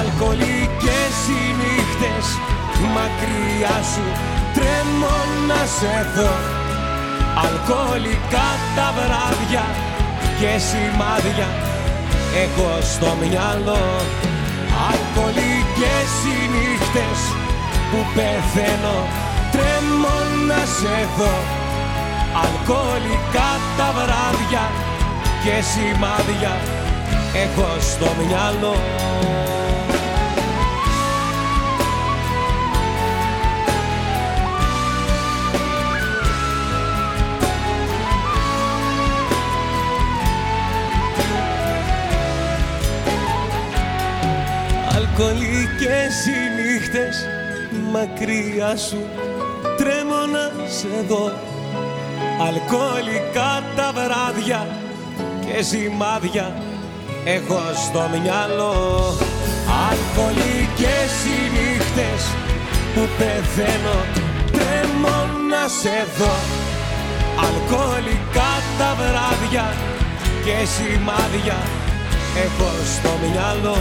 Αλκοολικές οι νύχτες, μακριά σου τρέμω να σε δω. Αλκοολικά τα βράδια και σημάδια έχω στο μυαλό. Αλκοολικές οι νύχτες που πεθαίνω, τρέμω να σε δω. Αλκοολικά τα βράδια και σημάδια έχω στο μυαλό. Αλκοολικές οι νύχτες, μακριά σου τρέμω να σε δω. Αλκοολικά τα βράδια και σημάδια έχω στο μυαλό. Αλκοολικές οι νύχτες που πεθαίνω, τρέμω να σε δω. Αλκοολικά τα βράδια και σημάδια έχω στο μυαλό.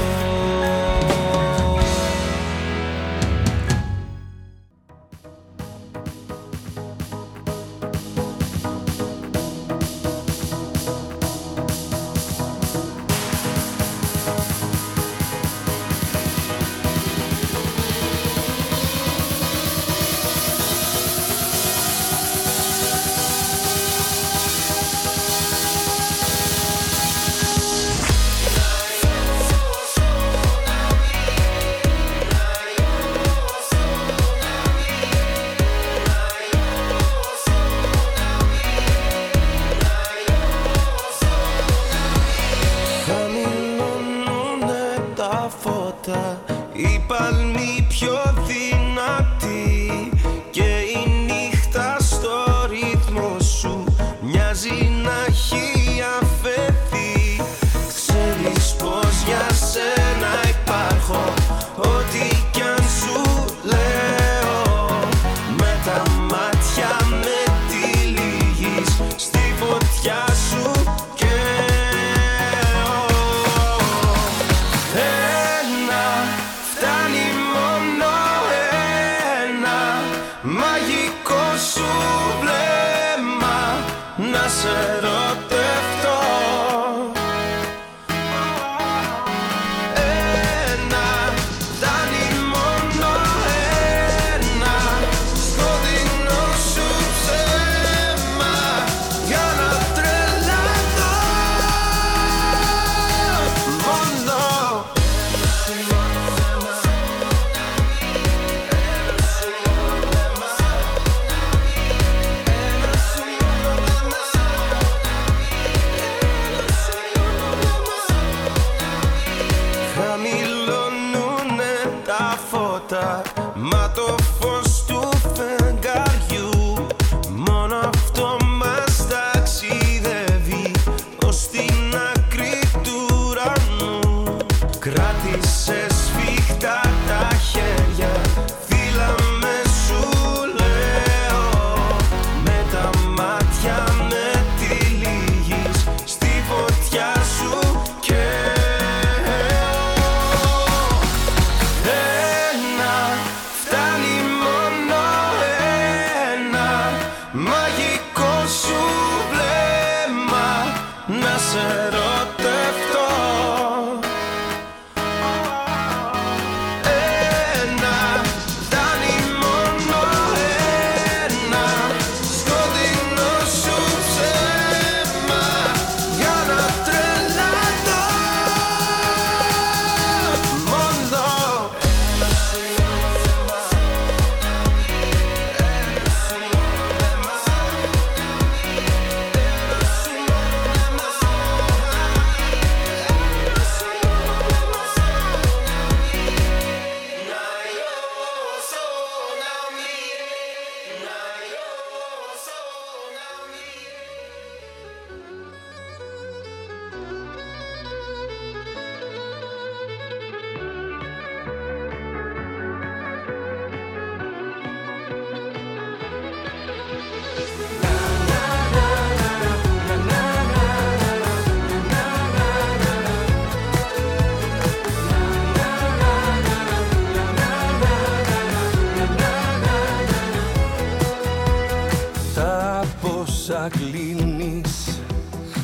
πόσα κλείνεις,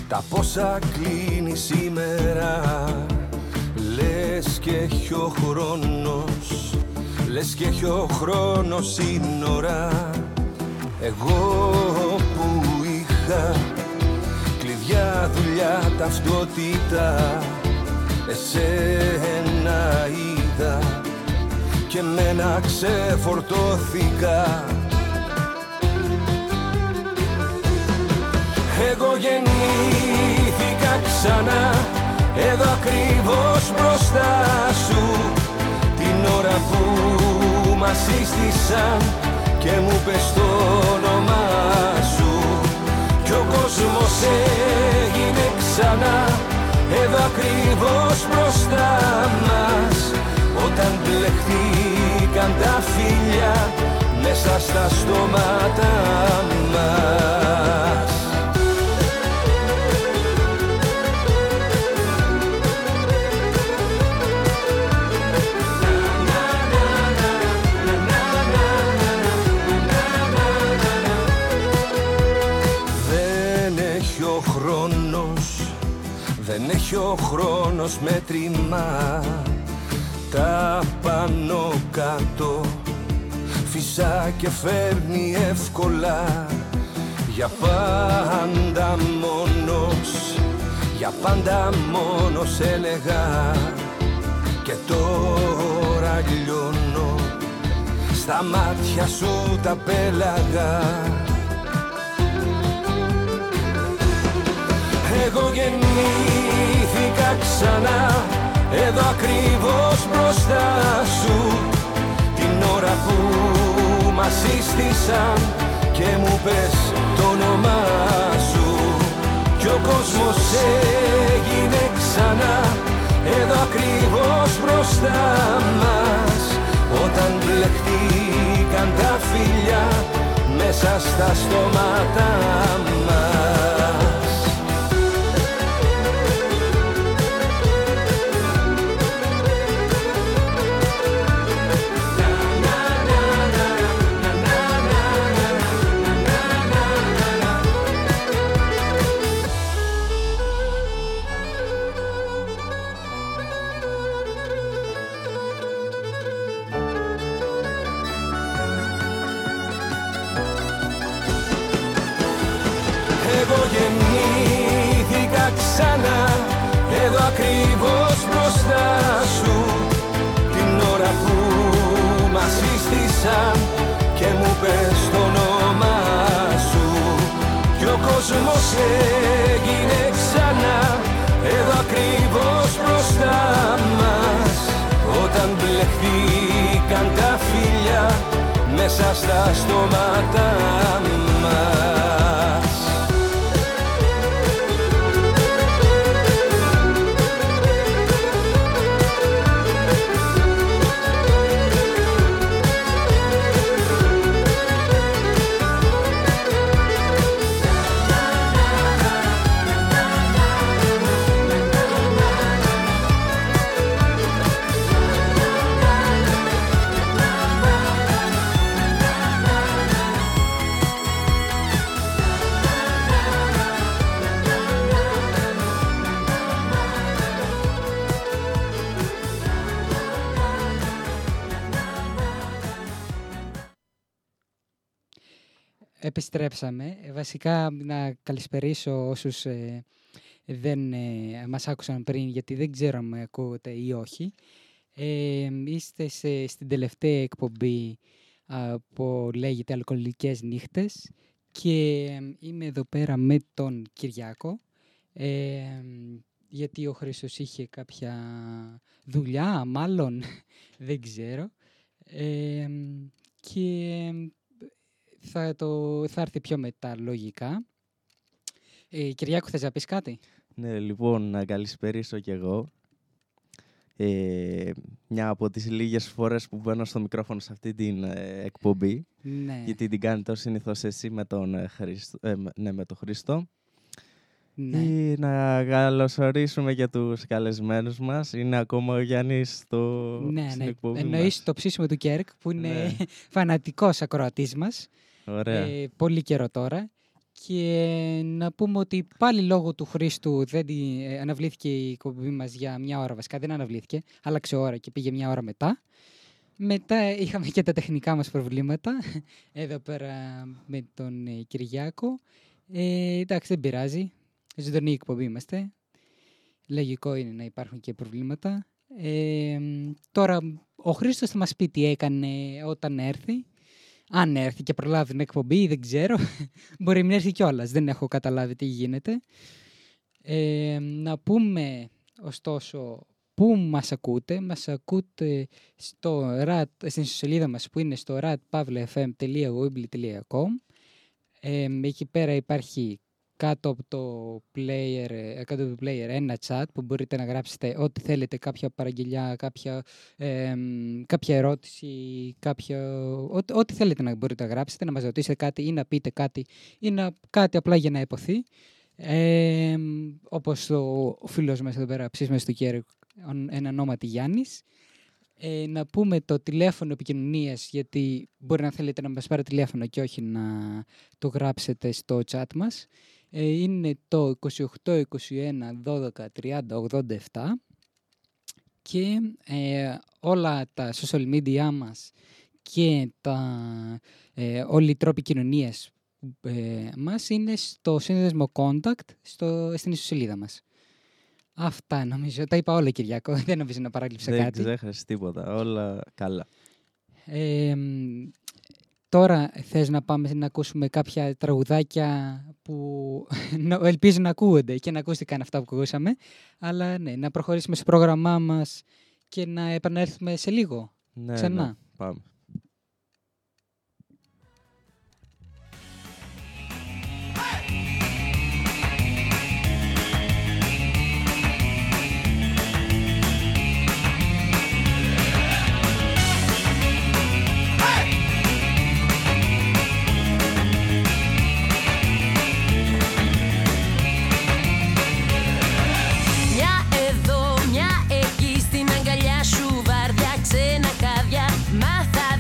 τα πόσα κλείνεις σήμερα. Λες και έχει ο χρόνος, λες και έχει ο χρόνος σύνορα. Εγώ που είχα κλειδιά, δουλειά, ταυτότητα, εσένα είδα και μένα ξεφορτώθηκα. Εγώ γεννήθηκα ξανά, εδώ ακριβώς μπροστά σου, την ώρα που μας σύστησαν και μου πες το όνομά σου. Κι ο κόσμος έγινε ξανά, εδώ ακριβώς μπροστά μας, όταν μπλεχτήκαν τα φιλιά μέσα στα στόματα μας. Δεν έχει ο χρόνος μέτρημα, τα πάνω κάτω φυσά και φέρνει εύκολα. Για πάντα μόνος, για πάντα μόνος έλεγα, και τώρα λιώνω στα μάτια σου τα πέλαγα. Εγώ γεννήθηκα ξανά, εδώ ακριβώς μπροστά σου, την ώρα που μας σύστησαν και μου πες το όνομά σου. Κι ο κόσμος έγινε ξανά, εδώ ακριβώς μπροστά μας, όταν μπλεχτήκαν τα φιλιά μέσα στα στόματα μας. Εδώ ακριβώς μπροστά σου, την ώρα που μας σύστησαν και μου πες το όνομά σου. Κι ο κόσμος έγινε ξανά, εδώ ακριβώς μπροστά μας, όταν μπλεχτήκαν τα φιλιά μέσα στα στόματα μας. Επιστρέψαμε. Βασικά να καλησπερίσω όσους δεν μας άκουσαν πριν, γιατί δεν ξέρω αν με ακούτε ή όχι. Είστε στην τελευταία εκπομπή που λέγεται Αλκοολικές νύχτες και είμαι εδώ πέρα με τον Κυριάκο, γιατί ο Χρήστος είχε κάποια δουλειά, μάλλον δεν ξέρω. Και θα έρθει πιο μετά, λογικά. Κυριάκο, θες να πεις κάτι? Ναι, λοιπόν, να καλησπερίσω κι εγώ. Μια από τις λίγες φορές που μπαίνω στο μικρόφωνο σε αυτή την εκπομπή, ναι. Γιατί την κάνετε συνήθως εσύ με τον Χρήστο. Ναι, με τον Χρήστο. Ναι. Να καλωσορίσουμε για τους καλεσμένους μας. Είναι ακόμα ο Γιάννης στην εκπομπή. Εννοείς το ψήσιμο του Κέρκ, που είναι φανατικός ακροατής μας. Ωραία. Πολύ καιρό τώρα. Και να πούμε ότι πάλι λόγω του Χρήστου δεν αναβλήθηκε η εκπομπή μας για μια ώρα. Βασικά δεν αναβλήθηκε, άλλαξε ώρα και πήγε μια ώρα μετά. Μετά είχαμε και τα τεχνικά μας προβλήματα εδώ πέρα με τον Κυριάκο. Εντάξει, δεν πειράζει, ζωντανή εκπομπή είμαστε. Λογικό είναι να υπάρχουν και προβλήματα. Τώρα ο Χρήστος θα μας πει τι έκανε όταν έρθει. Αν έρθει και προλάβει την εκπομπή, δεν ξέρω. Μπορεί να έρθει κιόλας. Δεν έχω καταλάβει τι γίνεται. Να πούμε, ωστόσο, πού μας ακούτε. Μας ακούτε στην ιστοσελίδα μας που είναι στο ratpavlefm.weebly.com. Εκεί πέρα υπάρχει κάτω από το player ένα chat που μπορείτε να γράψετε ό,τι θέλετε, κάποια παραγγελιά, κάποια ερώτηση, ό,τι θέλετε να μπορείτε να γράψετε, να μας ρωτήσετε κάτι ή να πείτε κάτι ή κάτι απλά για να υποθεί. Όπως ο φίλος μας εδώ πέρα, ψήσμες του Κέρικ, εν ονόματι Γιάννης. Να πούμε το τηλέφωνο επικοινωνίας, γιατί μπορεί να θέλετε να μας πάρετε τηλέφωνο και όχι να το γράψετε στο chat μας. Είναι το 28 21 12 30 87 και όλα τα social media μας και όλοι οι τρόποι κοινωνίας μας είναι στο σύνδεσμο contact στην ιστοσελίδα μας. Αυτά νομίζω. Τα είπα όλα, Κυριάκο. Δεν νομίζω να παράκλειψα κάτι. Δεν ξέχασες τίποτα. Όλα καλά. Τώρα θες να πάμε να ακούσουμε κάποια τραγουδάκια που ελπίζω να ακούγονται και να ακούστηκαν αυτά που ακούσαμε. Αλλά ναι, να προχωρήσουμε στο πρόγραμμά μας και να επανέλθουμε σε λίγο. Ναι, ξανά. Ναι, πάμε. Ξένα κάδια, μάθα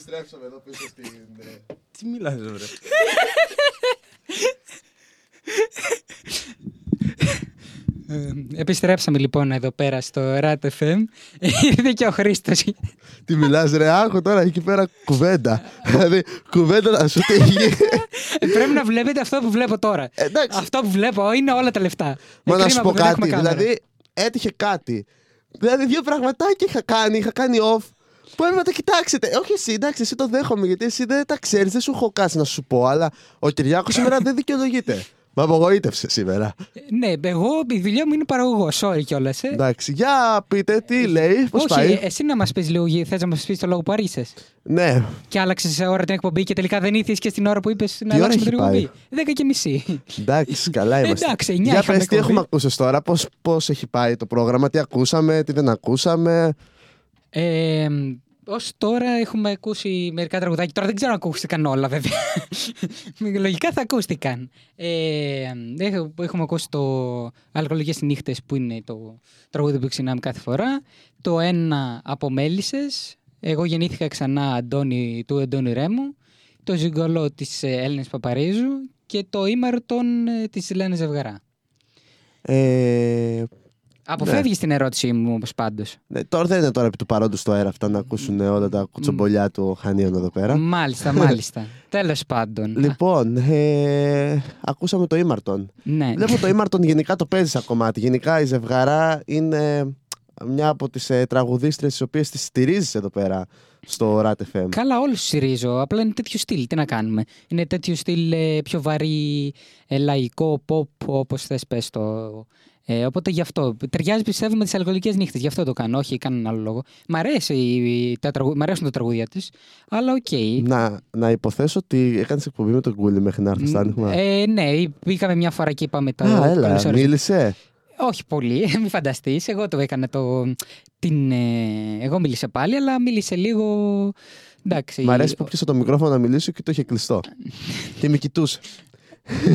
επιστρέψαμε εδώ πίσω στην... Τι μιλάς εδώ, ρε. Επιστρέψαμε λοιπόν εδώ πέρα στο RATFM. Ήρθε και ο Χρήστος. Τι μιλάς ρε, άκου τώρα εκεί πέρα κουβέντα. Δηλαδή κουβέντα να σου τύχει. Πρέπει να βλέπετε αυτό που βλέπω τώρα. Αυτό που βλέπω είναι όλα τα λεφτά. Μα να σου πω κάτι, δηλαδή έτυχε κάτι. Δηλαδή δύο πραγματάκια είχα κάνει off. Που έπρεπε να τα κοιτάξετε. Όχι εσύ, εντάξει, εσύ το δέχομαι γιατί εσύ δεν τα ξέρεις, δεν σου έχω κάτσει να σου πω. Αλλά ο Κυριάκος σήμερα δεν δικαιολογείται. Μ' απογοήτευσε σήμερα. Ναι, εγώ η δουλειά μου είναι παραγωγός, sorry κιόλας. Εντάξει, για πείτε τι λέει, πώς πάει. Όχι, εσύ να μας πεις λίγο, θες να μας πεις το λόγο που άργησες. Ναι. Και άλλαξες σε ώρα την εκπομπή και τελικά δεν ήρθες και στην ώρα που είπες να αλλάξεις την εκπομπή. 10:30. Εντάξει, καλά είμαστε. Εντάξει, 9:00. Για πες τι έχουμε ακούσει τώρα, πώς έχει πάει το πρόγραμμα, τι ακούσαμε, τι δεν ακούσαμε. Ως τώρα έχουμε ακούσει μερικά τραγουδάκια. Τώρα δεν ξέρω αν ακούστηκαν όλα, βέβαια. Λογικά θα ακούστηκαν. Έχουμε ακούσει το Αλκοολικές νύχτες, που είναι το τραγούδι που ξυνάμε κάθε φορά. Το ένα από Μέλισσες. Εγώ γεννήθηκα ξανά του Αντώνη Ρέμου. Το ζυγκολό της Ελένης Παπαρίζου. Και το ήμαρτον της Λένα Ζευγαρά. Αποφεύγεις την ερώτησή μου όμως πάντως. Ναι, τώρα δεν είναι τώρα επί του παρόντος το αέρα αυτά να ακούσουν όλα τα κουτσομπολιά του Χανίων εδώ πέρα. Μάλιστα, μάλιστα. Τέλος πάντων. Λοιπόν, ακούσαμε το Ήμαρτον. Ναι. Βλέπω το Ήμαρτον γενικά το παίζει σαν κομμάτι. Γενικά η Ζευγαρά είναι μια από τις τραγουδίστρες τις οποίες τις στηρίζεις εδώ πέρα στο RATFM. Καλά, όλους στηρίζω. Απλά είναι τέτοιο στυλ. Τι να κάνουμε. Είναι τέτοιο στυλ πιο βαρύ, λαϊκό, pop, όπως θες πες το. Οπότε γι' αυτό. Ταιριάζει πιστεύω με τις αλκοολικές νύχτες. Γι' αυτό το κάνω. Όχι, κανέναν άλλο λόγο. Μ' αρέσουν τα τραγούδια της. Αλλά οκ. Okay. Να υποθέσω ότι έκανες εκπομπή με τον Κούλι μέχρι να έρθεις. Ναι, πήγαμε μια φορά και είπαμε τα. Έλα, μίλησε. Όχι πολύ, μην φανταστείς. Εγώ το έκανα εγώ μίλησα πάλι, αλλά μίλησε λίγο. Εντάξει. Μ' αρέσει που πιάσα το μικρόφωνο να μιλήσω και το είχε κλειστό. Και με κοιτούσε.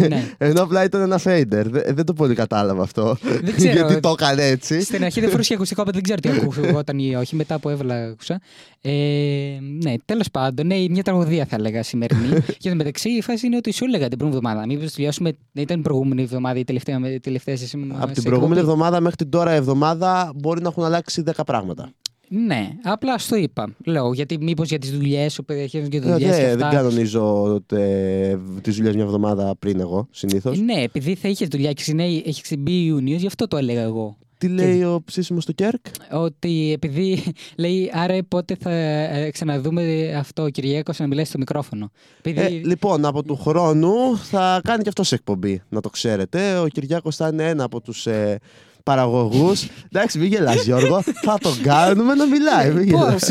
Ναι. Ενώ απλά ήταν ένα φέιντερ. Δεν το πολύ κατάλαβα αυτό. Δεν ξέρω. Γιατί το έκανε έτσι. Στην αρχή δεν φορούσε ακουστικό, αλλά δεν ξέρω τι ακουγόταν ή όχι. Μετά από έβαλα άκουσα. Ναι, τέλος πάντων, μια τραγωδία θα έλεγα σημερινή. Και το μεταξύ η φάση είναι ότι σου έλεγα την προηγούμενη εβδομάδα. Μήπως τελειώσουμε. Ήταν η προηγούμενη εβδομάδα ή τελευταία σήμερα. Από την προηγούμενη εβδομάδα μέχρι την τώρα εβδομάδα μπορεί να έχουν αλλάξει 10 πράγματα. Ναι, απλά στο είπα. Λέω, γιατί μήπως για τις δουλειές σου περιέχουν και δουλειές. Δεν κανονίζω τις δουλειές μια εβδομάδα πριν εγώ, συνήθως. Ναι, επειδή θα είχες δουλειά και έχει μπει Ιούνιος, γι' αυτό το έλεγα εγώ. Τι λέει ο ψήσιμος του Κέρκ? Ότι επειδή λέει, άρα πότε θα ξαναδούμε αυτό ο Κυριάκος να μιλάει στο μικρόφωνο. Επειδή... Λοιπόν, από του χρόνου θα κάνει και αυτός εκπομπή, να το ξέρετε. Ο Κυριάκος θα είναι ένα από τους... παραγωγούς. Εντάξει, μην γελάς Γιώργο. Θα τον κάνουμε να μιλάει. Πώς,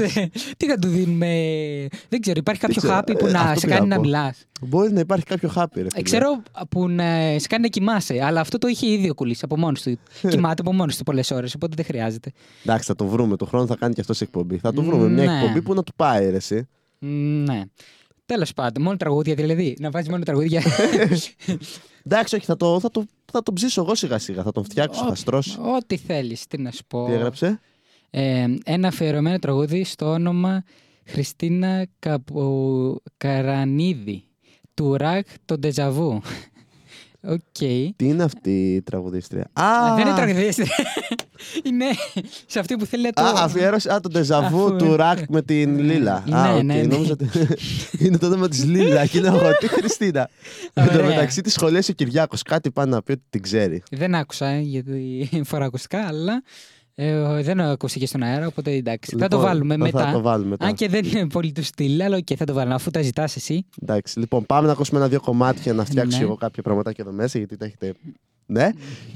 τι θα του δίνουμε. Δεν ξέρω, υπάρχει κάποιο χάπι που να σε κάνει να μιλάς. Μπορεί να υπάρχει κάποιο χάπι. Ξέρω που να σε κάνει να κοιμάσαι, αλλά αυτό το είχε ήδη ο Κουλής από μόνος του. Κοιμάται από μόνος του πολλές ώρες, οπότε δεν χρειάζεται. Εντάξει, θα το βρούμε. Το χρόνο θα κάνει και αυτός εκπομπή. Θα του βρούμε μια εκπομπή που να του πάει, ρε εσύ. Ναι. Τέλος πάντων, μόνο τραγούδια δηλαδή. Να βάζει μόνο τραγούδια. Εντάξει, όχι, θα τον ψήσω εγώ σιγά σιγά, θα τον φτιάξω, θα στρώσω. Ό,τι θέλεις, τι να σου πω. Τι έγραψε? Ένα αφιερωμένο τραγούδι στο όνομα Χριστίνα Καρανίδη, του Ρακ τον Ντεζαβού. Okay. Τι είναι αυτή η τραγουδίστρια? Δεν είναι τραγουδίστρια. Είναι σε αυτή που θέλει το... Αφιέρωσε τον Ντεζαβού του Ρακ με την Λίλα. Ναι. Νόμιζα ότι είναι το όνομα της Λίλα και είναι αγωτή Χριστίνα. Εν τω μεταξύ της σχολέας ο Κυριάκος κάτι πάει να πει ότι την ξέρει. Δεν άκουσα γιατί φορά ακουστικά, αλλά δεν ακούστηκε στον αέρα, οπότε εντάξει. Λοιπόν, θα το βάλουμε μετά. Αν και δεν είναι πολύ του στυλ, αλλά και θα το βάλουμε αφού τα ζητάς εσύ. Εντάξει, λοιπόν, πάμε να ακούσουμε ένα-δύο κομμάτια να φτιάξω εγώ κάποια πραγματάκια εδώ μέσα, γιατί τα έχετε. Ναι,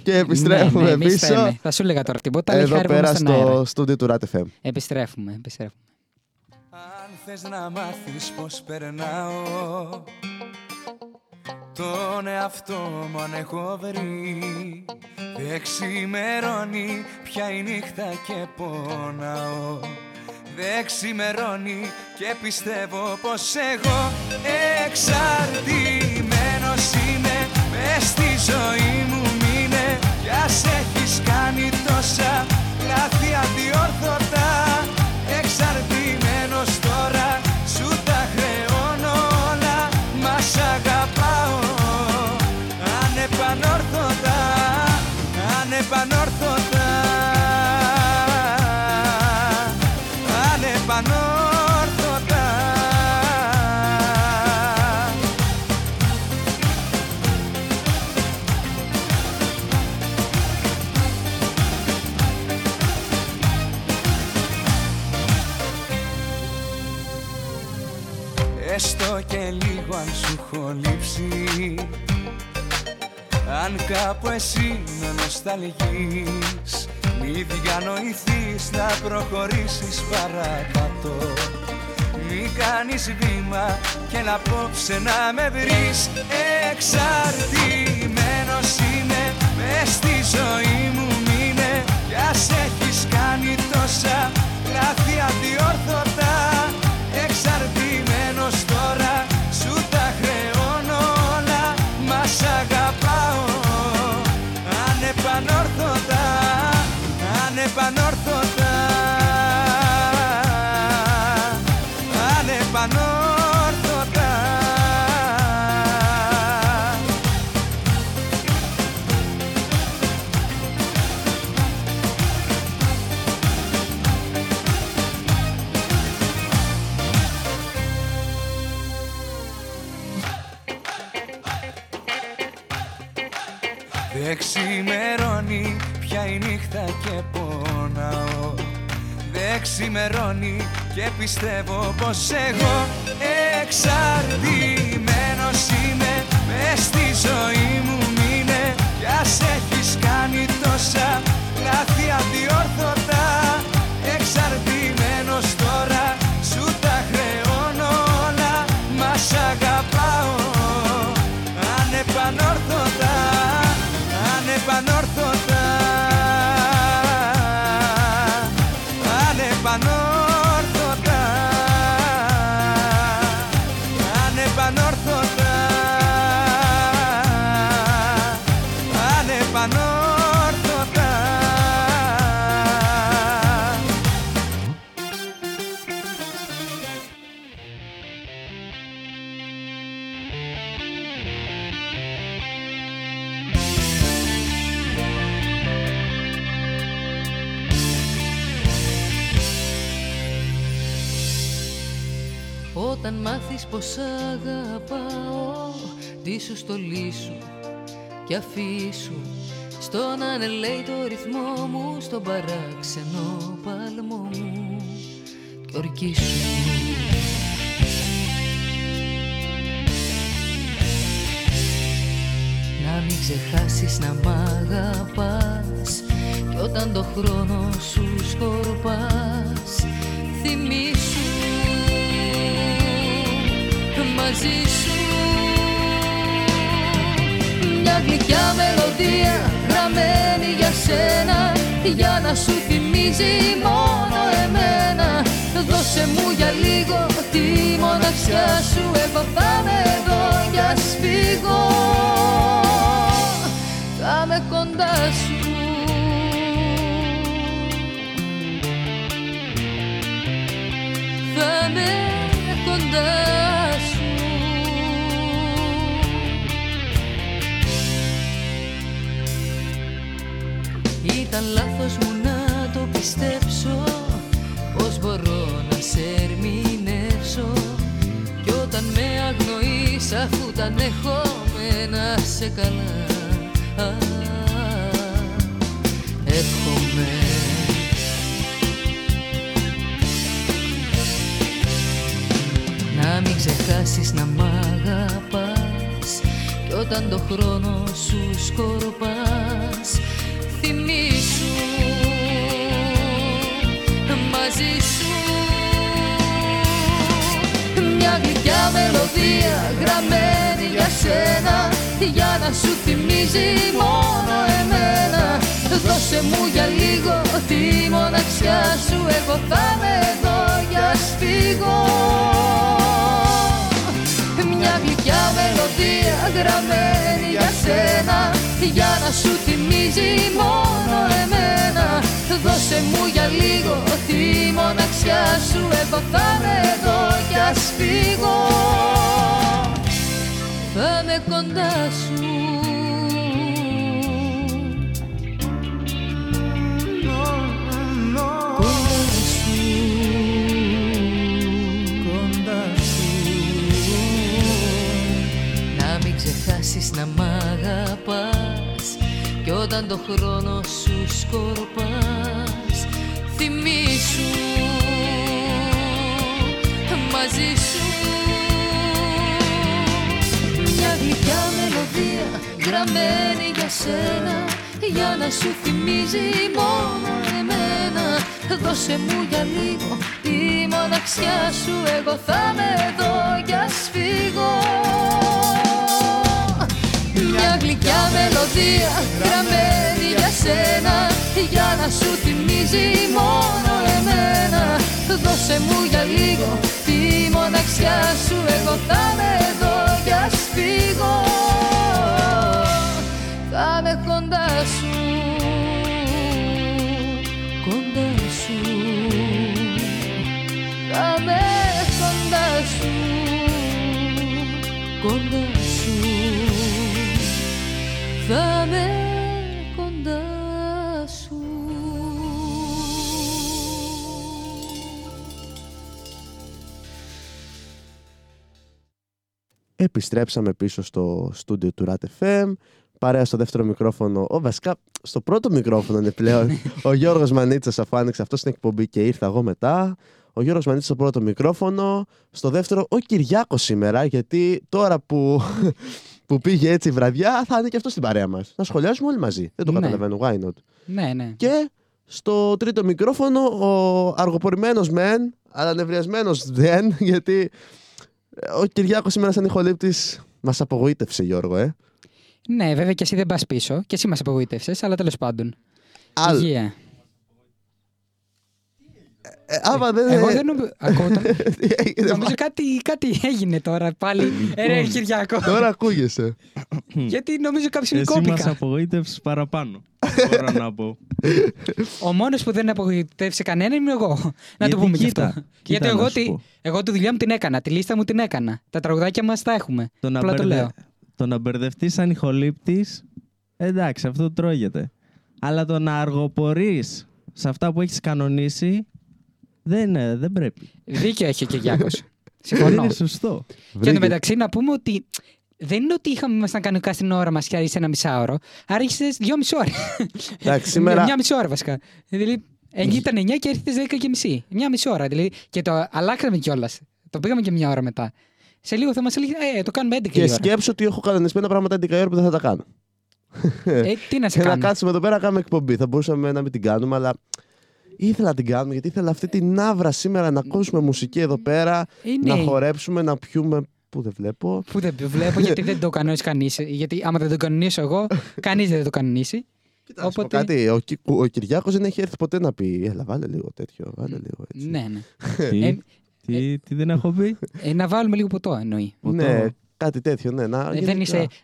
και επιστρέφουμε πίσω. Φέρουμε. Θα σου έλεγα τώρα τίποτα. Εδώ πέρα στο στούντιο του RATFM. Επιστρέφουμε. Αν θες να μάθεις πώς περνάω, τον εαυτό μου αν έχω βρει, δεν ξημερώνει πια η νύχτα και πονάω. Δεν ξημερώνει και πιστεύω πως εγώ εξαρτημένος είμαι. Μες στη ζωή μου μείνε κι ας έχεις κάνει τόσα λάθη αδιόρθωτα. Εξαρτημένος τώρα σου Έστω και λίγο αν σου έχω λείψει, αν κάπου εσύ με νοσταλγείς, μη διανοηθείς να προχωρήσεις παρακάτω. Μη κάνεις βήμα και να απόψε να με βρεις. Εξαρτημένος είμαι, μες στη ζωή μου μείνε, κι ας έχεις κάνει τόσα λάθη αδιόρθωτα. Εξαρτημένος τώρα, σου τα χρεώνω όλα, μα σ' αγαπάω ανεπανόρθωτα, ανεπανόρθωτα, ανεπανόρθωτα. Δεν ξημερώνει πια η νύχτα και πονάω. Δεν ξημερώνει και πιστεύω πως εγώ εξαρτημένος είμαι, μες στη ζωή μου μείνε, κι ας έχεις κάνει τόσα λάθη αδιόρθωτα. Εξαρτημένος τώρα, σου τα χρεώνω όλα, μα σ' αγαπάω ανεπανόρθωτα, ανεπανόρθωτα, ανεπανόρθωτα, ανεπανόρθωτα, ανεπανόρθωτα. Όταν μάθεις πως αγαπάω, ντύσου στολίσου κι αφήσου στον ανελέητο ρυθμό μου, στον παράξενο παλμό μου κι ορκίσου. Να μην ξεχάσεις να μ' αγαπάς, κι όταν το χρόνο σου σκορπάς, θυμήσου μαζί σου μια γλυκιά μελωδία γραμμένη για σένα, για να σου θυμίζει μόνο εμένα. Δώσε μου για λίγο τη μοναξιά σου, επαφάμε εδώ κι ας φύγω, θα με κοντά σου. Θα με κοντά σου. Ήταν λάθος μου να το πιστέψω, πώς μπορώ να σε ερμηνεύσω, κι όταν με αγνοείς αφού τα ανέχομαι, να σε καλά έρχομαι. Να μην ξεχάσεις να μ' αγαπάς, κι όταν το χρόνο σου σκορπάς, θυμήσου μαζί σου μια γλυκιά μελωδία γραμμένη για σένα, για να σου θυμίζει μόνο εμένα. Δώσε μου για λίγο τη μοναξιά σου, εγώ θα με εδώ για σφίγω. Μια γλυκιά μελωδία γραμμένη για σένα, για να σου θυμίζει μόνο εμένα. Δώσε μου για λίγο τη μοναξιά σου, εγώ θα με εδώ κι ας φύγω, θα με κοντά σου. Να μ' αγαπάς, κι όταν το χρόνο σου σκορπάς, θυμήσου μαζί σου γραμμένη για σένα, για να σου θυμίζει μόνο εμένα. Δώσε μου για λίγο τη μοναξιά σου, εγώ θα είμαι εδώ κι ας φύγω. Μια γλυκιά μελωδία γραμμένη για σένα, για να σου θυμίζει μόνο εμένα. Δώσε μου για λίγο τη μοναξιά σου, εγώ θα είμαι εδώ κι ας φύγω. Θα είμαι κοντά σου, κοντά σου. Θα είμαι κοντά σου, κοντά σου. Θα είμαι κοντά σου. Επιστρέψαμε πίσω στο στούντιο του RATFM. Παρέα στο δεύτερο μικρόφωνο, βασικά στο πρώτο μικρόφωνο είναι πλέον ο Γιώργος Μανίτσας, αφού άνοιξε αυτό στην εκπομπή και ήρθα εγώ μετά. Ο Γιώργος Μανίτσας στο πρώτο μικρόφωνο, στο δεύτερο ο Κυριάκος σήμερα, γιατί τώρα που πήγε έτσι η βραδιά θα είναι και αυτό στην παρέα μας. Να σχολιάσουμε όλοι μαζί, δεν το καταλαβαίνω, why not. Ναι, ναι. Και στο τρίτο μικρόφωνο ο αργοπορημένος μεν, αλλά νευριασμένος δεν, γιατί ο Κυριάκος σήμερα σαν ηχολήπτης μας απογοήτευσε, Γιώργο, Ναι, βέβαια και εσύ δεν πας πίσω. Και εσύ μας απογοήτευσες, αλλά τέλος πάντων. Υγεία. Εγώ δεν νομίζω κάτι έγινε τώρα πάλι. Ρε Κυριάκο. Τώρα ακούγεσαι. Γιατί νομίζω κάποιοι είναι κόπικα. Εσύ μας απογοήτευσες παραπάνω. Μπορώ να πω. Ο μόνος που δεν απογοητεύσε κανένα είμαι εγώ. Να το πούμε κι αυτό. Γιατί εγώ τη δουλειά μου την έκανα. Τη λίστα μου την έκανα. Τα τραγουδάκια μας τα έχουμε. Απλά το λέω. Το να μπερδευτείς σαν ηχολήπτης, εντάξει, αυτό τρώγεται. Αλλά το να αργοπορείς σε αυτά που έχεις κανονίσει, δεν πρέπει. Δίκιο έχει και ο Γιάκος. Συμφωνώ. Είναι σωστό. Και εντωμεταξύ να πούμε ότι δεν είναι ότι ήμασταν κανονικά στην ώρα μας και άρχισε ένα μισάωρο. Άρχισε 2,5 ώρες. Εντάξει, σήμερα. 1,5 ώρα βασικά. Δηλαδή, ήταν 9 και έρχεται 10:30. 1,5 ώρα. Δηλαδή, και το αλλάξαμε κιόλας. Το πήγαμε και 1 ώρα μετά. Σε λίγο θα μας έλεγε, το κάνουμε 11 η ώρα. Και σκέψω ότι έχω κανονισμένα πράγματα 11 η ώρα που δεν θα τα κάνω. Τι να σε κάνω. Να κάτσουμε εδώ πέρα να κάνουμε εκπομπή. Θα μπορούσαμε να μην την κάνουμε, αλλά ήθελα να την κάνουμε, γιατί ήθελα αυτή την άβρα σήμερα να ακούσουμε μουσική εδώ πέρα, να χορέψουμε, να πιούμε. Πού δεν βλέπω. Πού δεν βλέπω, γιατί δεν το κανονίζει κανείς. Γιατί άμα δεν το κανονίσω εγώ, κανείς δεν το κανονίσει. Οπότε... Κάτι, ο Κυριάκος δεν έχει έρθει ποτέ να πει, έλα βάλε λίγο τέτοιο, βάλε λίγο έτσι. Ναι, ναι. Τι δεν έχω πει. Να βάλουμε λίγο ποτό, εννοεί. Ναι, κάτι τέτοιο, ναι.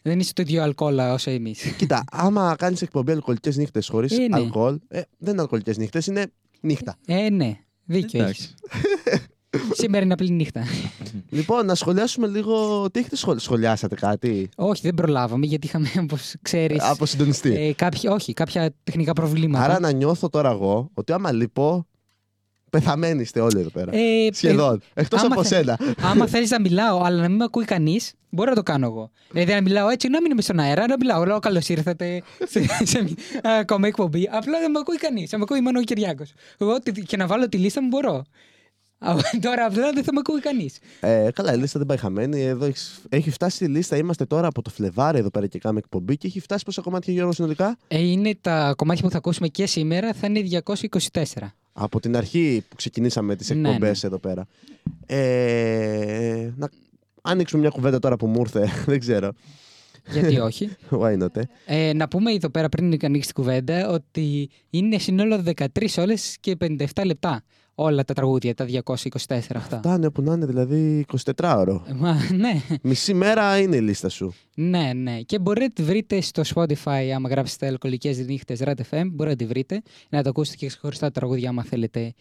Δεν είσαι το ίδιο αλκοόλα όσο εμείς. Κοίτα, άμα κάνεις εκπομπή αλκοολικές νύχτες χωρίς αλκοόλ, δεν είναι αλκοολικές νύχτες, είναι νύχτα. Ναι, δίκιο έχεις. Σήμερα είναι απλή νύχτα. Λοιπόν, να σχολιάσουμε λίγο. Τι έχετε σχολιάσατε κάτι? Όχι, δεν προλάβαμε γιατί είχαμε, όπως ξέρεις, αποσυντονιστεί. Όχι, κάποια τεχνικά προβλήματα. Άρα να νιώθω τώρα εγώ ότι άμα λείπω, πεθαμένοι είστε όλοι εδώ πέρα. Σχεδόν. Εκτός από σένα. Άμα θέλεις να μιλάω, αλλά να μην με ακούει κανείς, μπορώ να το κάνω εγώ. Δηλαδή να μιλάω έτσι, να μην είμαι στον αέρα, να μιλάω. Λέω καλώς ήρθατε σε μια ακόμα εκπομπή. Απλά δεν με ακούει κανείς. Θα με ακούει μόνο ο Κυριάκος. Εγώ και να βάλω τη λίστα μου μπορώ. Τώρα απλά δεν θα με ακούει κανείς. Καλά, η λίστα δεν πάει χαμένη. Εδώ έχει φτάσει η λίστα. Είμαστε τώρα από το Φλεβάρι εδώ πέρα και κάνουμε εκπομπή και έχει φτάσει πόσα κομμάτια, Γιώργο, συνολικά? Είναι τα κομμάτια που θα ακούσουμε και σήμερα, θα είναι 224. Από την αρχή που ξεκινήσαμε τις εκπομπές, ναι. Εδώ πέρα. Να ανοίξουμε μια κουβέντα τώρα που μου ήρθε, δεν ξέρω. Γιατί όχι. Why not, να πούμε εδώ πέρα πριν ανοίξει την κουβέντα ότι είναι συνόλο 13 ώρες και 57 λεπτά. Όλα τα τραγούδια, τα 224 αυτά. Φτάνε όπου να είναι, δηλαδή 24ωρο. Ναι. Μισή μέρα είναι η λίστα σου. Ναι, ναι. Και μπορείτε να τη βρείτε στο Spotify, άμα γράψετε Αλκοολικές νύχτες RATFM, μπορείτε να τη βρείτε. Να το ακούσετε και ξεχωριστά τα τραγούδια, άμα θέλετε,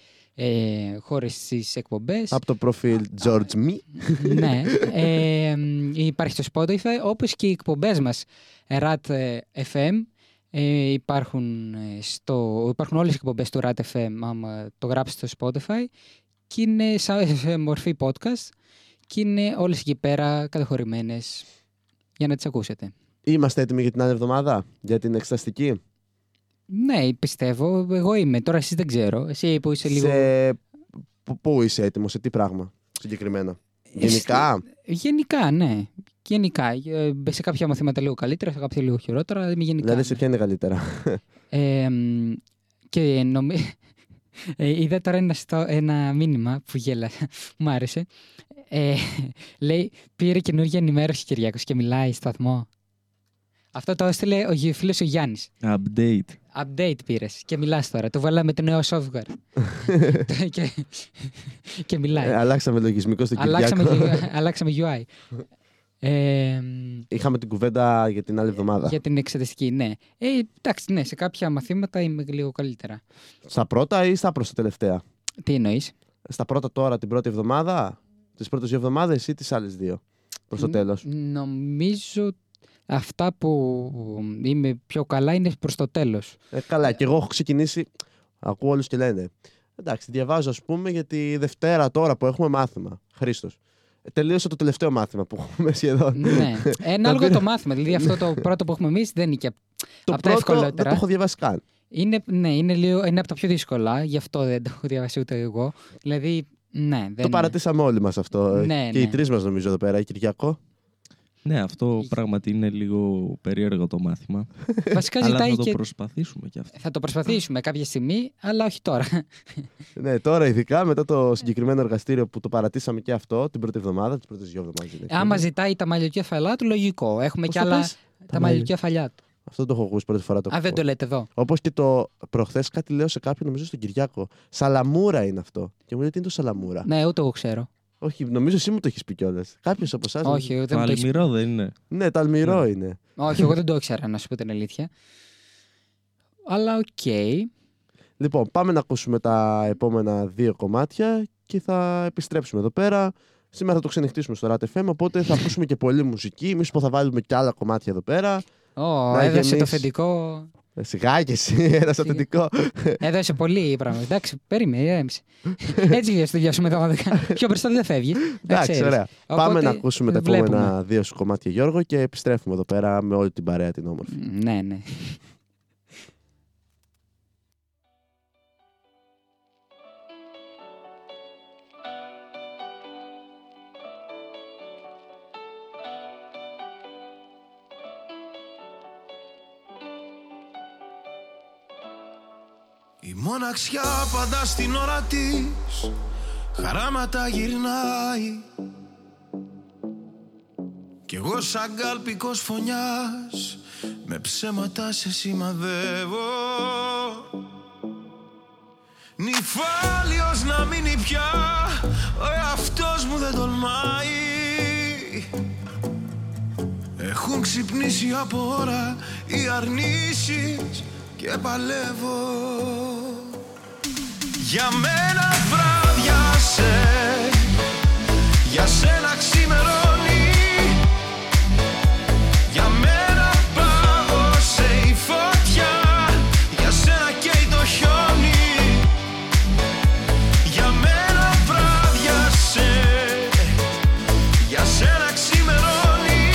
χωρίς τις εκπομπές. Από το προφίλ George Me. Ναι. Υπάρχει στο Spotify, όπως και οι εκπομπές μας RATFM. Υπάρχουν όλες οι εκπομπές του RATFM, άμα το γράψετε στο Spotify, και είναι σε μορφή podcast και είναι όλες εκεί πέρα καταχωρημένες για να τις ακούσετε. Είμαστε έτοιμοι για την άλλη εβδομάδα, για την εξεταστική? Ναι, πιστεύω, εγώ είμαι, τώρα εσείς δεν ξέρω. Εσύ που είσαι λίγο... Πού είσαι έτοιμος, σε τι πράγμα συγκεκριμένα? Γενικά, ναι. Γενικά. Σε κάποια μαθήματα λίγο καλύτερα, σε κάποια λίγο χειρότερα. Γενικά. Δηλαδή, σε ποια είναι καλύτερα. Και νομίζω. Είδα τώρα ένα μήνυμα που γέλασε, μου άρεσε. Λέει, πήρε καινούργια ενημέρωση Κυριάκος και μιλάει σταθμό. Αυτό το έστειλε ο φίλος ο Γιάννης. Update. Update πήρες και μιλάς τώρα. Το βάλαμε το νέο software. και μιλάει. Αλλάξαμε λογισμικό στο Κυριάκο. Αλλάξαμε UI. Είχαμε την κουβέντα για την άλλη εβδομάδα. Για την εξεταστική, ναι. Εντάξει, ναι, σε κάποια μαθήματα είμαι λίγο καλύτερα. Στα πρώτα ή στα προς τα τελευταία? Τι εννοείς? Στα πρώτα τώρα, την πρώτη εβδομάδα, τις πρώτες δύο εβδομάδες ή τις άλλες δύο προς το τέλος? Νομίζω αυτά που είμαι πιο καλά είναι προς το τέλος. Καλά, και εγώ έχω ξεκινήσει. Ακούω όλους και λένε, εντάξει, διαβάζω ας πούμε για τη Δευτέρα τώρα που έχουμε μάθημα. Χρήστος. Τελείωσε το τελευταίο μάθημα που έχουμε σχεδόν. Ναι. Ανάλογα το μάθημα. Δηλαδή, αυτό το πρώτο που έχουμε εμείς δεν είναι και από τα ευκολότερα. Δεν το έχω διαβάσει καν. Είναι από τα πιο δύσκολα, γι' αυτό δεν το έχω διαβάσει ούτε εγώ. Δηλαδή, ναι. Το παρατήσαμε όλοι μας αυτό. Ναι, και οι τρεις μας, νομίζω, εδώ πέρα, Κυριακό. Ναι, αυτό πράγματι είναι λίγο περίεργο το μάθημα. Βασικά αλλά θα το προσπαθήσουμε κι αυτό. Θα το προσπαθήσουμε κάποια στιγμή, αλλά όχι τώρα. Ναι, τώρα ειδικά μετά το συγκεκριμένο εργαστήριο που το παρατήσαμε και αυτό την πρώτη εβδομάδα, τις πρώτες δύο εβδομάδες. Άμα ζητάει τα μαλλιοκέφαλά του, λογικό. Έχουμε κι άλλα τα μαλλιοκέφαλιά του. Αυτό το έχω ακούσει πρώτη φορά. Δεν το λέτε εδώ. Όπως και το προχθές κάτι λέω σε κάποιον, νομίζω στον Κυριάκο. Σαλαμούρα είναι αυτό. Και μου λέει τι είναι το σαλαμούρα. Ναι, ούτε εγώ ξέρω. Όχι, νομίζω εσύ μου το έχεις πει κιόλας. Κάποιος από εσάς. Όχι, εγώ δεν το αλμυρό δεν είναι. Ναι, το αλμυρό είναι. Όχι, εγώ δεν το ήξερα, να σου πω την αλήθεια. Αλλά οκ. Λοιπόν, πάμε να ακούσουμε τα επόμενα δύο κομμάτια και θα επιστρέψουμε εδώ πέρα. Σήμερα θα το ξενυχτήσουμε στο RATFM, οπότε θα ακούσουμε και πολλή μουσική. Εμείς που θα βάλουμε κι άλλα κομμάτια εδώ πέρα. Έδωσε το αφεντικό. Σιγά και εσύ, ένα αθλητικό. Έδωσε πολύ πράγμα. Εντάξει, περίμενε. Έτσι βγαίνει το διάσουμε εδώ. Πιο μπροστά δεν φεύγει. Εντάξει, ωραία. Πάμε να ακούσουμε τα επόμενα δύο σου κομμάτια, Γιώργο, και επιστρέφουμε εδώ πέρα με όλη την παρέα την όμορφη. Ναι, ναι. Η μοναξιά πάντα στην ώρα της χαράματα γυρνάει. Κι εγώ σαν κάλπικος φωνιάς με ψέματα σε σημαδεύω. Νηφάλιος να μείνει πια, ο εαυτός μου δεν τολμάει. Έχουν ξυπνήσει από ώρα οι αρνήσεις και παλεύω. Για μένα βράδιασε, για σένα ξημερώνει. Για μένα πάγωσε η φωτιά, για σένα καίει το χιόνι. Για μένα βράδιασε, για σένα ξημερώνει.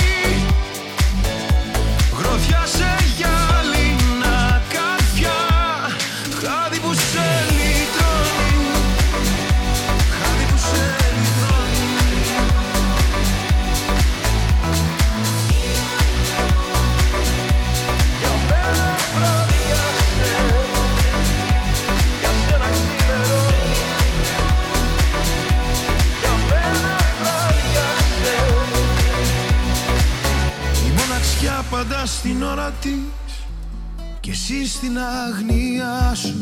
Γροθιά σε γυάλινα καρφιά, χάδι που σε πάντα στην ώρα της κι εσύ στην αγνία σου.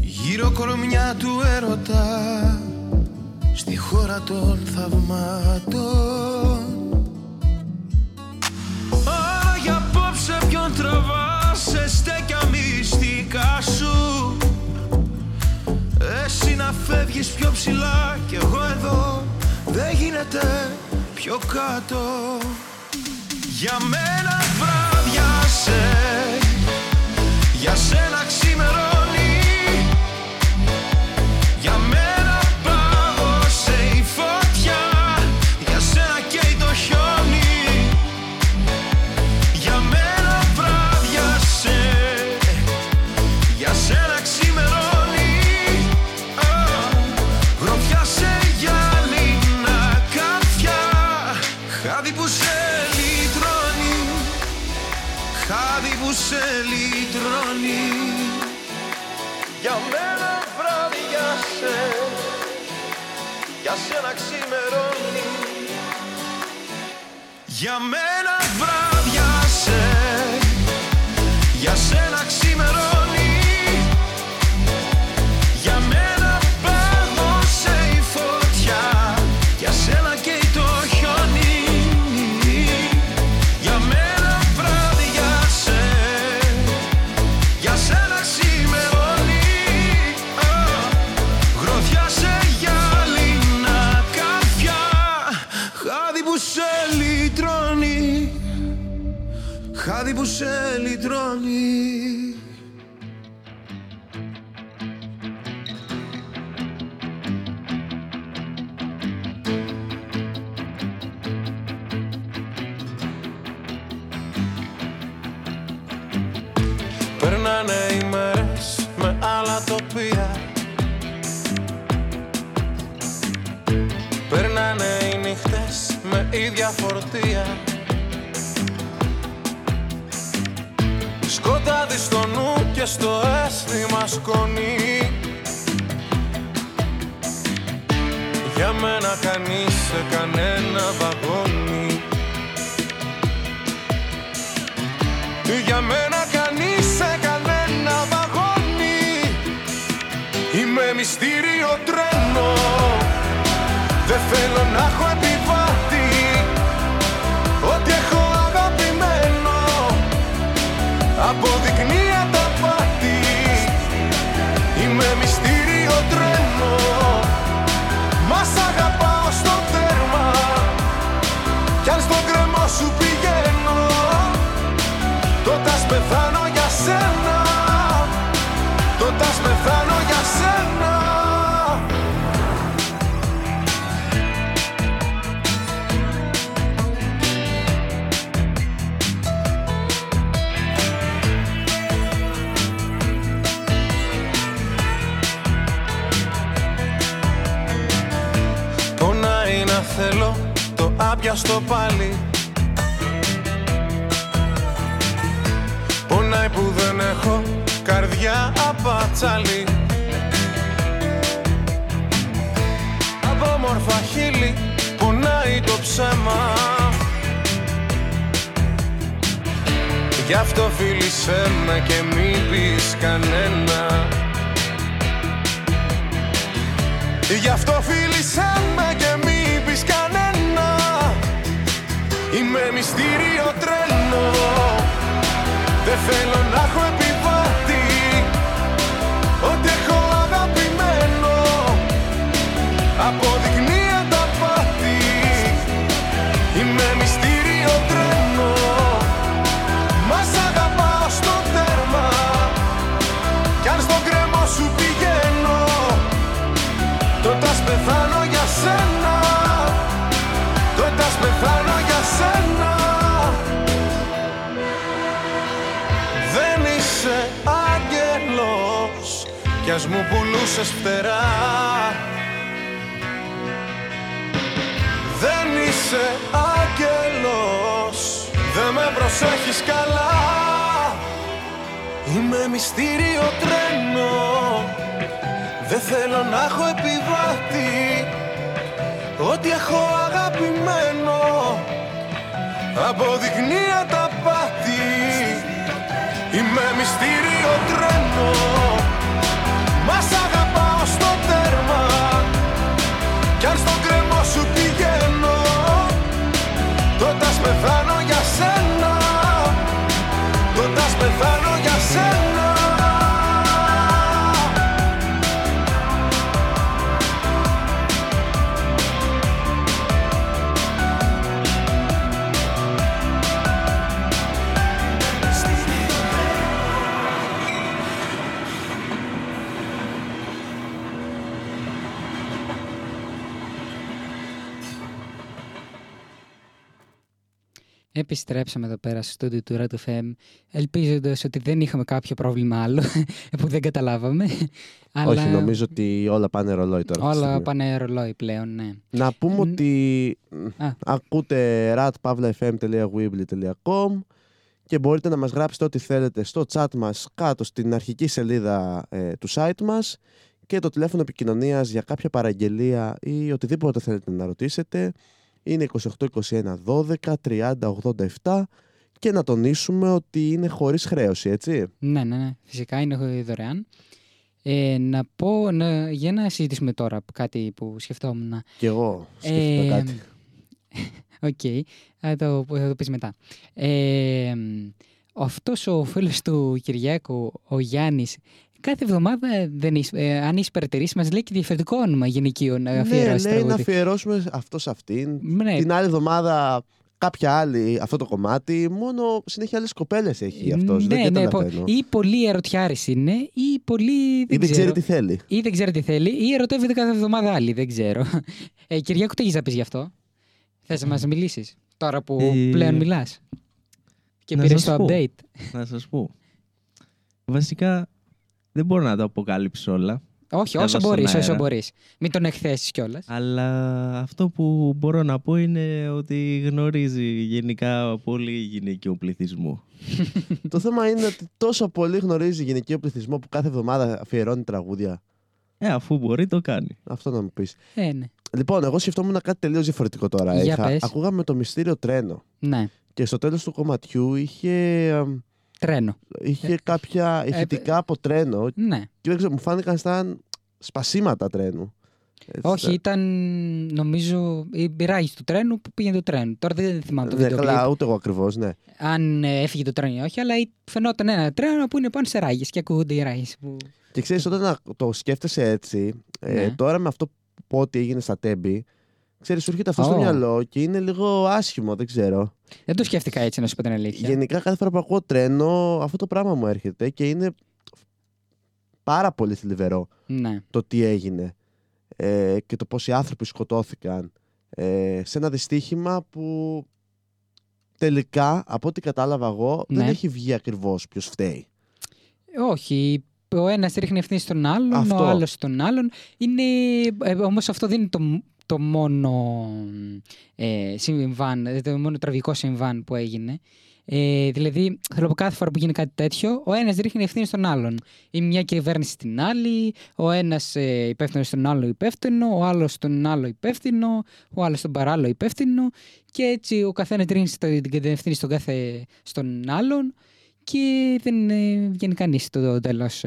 Γύρω κορμιά του έρωτα στη χώρα των θαυμάτων. Άρα για απόψε ποιον τραβάς σε στέκια μυστικά σου. Εσύ να φεύγεις πιο ψηλά κι εγώ εδώ δεν γίνεται πιο κάτω. Για μένα βράδιασε, για σένα ξημερώνει. Για μένα πάγωσε η φωτιά, για σένα καίει το χιόνι. Για μένα βράδιασε, για σένα ξημερώνει. Γροθιά σε γυάλινα καρφιά, σε λυτρώνει. Για μένα βράδυ, για σε, για σένα ξημερώνει. Για μένα βράδυ, για σε, για σένα ξημερώνει. Για μένα πάνω σε η φωτιά, για σένα καίει το χιόνι. Για μένα βράδυ, για σε, για σένα ξημερώνει. Γροθιά σε γυάλινα καφιά, χάδι που σε λυτρώνει, χάδι που σε λυτρώνει. Περνάνε οι μέρες με άλλα τοπία. Περνάνε οι νύχτες με ίδια φορτία. Σκοτάδι στο νου και στο αίσθημα σκόνη. Για μένα κανείς σε κανένα βαγόνι. Για μένα κανείς σε κανένα βαγόνι. Είμαι μυστήριο τρένο. Δεν θέλω να έχω επιβάτη. Ό,τι έχω αγαπημένο αποδεικνύει απάτη. Είμαι μυστήριο τρένο. Μα σ' αγαπάω στο τέρμα. Κι αν στον κρεμό σου πηγαίνω, τότε ας πεθάνω για σένα. Τότε ας πεθάνω για σένα. Πονάει να θέλω το άπιαστο πάλι. Πονάει που δεν έχω καρδιά απατσάλι. Από όμορφα χείλη πονάει το ψέμα. Γι' αυτό φίλησέ με και μην πεις κανένα. Γι' αυτό φίλησέ με και μην πεις κανένα. Είμαι μυστήριο τρένο. Δεν θέλω να έχω επιβάτη. Ό,τι έχω αγαπημένο αποδεικνύει ανταπάτη. Είμαι μυστήριο τρένο. Μα σ' αγαπάω στο τέρμα. Κι αν στον κρεμό σου πηγαίνω, τότε ας πεθάνω για σένα. Τότε ας πεθάνω για σένα. Είσαι άγγελος κι ας μου πουλούσες φτερά. Δεν είσαι άγγελος, δεν με προσέχεις καλά. Είμαι μυστήριο τρένο. Δεν θέλω να έχω επιβάτη. Ό,τι έχω αγαπημένο αποδεικνύει απάτη. Είμαι μυστήριο τρένο. Μα σ' αγαπάω στο τέρμα. Κι αν στον κρεμό σου πηγαίνω, τότε ας πεθάνω για σένα. Τότε ας πεθάνω για σένα. Επιστρέψαμε εδώ πέρα στο στούντιο του RATFM, ελπίζοντας ότι δεν είχαμε κάποιο πρόβλημα άλλο που δεν καταλάβαμε. Αλλά... όχι, νομίζω ότι όλα πάνε ρολόι τώρα. Όλα πάνε ρολόι πλέον, ναι. Να πούμε ότι ακούτε ratpavlafm.weebly.com και μπορείτε να μας γράψετε ό,τι θέλετε στο chat μας κάτω στην αρχική σελίδα του site μας και το τηλέφωνο επικοινωνίας για κάποια παραγγελία ή οτιδήποτε θέλετε να ρωτήσετε είναι 28 21 12 30 87. Και να τονίσουμε ότι είναι χωρίς χρέωση, έτσι. Ναι, φυσικά είναι δωρεάν. Να πω, για να συζητήσουμε τώρα κάτι που σκεφτόμουν. Κι εγώ σκέφτομαι κάτι. Οκ, θα το πεις μετά. Αυτός ο φίλος του Κυριάκου, ο Γιάννης, κάθε εβδομάδα, αν είσαι παρατηρήσει, μας λέει και διαφορετικό όνομα γενικείων αφιερώσεις. Ναι, να αφιερώσουμε αυτό σε αυτήν. Ναι. Την άλλη εβδομάδα... Κάποια άλλη, αυτό το κομμάτι, μόνο συνέχεια άλλες κοπέλες έχει αυτός. Ναι, ή πολύ ερωτιάρης είναι, ή πολύ δεν ξέρει τι θέλει, ή ερωτεύεται κάθε εβδομάδα άλλη, δεν ξέρω. Κυριάκο, τι έχεις να πεις γι' αυτό? Θες να μας μιλήσεις, τώρα που πλέον μιλάς και πήρες το update? Να σας πω. Βασικά, δεν μπορώ να τα αποκαλύψω όλα. Όχι, όσο μπορείς. Μην τον εκθέσεις κιόλας. Αλλά αυτό που μπορώ να πω είναι ότι γνωρίζει γενικά πολύ γυναικείο πληθυσμό. Το θέμα είναι ότι τόσο πολύ γνωρίζει γυναικείο πληθυσμό που κάθε εβδομάδα αφιερώνει τραγούδια. Αφού μπορεί το κάνει. Αυτό να μου πεις. Ναι. Λοιπόν, εγώ σκεφτόμουν κάτι τελείως διαφορετικό τώρα. Ακούγαμε το μυστήριο τρένο. Ναι. Και στο τέλος του κομματιού είχε... Τρένο. Είχε κάποια ηχητικά από τρένο. Ναι. Και μου φάνηκαν σαν σπασίματα τρένου. Έτσι, ήταν νομίζω η ράγη του τρένου που πήγαινε το τρένο. Τώρα δεν θυμάμαι το βίντεο κλιπ. Ούτε εγώ ακριβώς, ναι. Αν έφυγε το τρένο ή όχι, αλλά φαινόταν ένα τρένο που είναι πάνω σε ράγες και ακούγονται οι ράγες. Που... Και ξέρεις, όταν το σκέφτεσαι έτσι, τώρα με αυτό που ό,τι έγινε στα Τέμπη, ξέρεις, σου έρχεται αυτό στο μυαλό και είναι λίγο άσχημο, δεν ξέρω. Δεν το σκέφτηκα έτσι, να σου πω την αλήθεια. Γενικά, κάθε φορά που ακούω τρένο, αυτό το πράγμα μου έρχεται και είναι πάρα πολύ θλιβερό το τι έγινε και το πόσοι άνθρωποι σκοτώθηκαν σε ένα δυστύχημα που τελικά, από ό,τι κατάλαβα εγώ, δεν έχει βγει ακριβώς ποιος φταίει. Όχι. Ο ένας ρίχνει ευθύνη στον άλλον, ο άλλος στον άλλον. Όμως αυτό δεν είναι το μόνο συμβάν, το μόνο τραγικό συμβάν που έγινε. Δηλαδή, θέλω από κάθε φορά που γίνει κάτι τέτοιο, ο ένας ρίχνει ευθύνη στον άλλον. Η μια κυβέρνηση στην άλλη, ο ένας υπεύθυνος στον άλλο υπεύθυνο, ο άλλος στον άλλο υπεύθυνο, ο άλλος στον παράλληλο υπεύθυνο. Και έτσι ο καθένας ρίχνει την ευθύνη στον άλλον και δεν βγαίνει κανείς το τέλος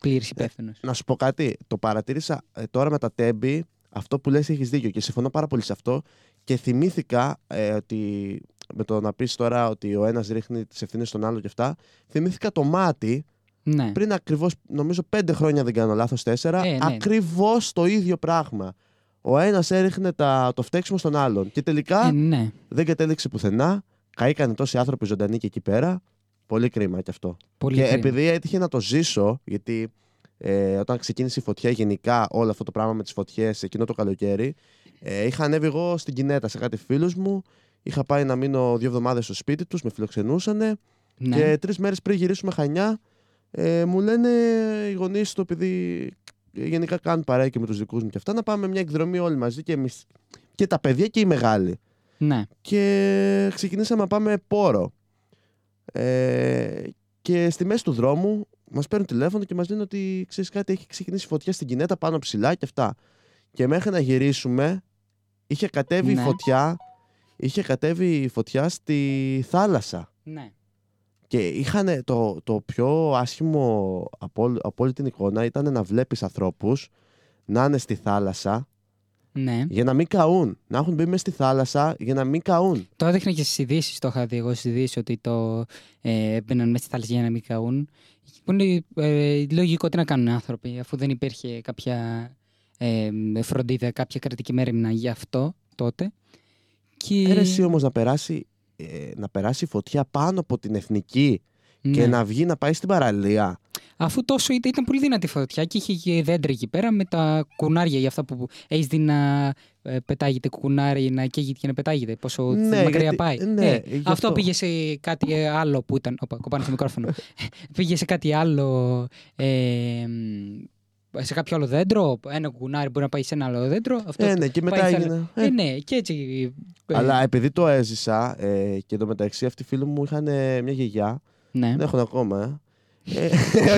πλήρης υπεύθυνος. Να σου πω κάτι. Το παρατήρησα τώρα με τα Τέμπη. Αυτό που λες έχεις δίκιο και συμφωνώ πάρα πολύ σε αυτό και θυμήθηκα ότι με το να πεις τώρα ότι ο ένας ρίχνει τις ευθύνες στον άλλο και αυτά, θυμήθηκα το Μάτι πριν ακριβώς, νομίζω 5 χρόνια, δεν κάνω λάθος 4, ακριβώς το ίδιο πράγμα. Ο ένας έριχνε το φταίξιμο στον άλλον και τελικά δεν κατέληξε πουθενά, καήκανε τόσοι άνθρωποι ζωντανοί και εκεί πέρα, πολύ κρίμα κι αυτό. Πολύ κρίμα. Επειδή έτυχε να το ζήσω, γιατί... όταν ξεκίνησε η φωτιά, γενικά όλο αυτό το πράγμα με τις φωτιές εκείνο το καλοκαίρι, είχα ανέβει εγώ στην Κινέτα σε κάτι φίλους μου. Είχα πάει να μείνω 2 εβδομάδες στο σπίτι τους, με φιλοξενούσανε. Ναι. Και 3 μέρες πριν γυρίσουμε Χανιά, μου λένε οι γονείς του, επειδή γενικά κάνουν παρέα και με τους δικούς μου και αυτά, να πάμε μια εκδρομή όλοι μαζί και εμείς, και τα παιδιά και οι μεγάλοι. Ναι. Και ξεκινήσαμε να πάμε Πόρο. Και στη μέση του δρόμου μας παίρνουν τηλέφωνο και μας λένε ότι ξέρεις κάτι, έχει ξεκινήσει φωτιά στην Κινέτα πάνω ψηλά και αυτά. Και μέχρι να γυρίσουμε, είχε κατέβει η φωτιά, στη θάλασσα. Ναι. Και είχαν το πιο άσχημο από όλη την εικόνα ήταν να βλέπεις ανθρώπους να είναι στη θάλασσα. Ναι. Για να μην καούν. Να έχουν μπει μέσα στη θάλασσα για να μην καούν. Το έδειχνα και στις ειδήσεις. Το είχα δει εγώ στις ειδήσεις ότι μπαίναν μέσα στη θάλασσα για να μην καούν. Είναι λογικό, τι να κάνουν άνθρωποι, αφού δεν υπήρχε κάποια φροντίδα, κάποια κρατική μέρημνα γι' αυτό τότε. Και... Έρεση όμως να περάσει φωτιά πάνω από την εθνική και να βγει να πάει στην παραλία. Αφού τόσο ήταν πολύ δυνατή φωτιά και είχε δέντρα εκεί πέρα με τα κουνάρια για αυτά που έχεις δει να πετάγεται κουνάρι, να καίγεται και να πετάγεται. Πόσο μακριά πάει. Ναι, αυτό πήγε σε κάτι άλλο που ήταν. Κοπάνω στο μικρόφωνο. Πήγε σε κάτι άλλο σε κάποιο άλλο δέντρο, ένα κουκουνάρι μπορεί να πάει σε ένα άλλο δέντρο. Αυτό ναι, και μετά έγινε. Ναι, και έτσι. Αλλά επειδή το έζησα και εντωμεταξύ αυτοί οι φίλοι μου είχαν μια γιαγιά. Ναι. Δεν έχουν ακόμα.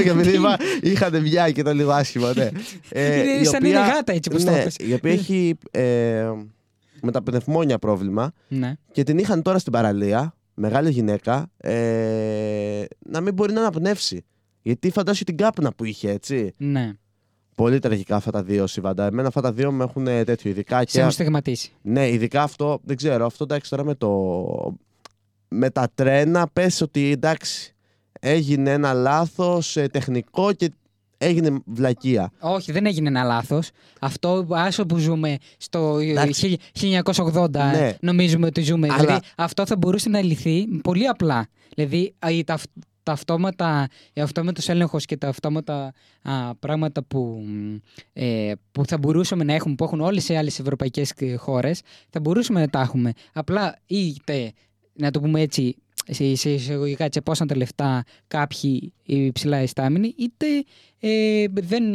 Επειδή είχαν μια και ήταν λίγο άσχημα. Σαν είναι γάτα έτσι που στόχασε. Η οποία έχει με τα πνευμόνια πρόβλημα και την είχαν τώρα στην παραλία, μεγάλη γυναίκα, να μην μπορεί να αναπνεύσει. Γιατί φαντάσου την κάπνα που είχε, έτσι. Ναι. Πολύ τραγικά αυτά τα δύο, Σιβάντα. Εμένα αυτά τα δύο με έχουν τέτοιο. Ειδικά και. Σε έχουν στιγματίσει. Ναι, ειδικά αυτό, δεν ξέρω. Αυτό εντάξει τώρα με τα τρένα, πες ότι εντάξει, έγινε ένα λάθος τεχνικό και έγινε βλακεία. Όχι, δεν έγινε ένα λάθος. Αυτό, άσο που ζούμε στο 1980, ναι, νομίζουμε ότι ζούμε. Αλλά... Δηλαδή, αυτό θα μπορούσε να λυθεί πολύ απλά. Δηλαδή, τα αυτόματα, ο αυτόματος έλεγχος και τα αυτόματα πράγματα που θα μπορούσαμε να έχουμε, που έχουν όλες οι άλλες ευρωπαϊκές χώρες, θα μπορούσαμε να τα έχουμε. Απλά είτε, να το πούμε έτσι, σε εισαγωγικά τσεπόσαν τα λεφτά κάποιοι υψηλά ειστάμινοι, είτε δεν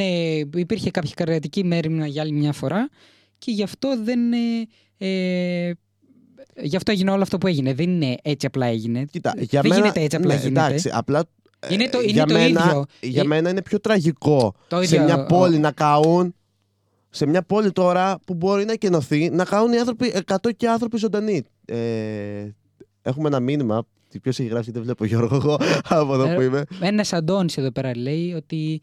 υπήρχε κάποια κρατική μέρημνα για άλλη μια φορά και γι' αυτό δεν... Γι' αυτό έγινε όλο αυτό που έγινε. Δεν είναι έτσι απλά έγινε. Κοίτα, για δεν μένα, γίνεται έτσι απλά, ναι, γίνεται. Εντάξει, απλά είναι το, είναι για, το μένα, ίδιο. Για μένα είναι πιο τραγικό το σε ίδιο, μια πόλη να καούν, σε μια πόλη τώρα που μπορεί να κενωθεί, να καούν οι άνθρωποι, 100 και άνθρωποι ζωντανοί. Έχουμε ένα μήνυμα. Ποιος έχει γράψει, δεν βλέπω Γιώργο εγώ από εδώ που είμαι. Ένας Αντώνης εδώ πέρα λέει ότι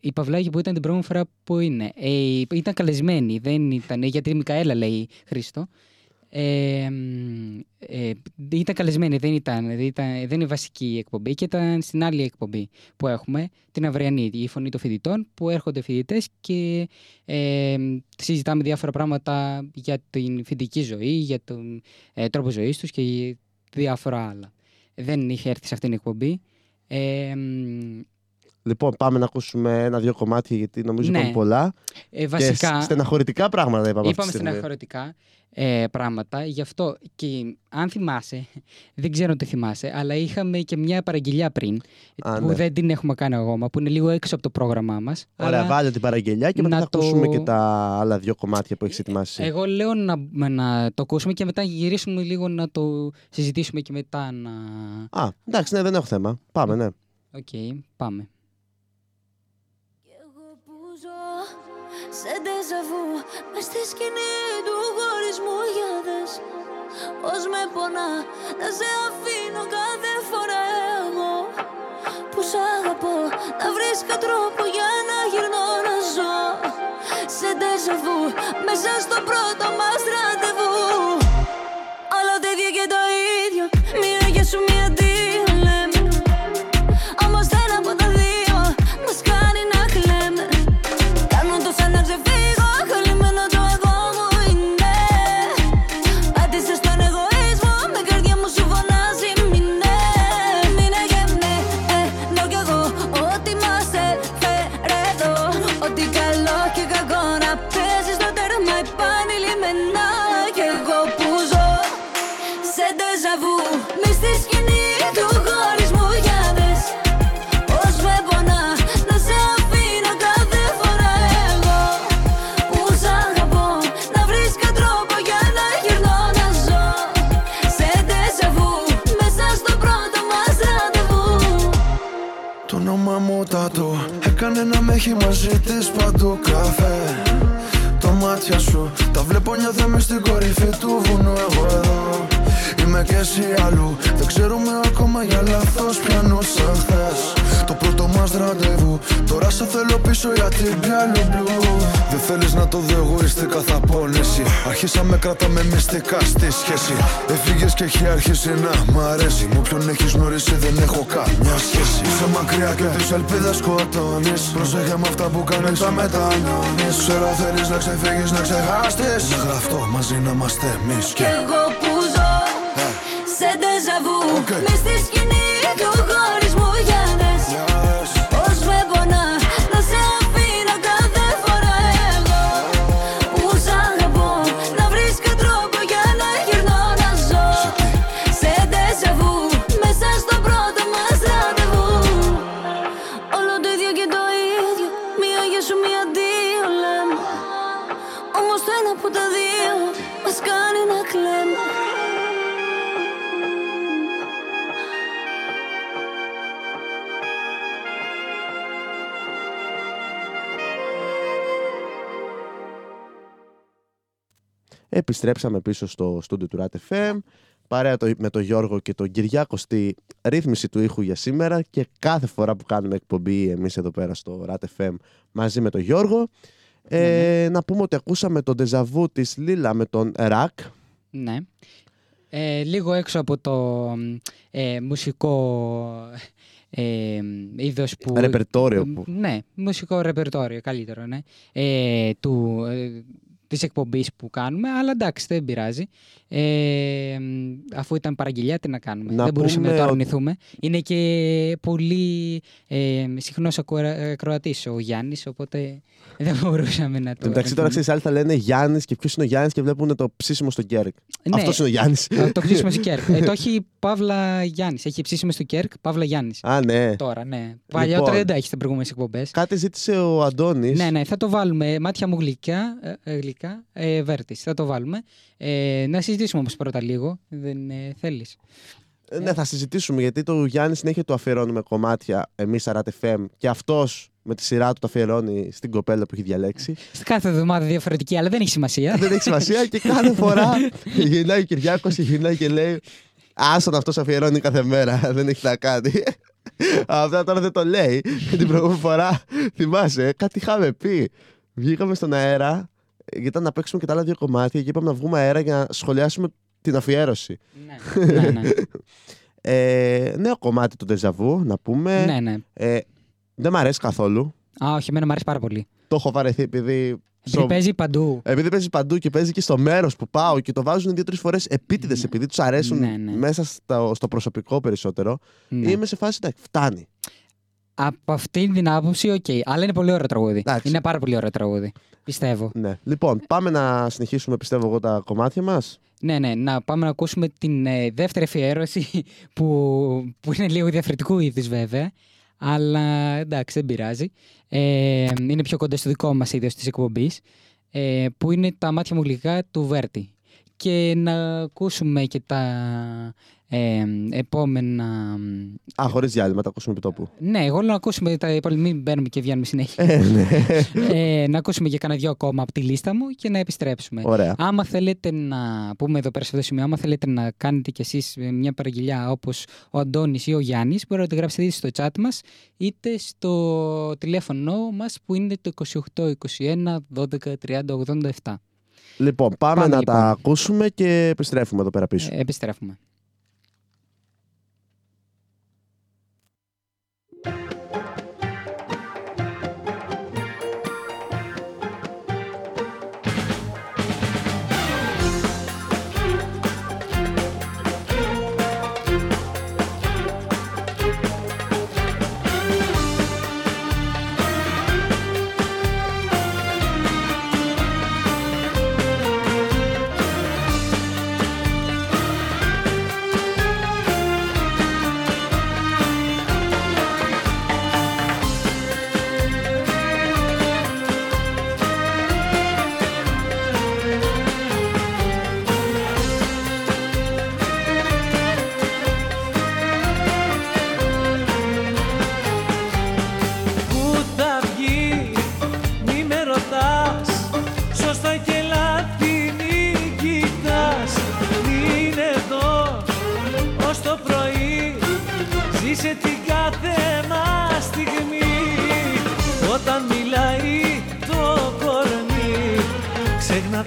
η Παυλάκη που ήταν την πρώτη φορά που είναι, ήταν καλεσμένη, δεν ήταν, γιατί η Μικαέλα λέει Χρήστο. Ήταν καλεσμένη, δεν είναι βασική εκπομπή και ήταν στην άλλη εκπομπή που έχουμε, την αυριανή, η φωνή των φοιτητών, που έρχονται φοιτητές και συζητάμε διάφορα πράγματα για την φοιτητική ζωή, για τον τρόπο ζωής τους και διάφορα άλλα. Δεν είχε έρθει σε αυτήν την εκπομπή. Λοιπόν, πάμε να ακούσουμε ένα-δύο κομμάτια, γιατί νομίζω είπαμε πολλά. Βασικά, και στεναχωρητικά πράγματα είπαμε στεναχωρητικά πράγματα. Γι' αυτό και αν θυμάσαι, δεν ξέρω τι θυμάσαι, αλλά είχαμε και μια παραγγελιά πριν, που δεν την έχουμε κάνει ακόμα, που είναι λίγο έξω από το πρόγραμμά μας. Ωραία, βάλε την παραγγελιά και μετά θα ακούσουμε και τα άλλα δύο κομμάτια που έχεις ετοιμάσει. Εγώ λέω να το ακούσουμε και μετά γυρίσουμε λίγο να το συζητήσουμε και μετά να... εντάξει, ναι, δεν έχω θέμα. Πάμε, ναι. Οκ, πάμε. Σε ντεζαβού, μες στη σκηνή του χωρισμού για δες πως με πονά να σε αφήνω κάθε φορά εγώ που σ' αγαπώ, να βρίσκω τρόπο για να γυρνώ να ζω. Σε ντεζαβού, μέσα στο πρώτο μας ραντεβού, όλα τα ίδια και το ίδιο, μία για σου μία δύο λέμε, όμως δεν από τα δύο μας κάνει να κλαίμε. Κάνε να με έχει μαζί της παντού καφέ. Τα μάτια σου τα βλέπω, νιώθω μες στην κορυφή του βουνού. Εγώ εδώ είμαι και εσύ αλλού, δεν ξέρουμε ακόμα για λάθος πιανούσα χθες. Το πρώτο μας ραντεβού, τώρα σε θέλω πίσω για την καλούμπλου. Δεν θέλεις να το δω εγωιστικά, θα πονέσει. Αρχίσαμε κρατάμε μυστικά στη σχέση. Έφυγες και έχει αρχίσει να μ' αρέσει. Μου ποιον έχεις γνωρίσει δεν έχω καμιά σχέση. Είσαι μακριά και τις ελπίδες σκοτώνεις. Προσέχε με αυτά που κάνεις, τα μετανιώνεις. Ξέρω θέλεις να ξεφύγεις, να ξεχάσεις. Να γραφτώ μαζί να είμαστε εμείς και εγώ που ζω σε ντεζαβού, μες στη σκηνή του χωρισμού για δες πως με πονά να σε αφήνω κάθε φορά εγώ που σ' αγαπώ, να βρίσκω τρόπο για να γυρνώ να ζω. Σε ντεζαβού, μέσα στο πρώτο μας ραντεβού, όλο το ίδιο και το ίδιο, μία δύο μας κάνει να κλαίμε. Επιστρέψαμε πίσω στο στούντιο του RATFM, παρέα με τον Γιώργο και τον Κυριάκο στη ρύθμιση του ήχου για σήμερα και κάθε φορά που κάνουμε εκπομπή εμείς εδώ πέρα στο RATFM μαζί με τον Γιώργο. Να πούμε ότι ακούσαμε τον ντεζαβού της Λίλα με τον Ρακ. Ναι. Λίγο έξω από το μουσικό είδος που... Ρεπερτόριο που... Ναι, μουσικό ρεπερτόριο, καλύτερο, ναι. Της εκπομπής που κάνουμε, αλλά εντάξει, δεν πειράζει. Αφού ήταν παραγγελιά, τι να κάνουμε. Δεν μπορούσαμε να το αρνηθούμε. Είναι και πολύ συχνός ακροατής ο Γιάννης, οπότε δεν μπορούσαμε να το. Εντάξει, τώρα ξέρεις, άλλοι θα λένε Γιάννης και ποιος είναι ο Γιάννης και βλέπουν το ψήσιμο στο Κέρκ. Ναι, αυτός είναι ο Γιάννης. Το ψήσιμο στο Κέρκ. Το έχει Παύλα Γιάννης. Έχει ψήσιμο στο Κέρκ, Παύλα Γιάννης. Α, ναι. Τώρα, ναι. Παλιότερα λοιπόν, δεν τα έχει στις προηγούμενες εκπομπές. Κάτι ζήτησε ο Αντώνης. Ναι, ναι, θα το βάλουμε. Μάτια μου γλυκιά. Βέρτης, θα το βάλουμε. Να συζητήσουμε όμως πρώτα λίγο. Δεν θέλεις? Ναι, θα συζητήσουμε, γιατί το Γιάννη συνέχεια του αφιερώνουμε κομμάτια εμείς RATFM και αυτός με τη σειρά του το αφιερώνει στην κοπέλα που έχει διαλέξει. Στην κάθε εβδομάδα διαφορετική, αλλά δεν έχει σημασία. Δεν έχει σημασία και κάθε φορά γυρνάει ο Κυριάκος και γυρνάει και λέει άστον, αυτός αφιερώνει κάθε μέρα, δεν έχει να κάνει. Αυτά τώρα δεν το λέει. Την προηγούμενη φορά θυμάσαι, κάτι είχαμε πει. Βγήκαμε στον αέρα. Γιατί να παίξουμε και τα άλλα δύο κομμάτια και είπαμε να βγούμε αέρα για να σχολιάσουμε την αφιέρωση. Ναι, ναι, ναι. Νέο κομμάτι του ντεζαβού, να πούμε. Ναι, ναι. Δεν μ' αρέσει καθόλου. Α, όχι, εμένα μ' αρέσει πάρα πολύ. Το έχω βαρεθεί επειδή παίζει παντού. Επειδή παίζει παντού και παίζει και στο μέρος που πάω και το βάζουν 2-3 φορές επίτηδες, ναι, επειδή τους αρέσουν, ναι, ναι, μέσα στο προσωπικό περισσότερο. Ναι. Είμαι σε φάση, φτάνει. Από αυτήν την άποψη, οκ. Αλλά είναι πολύ ωραίο τραγούδι. Είναι πάρα πολύ ωραίο τραγούδι. Πιστεύω. Ναι. Λοιπόν, πάμε να συνεχίσουμε, πιστεύω εγώ, τα κομμάτια μας. Ναι, ναι. Να πάμε να ακούσουμε την δεύτερη αφιέρωση που είναι λίγο διαφορετικού είδους βέβαια. Αλλά εντάξει, δεν πειράζει. Είναι πιο κοντά στο δικό μας είδος της εκπομπής. Που είναι τα μάτια μου γλυκά του Βέρτη. Και να ακούσουμε και τα... επόμενα. Α, χωρίς διάλειμμα, τα ακούσουμε επί τόπου. Ναι, εγώ να ακούσουμε τα υπόλοιπα. Μην μπαίνουμε και βγαίνουμε συνέχεια. Να ακούσουμε και κανένα δυο ακόμα από τη λίστα μου και να επιστρέψουμε. Ωραία. Άμα θέλετε να πούμε εδώ πέρα σε αυτό το σημείο, άμα θέλετε να κάνετε κι εσείς μια παραγγελιά όπως ο Αντώνης ή ο Γιάννης, μπορείτε να τη γράψετε είτε στο chat μας είτε στο τηλέφωνο μας που είναι το 28 21 12 30 87. Λοιπόν, πάμε να λοιπόν τα ακούσουμε και επιστρέφουμε εδώ πέρα πίσω. Επιστρέφουμε.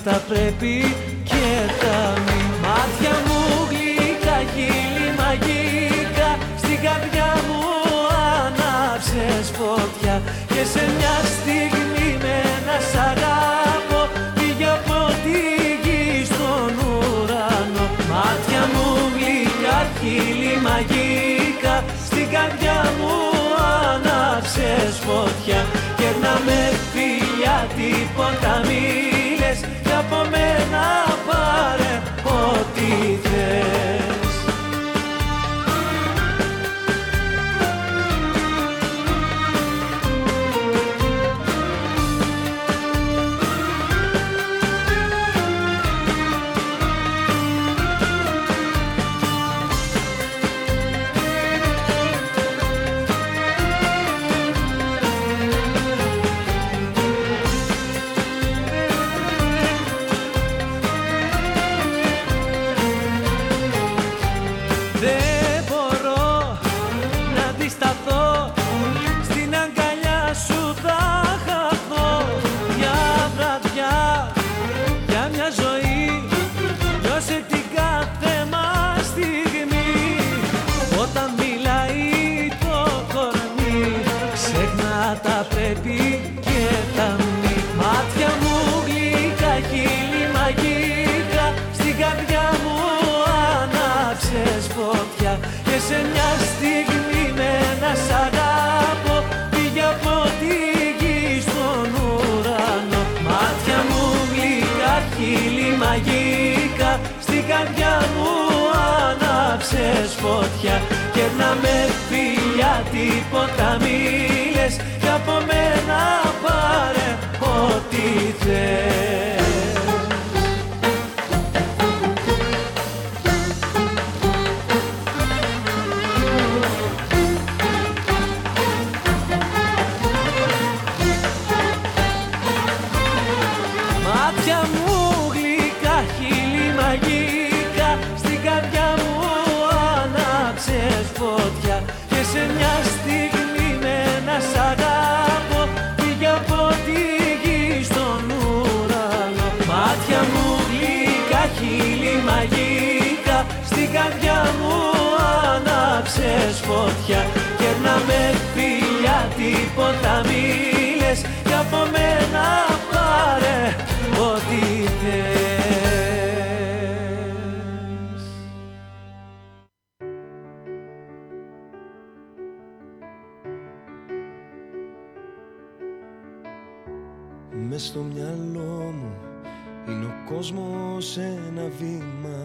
Τα πρέπει και τα μη. Μάτια μου γλυκά, χείλη μαγικά, στην καρδιά μου ανάψες φωτιά. Και σε μια στιγμή με ένα σ' αγάπω, πήγε από τη γη στον ουρανό. Μάτια μου γλυκά, χείλη μαγικά, στην καρδιά μου ανάψες φωτιά. Και να με φιλιά τίποτα μη. Κι από μένα πάρε ό,τι θες. μαγικά στην καρδιά μου άναψες φωτιά και να με φιλιά τίποτα μίλες κι από μένα πάρε ό,τι θες. Φωτιά και να με φιλιά τίποτα μίλες κι από μένα πάρε ό,τι θες. Μες στο μυαλό μου είναι ο κόσμος ένα βήμα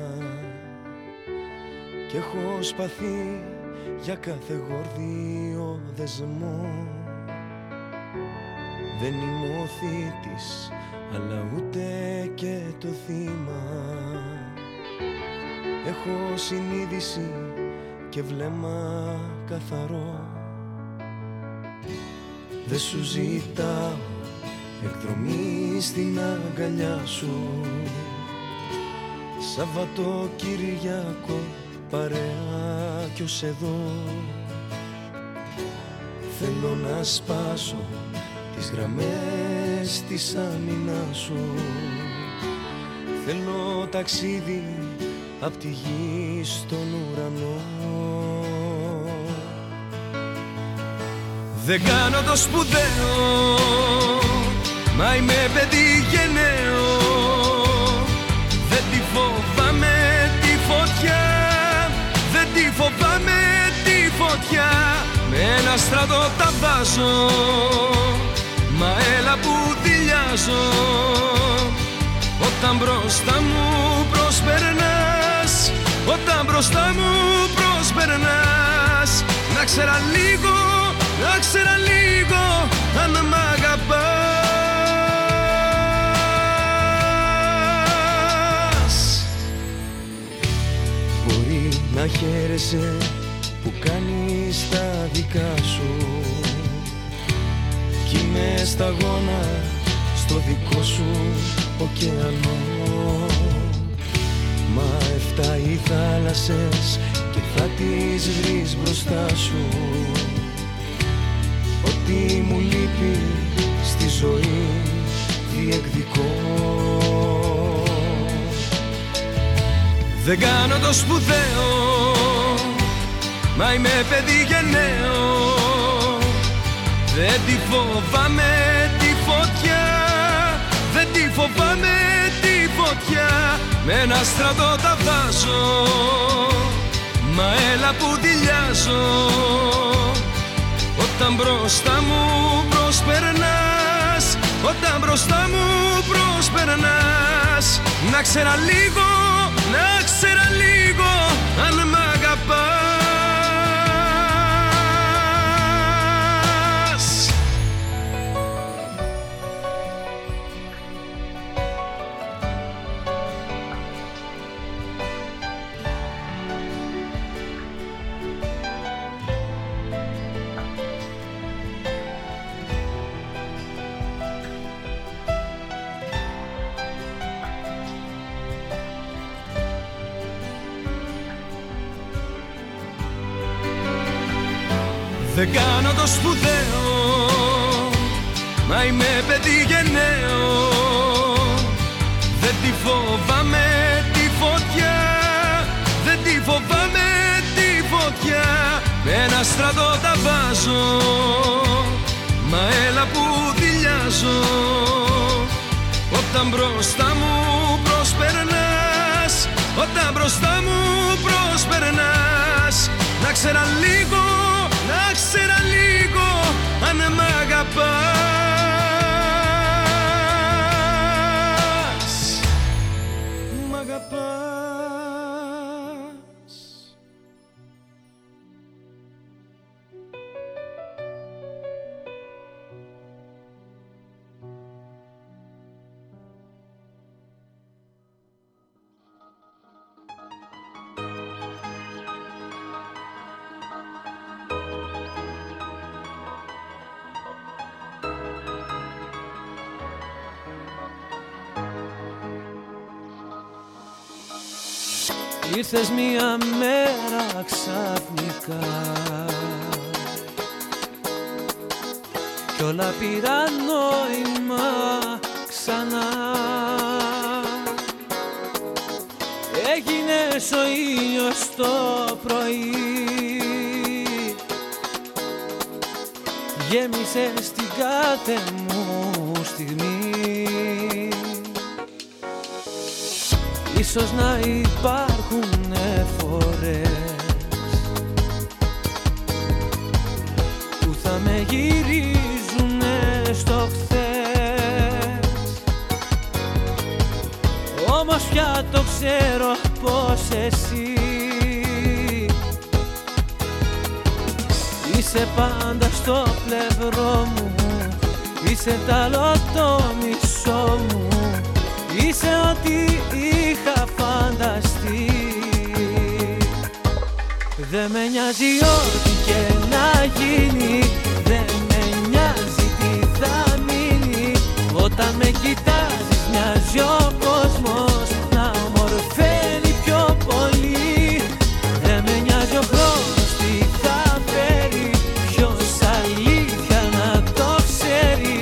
κι έχω σπαθεί για κάθε γορδίο δεσμό. Δεν είμαι ο θήτης, αλλά ούτε και το θύμα. Έχω συνείδηση και βλέμμα καθαρό. Δεν σου ζητάω εκδρομή στην αγκαλιά σου. Σαββατοκύριακο παρέα κι ως εδώ. Θέλω να σπάσω τις γραμμές της άμυνας σου. Θέλω ταξίδι απ' τη γη στον ουρανό. Δεν κάνω το σπουδαίο, μα είμαι παιδί γενναίο. Δεν τη φοβάμαι τη φωτιά, φοβάμαι τη φωτιά. Με ένα στρατό τα βάζω, μα έλα που δειλιάζω όταν μπροστά μου προσπερνάς. Όταν μπροστά μου προσπερνάς, να ξέρα λίγο, να ξέρα λίγο αν μ' αγαπάς. Μπορεί να χαίρεσαι που κάνεις τα δικά σου κι είμαι σταγόνα στο δικό σου ωκεανό. Μα εφτά οι θάλασσες και θα τις βρεις μπροστά σου. Ό,τι μου λείπει στη ζωή διεκδικώ. Δεν κάνω το σπουδαίο, μα είμαι παιδί γενναίο. Δεν τη φοβάμαι τη φωτιά, δεν τη φοβάμαι τη φωτιά. Με ένα στρατό τα βάζω, μα έλα που δειλιάζω όταν μπροστά μου προσπερνάς. Όταν μπροστά μου προσπερνάς, να ξέρα λίγο, να ξέρα λίγο αν μ' αγαπάς. Δεν κάνω το σπουδαίο, μα είμαι παιδί γενναίο. Δεν τη φοβάμαι τη φωτιά, δεν τη φοβάμαι τη φωτιά. Με ένα στρατό τα βάζω, μα έλα που δειλιάζω όταν μπροστά μου προσπερνάς. Όταν μπροστά μου προσπερνάς, να ξέρα λίγο, να ξέρα λίγο αν μ' αγαπάς. αγαπάς. Ήρθες μία μέρα ξαφνικά κι όλα πήραν νόημα ξανά. Έγινες ο ήλιος το πρωί, γέμισες την κάθε μου στιγμή. Ίσως να υπάρχουν φορές που θα με γυρίζουνε στο χθες, όμως πια το ξέρω πως εσύ είσαι πάντα στο πλευρό μου, είσαι τ' άλλο το μισό μου, είσαι ό,τι είχα φανταστεί. Δε με νοιάζει ό,τι και να γίνει, δε με νοιάζει τι θα μείνει. Όταν με κοιτάζεις μοιάζει ο κόσμος να ομορφαίνει πιο πολύ. Δε με νοιάζει ο χρόνος τι θα φέρει, ποιος αλήθεια να το ξέρει.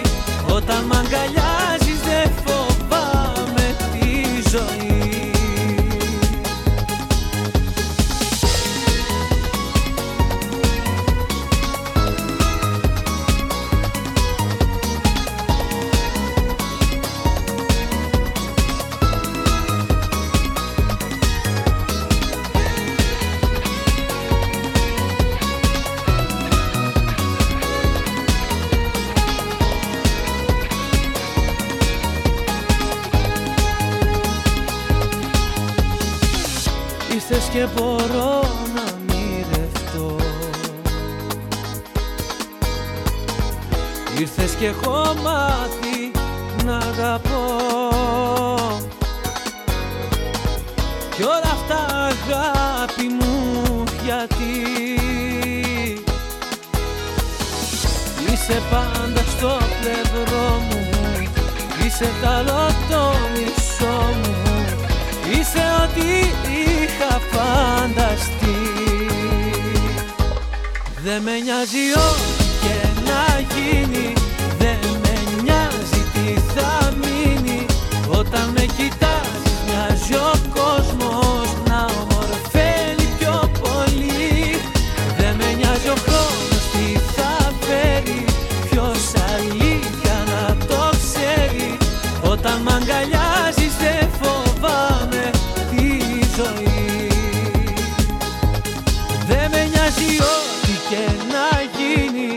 Όταν μ' αγκαλιάζεις δε φοβάμαι τη ζωή. Και μπορώ να μοιρευτώ, ήρθες και έχω μάθει να αγαπώ, κι όλα αυτά αγάπη μου γιατί είσαι πάντα στο πλευρό μου, είσαι τ' άλλο το μισό μου, είσαι ό,τι είχα φανταστεί. Δε με νοιάζει ό,τι και να γίνει, δε με νοιάζει τι θα μείνει. Όταν με κοιτάζεις μοιάζει ο κόσμος να ομορφαίνει πιο πολύ. Δε με νοιάζει ο χρόνος τι θα φέρει, ποιος αλήθεια να το ξέρει. Όταν μ' αγκαλιάζεις δε φοβάμαι τη ζωή. Δε με νοιάζει ό,τι και να γίνει,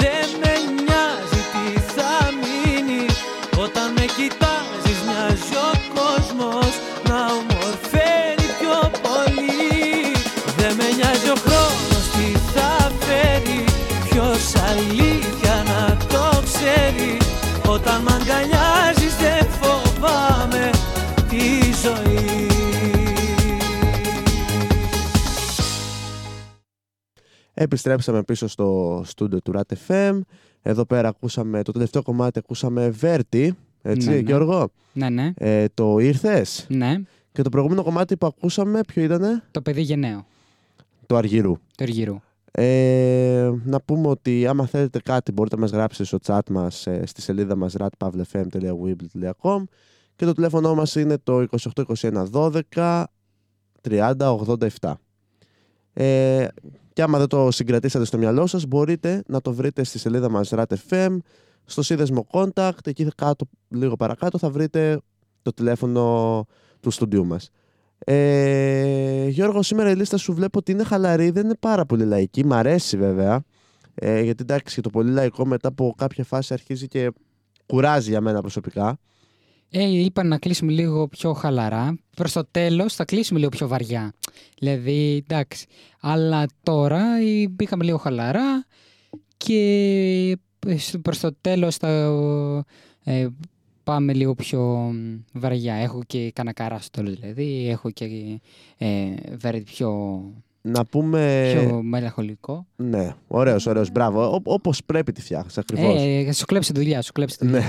δε με νοιάζει τι θα μείνει. Όταν με κοιτάζεις μοιάζει ο κόσμος να ομορφαίνει πιο πολύ. Δε με νοιάζει ο χρόνος τι θα φέρει, ποιος αλήθεια να το ξέρει. Όταν μ' αγκαλιάζεις δεν φοβάμαι τη ζωή. Επιστρέψαμε πίσω στο στούντιο του RATFM. Εδώ πέρα ακούσαμε, το τελευταίο κομμάτι ακούσαμε Verti, έτσι ναι, ναι. Γιώργο. Ναι, ναι. Το ήρθες. Ναι. Και το προηγούμενο κομμάτι που ακούσαμε ποιο ήτανε? Το παιδί γενναίο. Το Αργυρού. Το Αργυρού. Να πούμε ότι άμα θέλετε κάτι μπορείτε να μας γράψετε στο chat μας, στη σελίδα μας ratpavlefm.weebly.com και το τηλέφωνο μας είναι το 28 21 12 30 87. Και άμα δεν το συγκρατήσατε στο μυαλό σας μπορείτε να το βρείτε στη σελίδα μας ratfm, στο σύνδεσμο contact, εκεί κάτω, λίγο παρακάτω θα βρείτε το τηλέφωνο του στούντιου μας. Γιώργο, σήμερα η λίστα σου βλέπω ότι είναι χαλαρή, δεν είναι πάρα πολύ λαϊκή. Μ' αρέσει βέβαια, γιατί εντάξει, το πολύ λαϊκό μετά από κάποια φάση αρχίζει και κουράζει για μένα προσωπικά. Είπα να κλείσουμε λίγο πιο χαλαρά. Προς το τέλος θα κλείσουμε λίγο πιο βαριά. Δηλαδή, εντάξει. Αλλά τώρα μπήκαμε λίγο χαλαρά και προς το τέλος θα πάμε λίγο πιο βαριά. Έχω και κανακαρά στο τέλος, δηλαδή. Έχω και πιο... Να πούμε... Πιο μελαγχολικό. Ναι, ωραίος, μπράβο. Όπως πρέπει τη φτιάχνεις ακριβώς. Σου κλέψει τη δουλειά, Ναι.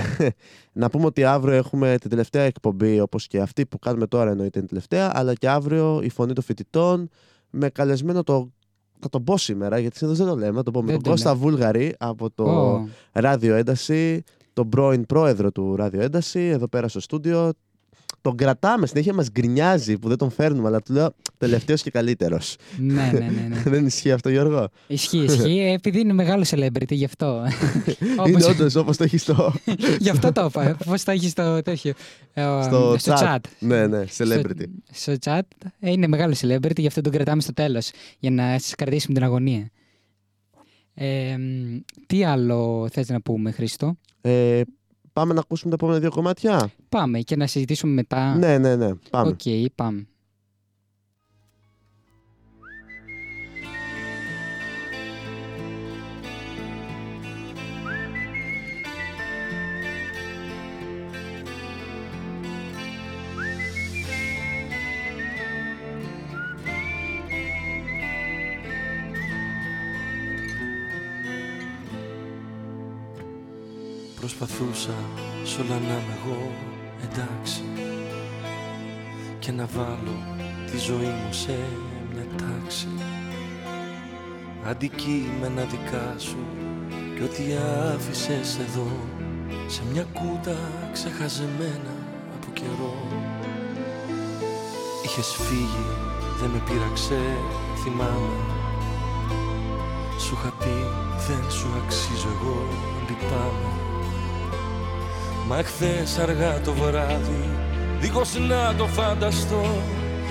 Να πούμε ότι αύριο έχουμε την τελευταία εκπομπή, όπως και αυτή που κάνουμε τώρα, εννοείται είναι τελευταία, αλλά και αύριο η φωνή των φοιτητών με καλεσμένο το... Θα τον πω σήμερα, γιατί συνήθως δεν το λέμε, θα τον πω με τον Κώστα Βούλγαρη από το Ράδιο Ένταση, τον πρώην πρόεδρο του Ράδιο Ένταση, εδώ πέρα στο στούντιο. Τον κρατάμε, συνέχεια μας γκρινιάζει που δεν τον φέρνουμε, αλλά του λέω τελευταίος και καλύτερος. Ναι. Δεν ισχύει αυτό, Γιώργο? Ισχύει, επειδή είναι μεγάλο celebrity, γι' αυτό. Είναι όντως, όπως το έχει στο... Γι' αυτό το είπα, πώς το έχει στο τέτοιο. Στο chat. Ναι, celebrity. Στο chat, είναι μεγάλο celebrity, γι' αυτό τον κρατάμε στο τέλος, για να σας κρατήσουμε την αγωνία. Τι άλλο θες να πούμε, Χρήστο? Πάμε να ακούσουμε τα επόμενα δύο κομμάτια. Πάμε και να συζητήσουμε μετά. Ναι. Πάμε. Πάμε. Προσπαθούσα σ' όλα να είμαι εγώ εντάξει και να βάλω τη ζωή μου σε μια τάξη, αντικείμενα δικά σου κι ό,τι άφησες εδώ σε μια κούτα ξεχαζεμένα από καιρό. Είχες φύγει, δεν με πείραξε, θυμάμαι. Σου είχα πει δεν σου αξίζω εγώ, λυπάμαι. Μα χθες αργά το βράδυ, δίχως να το φανταστώ,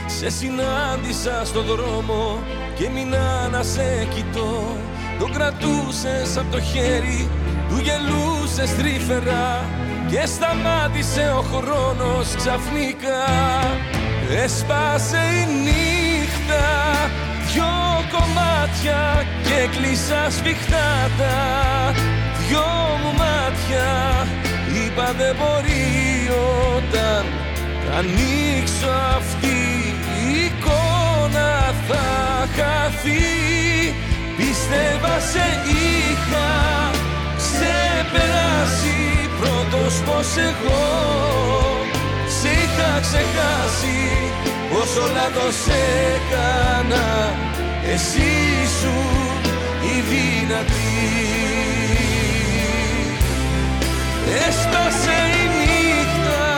σε συνάντησα στον δρόμο και μείνω να σε κοιτώ. Τον κρατούσες απ' το χέρι, του γελούσες τρυφερά και σταμάτησε ο χρόνος ξαφνικά. Έσπασε η νύχτα, δυο κομμάτια και κλείσα σφιχτά τα δυο μου μάτια. Είπα δεν μπορεί όταν ανοίξω αυτή η εικόνα θα χαθεί. Πίστευα σε είχα ξεπεράσει πρώτος πως εγώ σε είχα ξεχάσει. Όσο λάθος έκανα εσύ σου η δυνατή. Έσπασε η νύχτα,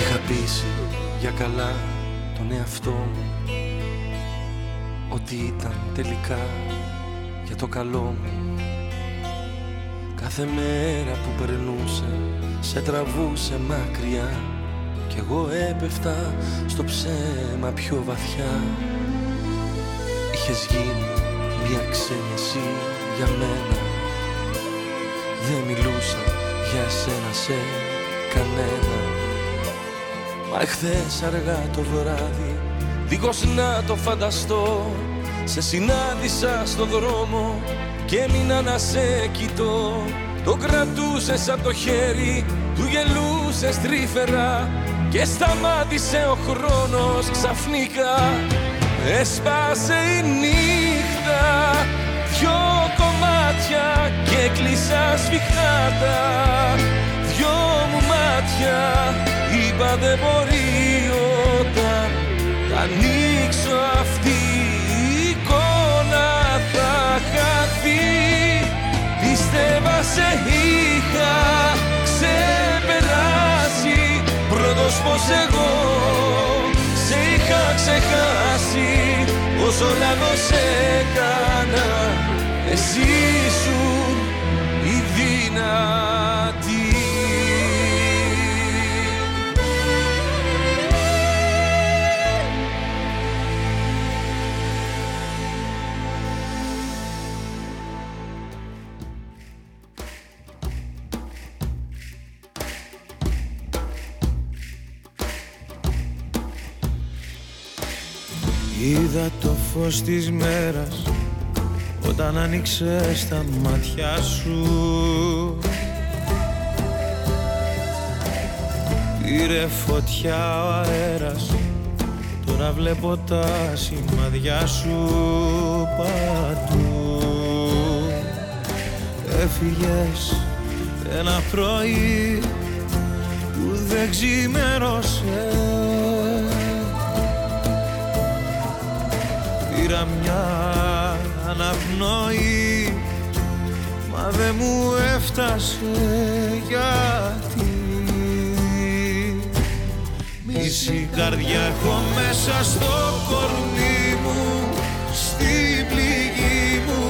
είχα πείσει για καλά τον εαυτό μου ότι ήταν τελικά για το καλό μου. Κάθε μέρα που περνούσε, σε τραβούσε μακριά κι εγώ έπεφτα στο ψέμα πιο βαθιά. Είχες γίνει μια ξένη εσύ για μένα, δεν μιλούσα για σένα σε κανένα. Μα χθες αργά το βράδυ, δίχως να το φανταστώ, σε συνάντησα στον δρόμο και έμεινα να σε κοιτώ. Το κρατούσες απ' το χέρι, του γελούσες τρυφερά και σταμάτησε ο χρόνος ξαφνικά. Έσπασε η νύχτα, δυο κομμάτια και κλείσα σφιχτά τα δυο μου μάτια. Είπα δεν μπορεί όταν θα ανοίξω αυτή η εικόνα θα χαθεί. Πίστευα σε είχα ξεπεράσει πρώτος πως εγώ σε είχα ξεχάσει. Όσο λάθος έκανα εσύ σου η δυνατή. Είδα το φως της μέρας όταν άνοιξες τα μάτια σου. Πήρε φωτιά ο αέρας, τώρα βλέπω τα σημάδια σου παντού. Έφυγες ένα πρωί που δεν ξημέρωσε. Πήρα μια αναπνοή, μα δεν μου έφτασε γιατί. Μισή καρδιά έχω μέσα στο κορμί μου, στην πληγή μου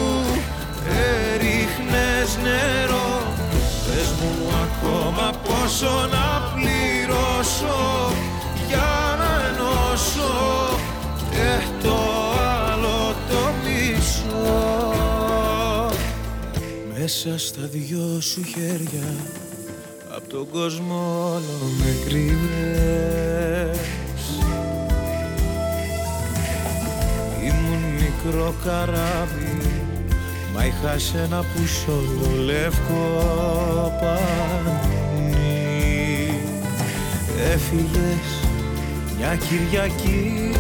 έριχνες νερό. Πες μου ακόμα πόσο να πληρώσω για να ενώσω και το άλλο το μισό. Μέσα στα δυο σου χέρια απ' τον κόσμο όλο με κρύβες. Ήμουν μικρό καράβι, μα είχα σένα που σ' όλο λευκό πανί. Έφυγες μια Κυριακή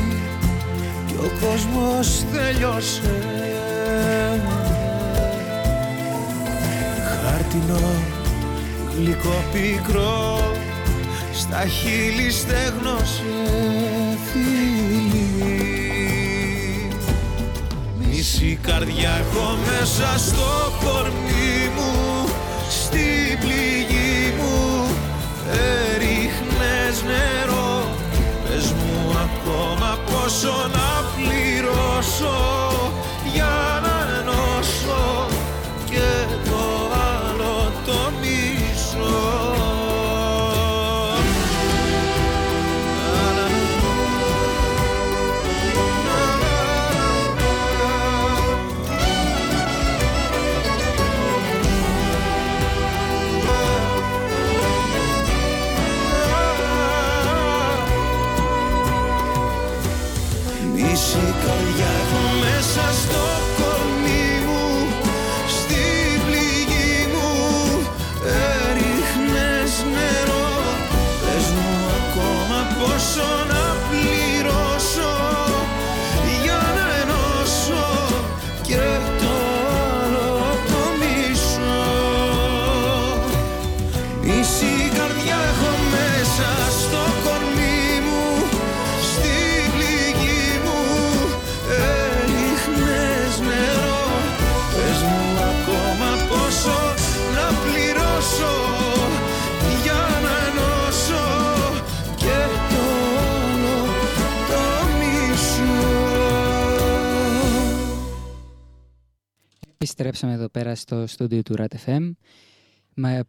κι ο κόσμος τελειώσε. Χάρτινο γλυκό πικρό, στα χείλη στέγνωσε φίλη. Μισή καρδιά έχω μέσα στο κορμί μου, στην πληγή μου έριχνες νερό. Πες μου ακόμα πόσο να πληρώσω για να ενώσω και το άλλο το μη. Μισή καρδιά έχω μέσα στο κορμί μου, στην πληγή μου έριχνες νερό. Πες μου ακόμα πόσο να πληρώσω για να ενώσω και το άλλο το μισό. Μισή καρδιά έχω μέσα στο κορμί μου, στην πληγή μου έριχνες νερό. Πες μου ακόμα πόσο να πληρώσω για να ενώσω και το όλο το μισό. Επιστρέψαμε εδώ πέρα στο στούντιο του RATFM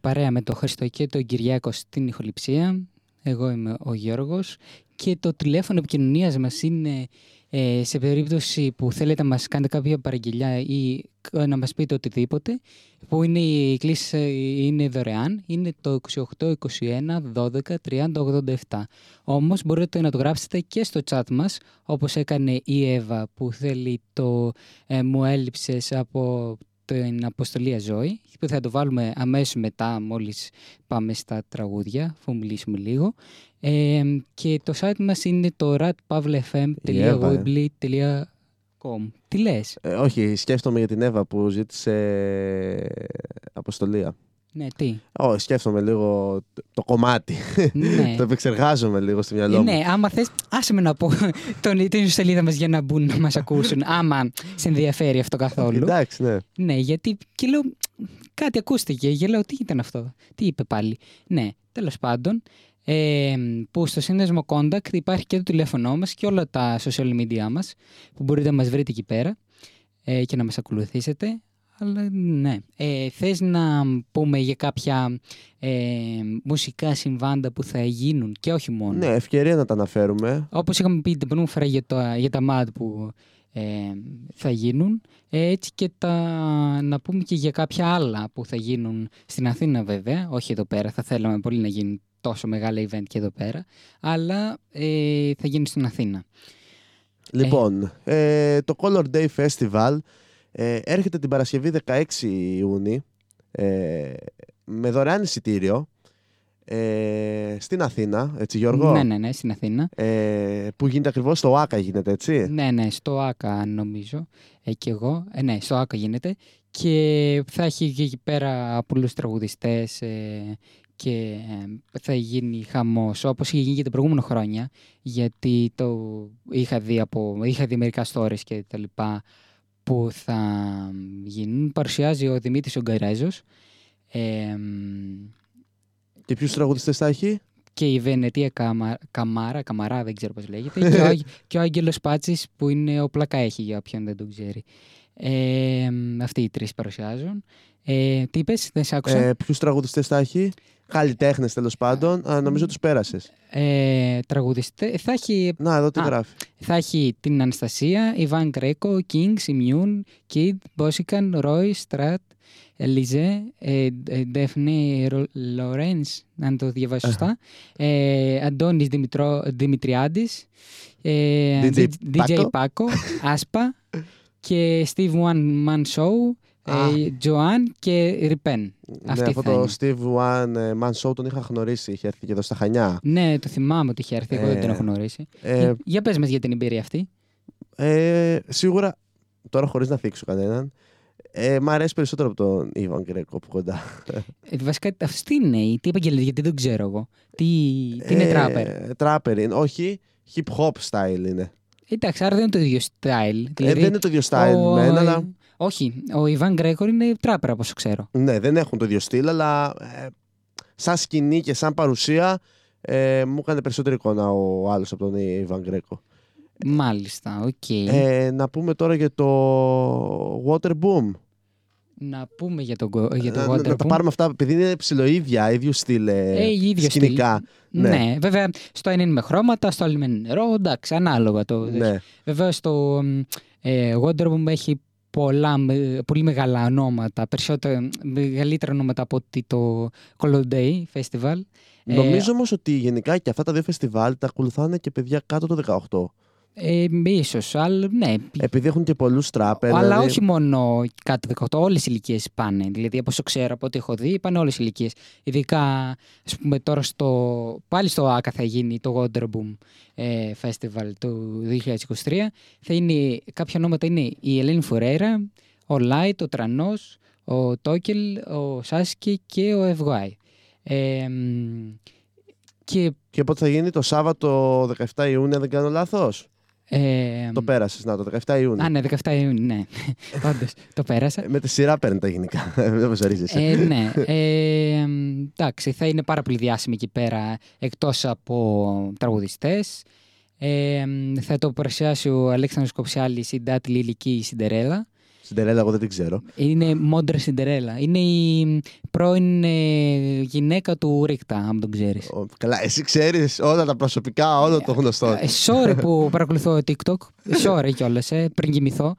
παρέα με τον Χρήστο και τον Κυριάκο στην ηχοληψία. Εγώ είμαι ο Γιώργος και το τηλέφωνο επικοινωνίας μας είναι σε περίπτωση που θέλετε να μας κάνετε κάποια παραγγελιά ή να μας πείτε οτιδήποτε, που είναι η κλήση είναι δωρεάν, είναι το 28-21-12-30-87. Όμως μπορείτε να το γράψετε και στο chat μας, όπως έκανε η Εύα που θέλει το «Μου έλειψες» από την αποστολή Ζωή, που θα το βάλουμε αμέσως μετά μόλις πάμε στα τραγούδια, αφού μιλήσουμε λίγο. Και το site μας είναι το ratpavlefm.weebly.com. Τι λες? Όχι, σκέφτομαι για την Εύα που ζήτησε αποστολία. Ναι, τι? Σκέφτομαι λίγο το κομμάτι. Ναι. Το επεξεργάζομαι λίγο στο μυαλό μου. Ναι, άμα θες, άσε με να πω την σελίδα μας για να μπουν να μας ακούσουν. Άμα σε ενδιαφέρει αυτό καθόλου. Εντάξει, ναι. Ναι, γιατί και λέω κάτι ακούστηκε. Και λέω τι ήταν αυτό, τι είπε πάλι. Ναι, τέλος πάντων. Που στο σύνδεσμο Contact υπάρχει και το τηλέφωνό μας και όλα τα social media μας που μπορείτε να μας βρείτε εκεί πέρα και να μας ακολουθήσετε. Αλλά ναι, θες να πούμε για κάποια μουσικά συμβάντα που θα γίνουν και όχι μόνο? Ναι, ευκαιρία να τα αναφέρουμε. Όπως είχαμε πει την πρώτη φορά για τα ΜΑΤ που θα γίνουν, έτσι και να πούμε και για κάποια άλλα που θα γίνουν στην Αθήνα βέβαια, όχι εδώ πέρα, θα θέλαμε πολύ να γίνουν τόσο μεγάλα event και εδώ πέρα, αλλά θα γίνει στην Αθήνα. Λοιπόν, το Color Day Festival έρχεται την Παρασκευή 16 Ιουνίου με δωρεάν εισιτήριο στην Αθήνα, έτσι Γιώργο? Ναι, στην Αθήνα. Που γίνεται ακριβώς στο ΆΚΑ γίνεται, έτσι? Ναι, στο ΆΚΑ νομίζω και εγώ, ναι, στο ΆΚΑ γίνεται. Και θα έχει εκεί πέρα πολλούς τραγουδιστές και θα γίνει χαμός, όπως είχε γίνει και τα προηγούμενα χρόνια, γιατί το είχα δει μερικά stories και τα λοιπά που θα γίνουν. Παρουσιάζει ο Δημήτρης Ογκαρέζος. Και ποιους τραγουδιστές θα έχει? Και η Βενετία Καμαρά, δεν ξέρω πώς λέγεται, και ο Αγγελος Πάτσης που είναι ο Πλακαέχη, για όποιον δεν τον ξέρει. Αυτοί οι τρεις παρουσιάζουν. Τι είπες, δεν σ' άκουσα? Ποιους τραγουδιστές θα έχει? Καλλιτέχνες, τέλος πάντων. Νομίζω τους πέρασες. Τραγουδιστές θα έχει. Να, εδώ τι γράφει. Θα έχει την Αναστασία, Ιβάν Κρέκο, Kings, Immune, Kid, Bossican, Roy, Strat, Ελίζε, Ντέφνη Λορένς, αν το διαβάσω σωστά, Αντώνης Δημητριάντης, DJ Πάκο, Άσπα και Steve One Man Show, Τζοάν και Ριπέν. Ναι, αυτό το Steve One Man Show τον είχα γνωρίσει, είχε έρθει και εδώ στα Χανιά. Ναι, το θυμάμαι ότι είχε έρθει, εγώ δεν τον έχω γνωρίσει. Για πες μας για την εμπειρία αυτή. Σίγουρα, τώρα χωρίς να θίξω κανέναν, μ' αρέσει περισσότερο από τον Ιβάν Κρέκο από κοντά. Βασικά, αυτή είναι η. Τι επαγγελία, γιατί δεν ξέρω εγώ. Τι είναι τράπερ. Τράπερ είναι, όχι. Hip-hop style είναι. Εντάξει, άρα δεν είναι το ίδιο style. Δηλαδή, δεν είναι το ίδιο style με ένα, αλλά. Όχι, ο Ιβάν Κρέκο είναι τράπερ, όπως ξέρω. Ναι, δεν έχουν το ίδιο στυλ, αλλά σαν σκηνή και σαν παρουσία μου έκανε περισσότερη εικόνα ο άλλος από τον Ιβάν Κρέκο. Μάλιστα, οκ. Okay. Να πούμε τώρα για το Wonderboom. Να πούμε για το Wonderboom. Να τα πάρουμε αυτά, επειδή είναι ψιλοίδια, ίδιου στυλ σκηνικά. Ναι, βέβαια, στο ένα είναι με χρώματα, στο άλλο είναι με νερό, εντάξει, ανάλογα το. Ναι. Βέβαια, στο Wonderboom έχει πολύ μεγάλα ονόματα, μεγαλύτερα ονόματα από ότι το Color Day Festival. Νομίζω όμως ότι γενικά και αυτά τα δύο φεστιβάλ τα ακολουθάνε και παιδιά κάτω το 18. Ίσως, αλλά ναι. Επειδή έχουν και πολλούς τράπερ. Αλλά δηλαδή, όχι μόνο κάτω το 18, όλες οι ηλικίες πάνε. Δηλαδή, όπως ξέρω, από ό,τι έχω δει, πάνε όλες οι ηλικίες. Ειδικά, ας πούμε, τώρα πάλι στο ΆΚΑ θα γίνει το Wonderboom Festival του 2023. Θα είναι, κάποια ονόματα είναι η Ελένη Φουρέρα, ο Λάιτ, ο Τρανός, ο Τόκελ, ο Σάσκι και ο Ευγάη. Και πότε θα γίνει? Το Σάββατο 17 Ιούνιου, αν δεν κάνω λάθος. Το πέρασες, να το 17 Ιούνιου. Ναι, 17 Ιούνιου, ναι. Όντως, το πέρασα. Με τη σειρά παίρνει τα γενικά, δεν μας ορίζεσαι. Ναι, εντάξει, θα είναι πάρα πολύ διάσημη εκεί πέρα, εκτός από τραγουδιστές. Θα το παρουσιάσει ο Αλέξανδρος Κοψιάλης, η Ντάτη Λιλική, η Σιντερέλα. Σιντερέλα, εγώ δεν την ξέρω. Είναι μόντρα Σιντερέλα. Είναι η πρώην γυναίκα του Ρίκτα, αν τον ξέρεις. Καλά, εσύ ξέρεις όλα τα προσωπικά, όλο το γνωστό. Sorry που παρακολουθώ TikTok. Sorry κιόλας, πριν κοιμηθώ.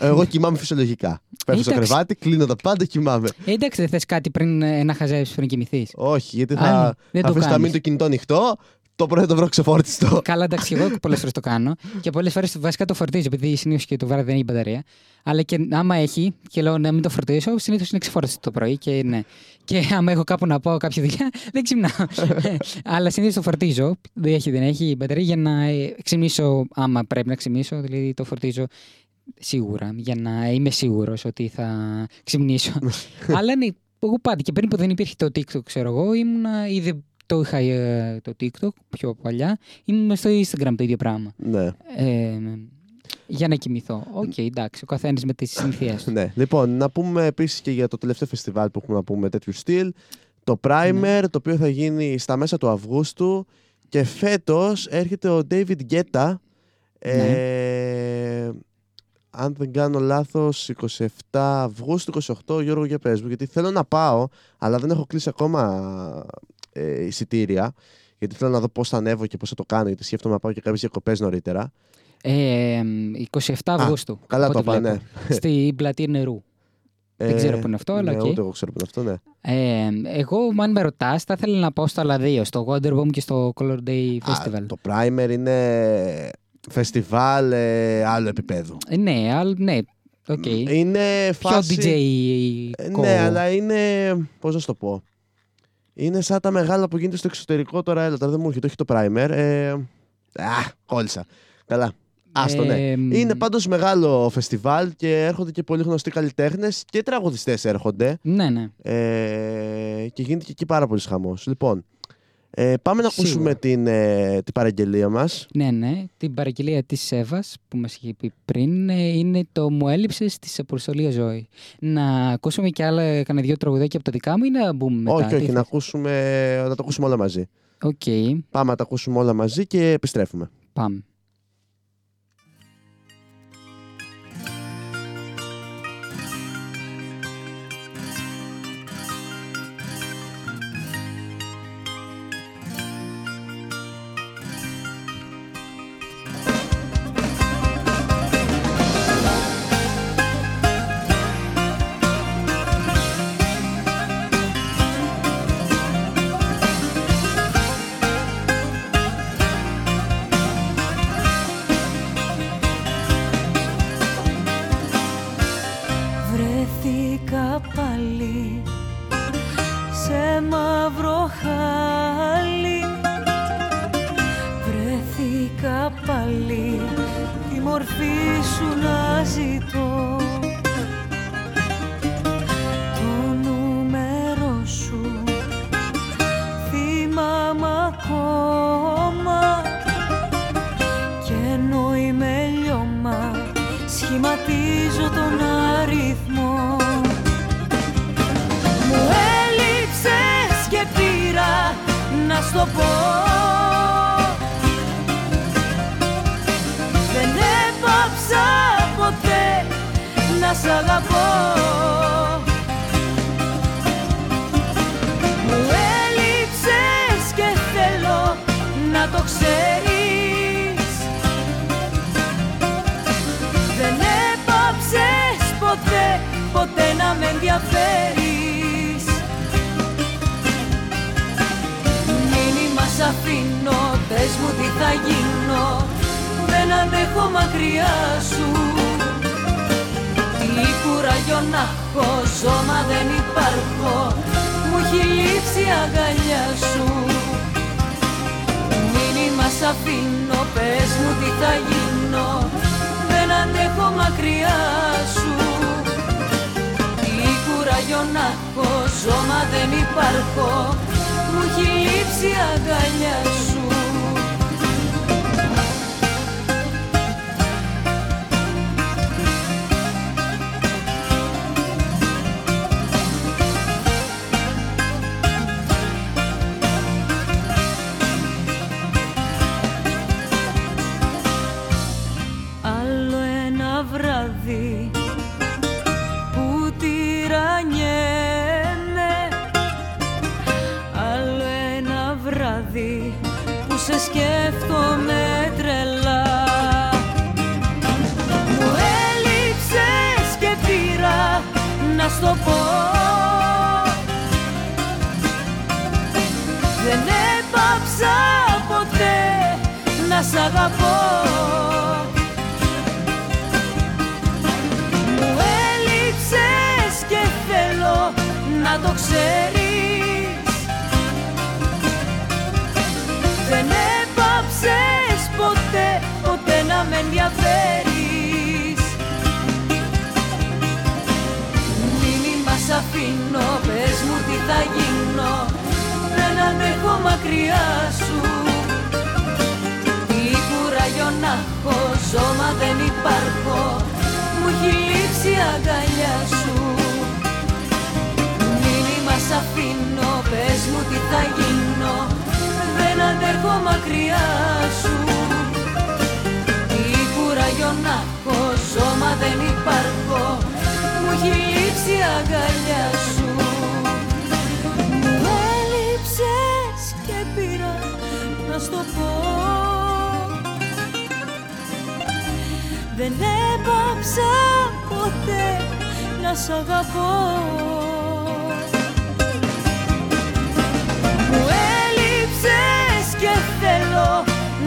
Εγώ κοιμάμαι φυσιολογικά. Πέφτω στο κρεβάτι, κλείνω τα πάντα, κοιμάμαι. Εντάξει, δεν θες κάτι να χαζεύεις πριν κοιμηθείς? Όχι, γιατί θα αφήσεις το κινητό ανοιχτό. Το πρωί το βρω ξεφόρτιστο. Καλά, εντάξει, εγώ πολλές φορές το κάνω. Και πολλές φορές βασικά το φορτίζω, επειδή συνήθως και το βράδυ δεν έχει μπαταρία. Αλλά και άμα έχει, και λέω να μην το φορτίσω, συνήθως είναι ξεφόρτιστο το πρωί. Και, ναι. Και άμα έχω κάπου να πάω, κάποια δουλειά, δεν ξυπνάω. Αλλά συνήθως το φορτίζω. Δεν έχει μπαταρία για να ξυπνήσω. Άμα πρέπει να ξυπνήσω, δηλαδή το φορτίζω σίγουρα, για να είμαι σίγουρος ότι θα ξυπνήσω. Αλλά ναι, εγώ πάντα και πριν που δεν υπήρχε το TikTok, ξέρω εγώ, ήμουνα ήδη. Το είχα το TikTok πιο παλιά. Είμαι στο Instagram το ίδιο πράγμα. Ναι. Για να κοιμηθώ. Οκ, εντάξει, ο καθένας με τις συνήθειες. Ναι. Λοιπόν, να πούμε επίσης και για το τελευταίο φεστιβάλ που έχουμε να πούμε τέτοιου στυλ. Το Primer, ναι, το οποίο θα γίνει στα μέσα του Αυγούστου. Και φέτος έρχεται ο David Guetta. Ναι. Αν δεν κάνω λάθος, 27 Αυγούστου, 28, Γιώργο, για πες μου. Γιατί θέλω να πάω, αλλά δεν έχω κλείσει ακόμα εισιτήρια, γιατί θέλω να δω πώς θα ανέβω και πώς θα το κάνω, γιατί σκέφτομαι να πάω και κάποιες διακοπές νωρίτερα. 27 Αυγούστου. Καλά το είπα, ναι. Στην πλατεία Νερού. Δεν ξέρω που είναι αυτό, αλλά. Ναι, ούτε εγώ ξέρω που είναι αυτό, ναι. Εγώ, αν με ρωτάς, θα ήθελα να πάω στα άλλα δύο, στο Wonderboom και στο Color Day Festival. Το Primer είναι. φεστιβάλ άλλο επίπεδο. Ναι, ναι. Okay. Είναι φάση... Πιο DJ. Ναι, αλλά είναι... Πώς να σου το πω. Είναι σαν τα μεγάλα που γίνεται στο εξωτερικό τώρα. Έλα, τώρα δεν μου έρχεται, όχι το Primer. Κόλλησα. Καλά. Άστο, ναι. Είναι πάντως μεγάλο φεστιβάλ και έρχονται και πολύ γνωστοί καλλιτέχνες και τραγουδιστές έρχονται. Ναι, ναι. Και γίνεται και εκεί πάρα πολύ χαμός. Λοιπόν, πάμε να ακούσουμε την παραγγελία μας. Ναι, ναι. Την παραγγελία της Εύας που μας είχε πει πριν είναι το «Μου έλειψες» της Αποστολίας Ζωή. Να ακούσουμε κι άλλα, κανένα δύο τραγουδάκια από τα δικά μου ή να μπούμε μετά? Όχι, να τα ακούσουμε όλα μαζί. Okay. Πάμε να τα ακούσουμε όλα μαζί και επιστρέφουμε. Πάμε.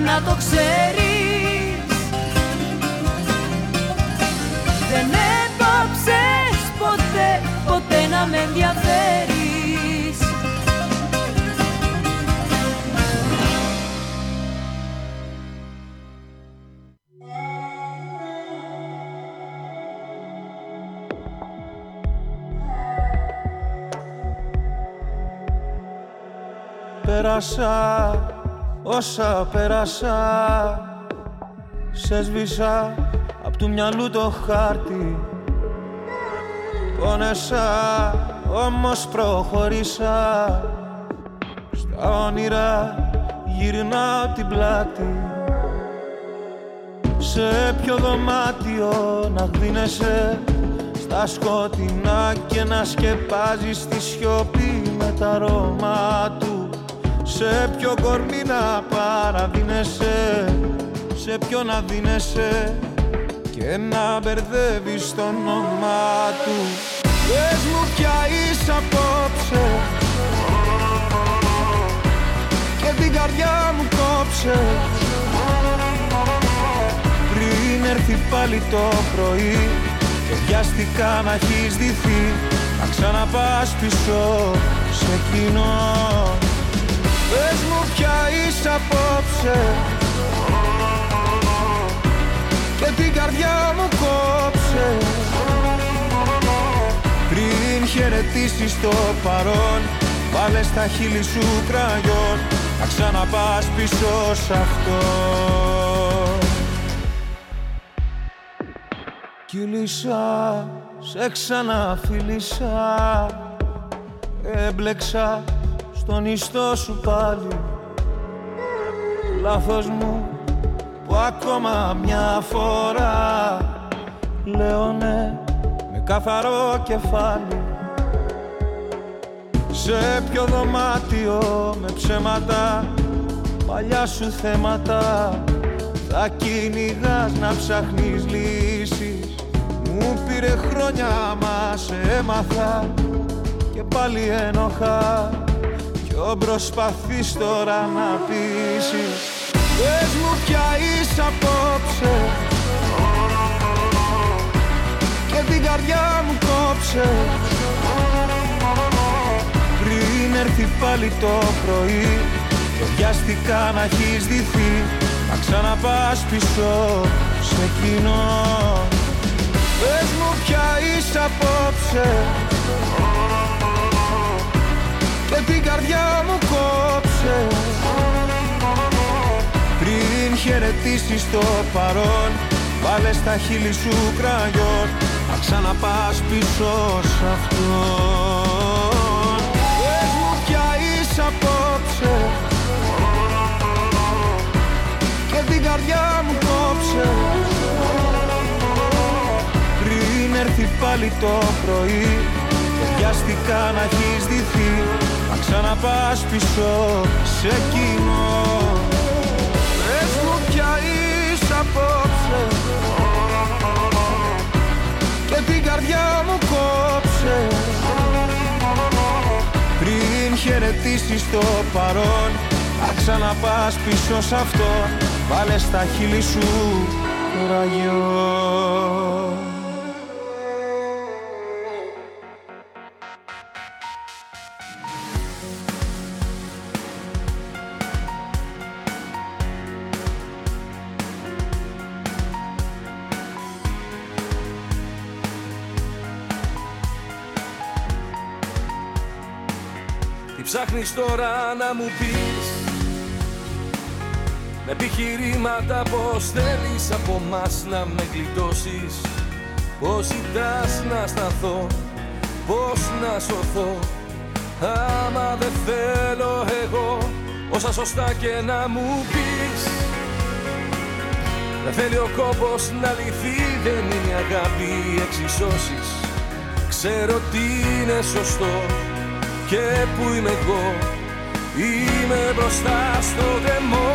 Να το ξέρεις, πέρασα, όσα πέρασα, σε σβήσα απ' του μυαλού το χάρτη. Πόνεσα, όμως προχωρήσα, στα όνειρα γυρνάω την πλάτη. Σε ποιο δωμάτιο να δίνεσαι στα σκοτεινά και να σκεπάζεις τη σιωπή με τα αρώμα του. Σε ποιο κορμί να παραδίνεσαι, σε ποιο να δίνεσαι και να μπερδεύεις το όνομά του. Πες μου πια είσαι απόψε και την καρδιά μου κόψε, πριν έρθει πάλι το πρωί και βιαστικά να έχεις ντυθεί, να ξαναπάς πίσω σε κοινό. Πες μου πια είσαι απόψε και την καρδιά μου κόψε, πριν χαιρετήσεις το παρόν, βάλε στα χείλη σου κραγιόν, να ξαναπάς πίσω σ' αυτό. Κύλησα, σε ξαναφίλησα, έμπλεξα στον ιστό σου πάλι. Λάθος μου που ακόμα μια φορά λέω ναι με καθαρό κεφάλι. Σε ποιο δωμάτιο με ψέματα, παλιά σου θέματα, θα κυνηγάς να ψάχνεις λύσεις. Μου πήρε χρόνια μα σε έμαθα και πάλι ένοχα, κι προσπαθείς τώρα να πείσεις. Πες μου πια είσαι απόψε και την καρδιά μου κόψε, πριν έρθει πάλι το πρωί και βιαστικά να έχεις ντυθεί, να ξαναπάς πίσω σε κοινό. Πες μου πια είσαι απόψε και την καρδιά μου κόψε, πριν χαιρετήσεις το παρόν, βάλε στα χείλη σου κραγιόν, να ξαναπάς πίσω σ' αυτόν. Πες μου πια είσαι απόψε και την καρδιά μου κόψε, πριν έρθει πάλι το πρωί και βιαστικά να έχεις ντυθεί, να ξαναπάς πίσω σε κοινό. Πες μου πια είσαι απόψε και την καρδιά μου κόψε, πριν χαιρετήσεις το παρόν, να ξαναπάς πίσω σ' αυτό, βάλε στα χείλη σου ραγιό. Ψάχνεις τώρα να μου πεις με επιχειρήματα πως θέλεις από μας να με γλιτώσεις, πως ζητάς να σταθώ, πως να σωθώ, άμα δεν θέλω εγώ όσα σωστά και να μου πεις. Δεν θέλει ο κόπος να λυθεί, δεν είναι αγάπη εξισώσεις, ξέρω τι είναι σωστό και που είμαι εγώ, είμαι μπροστά στο δεμό.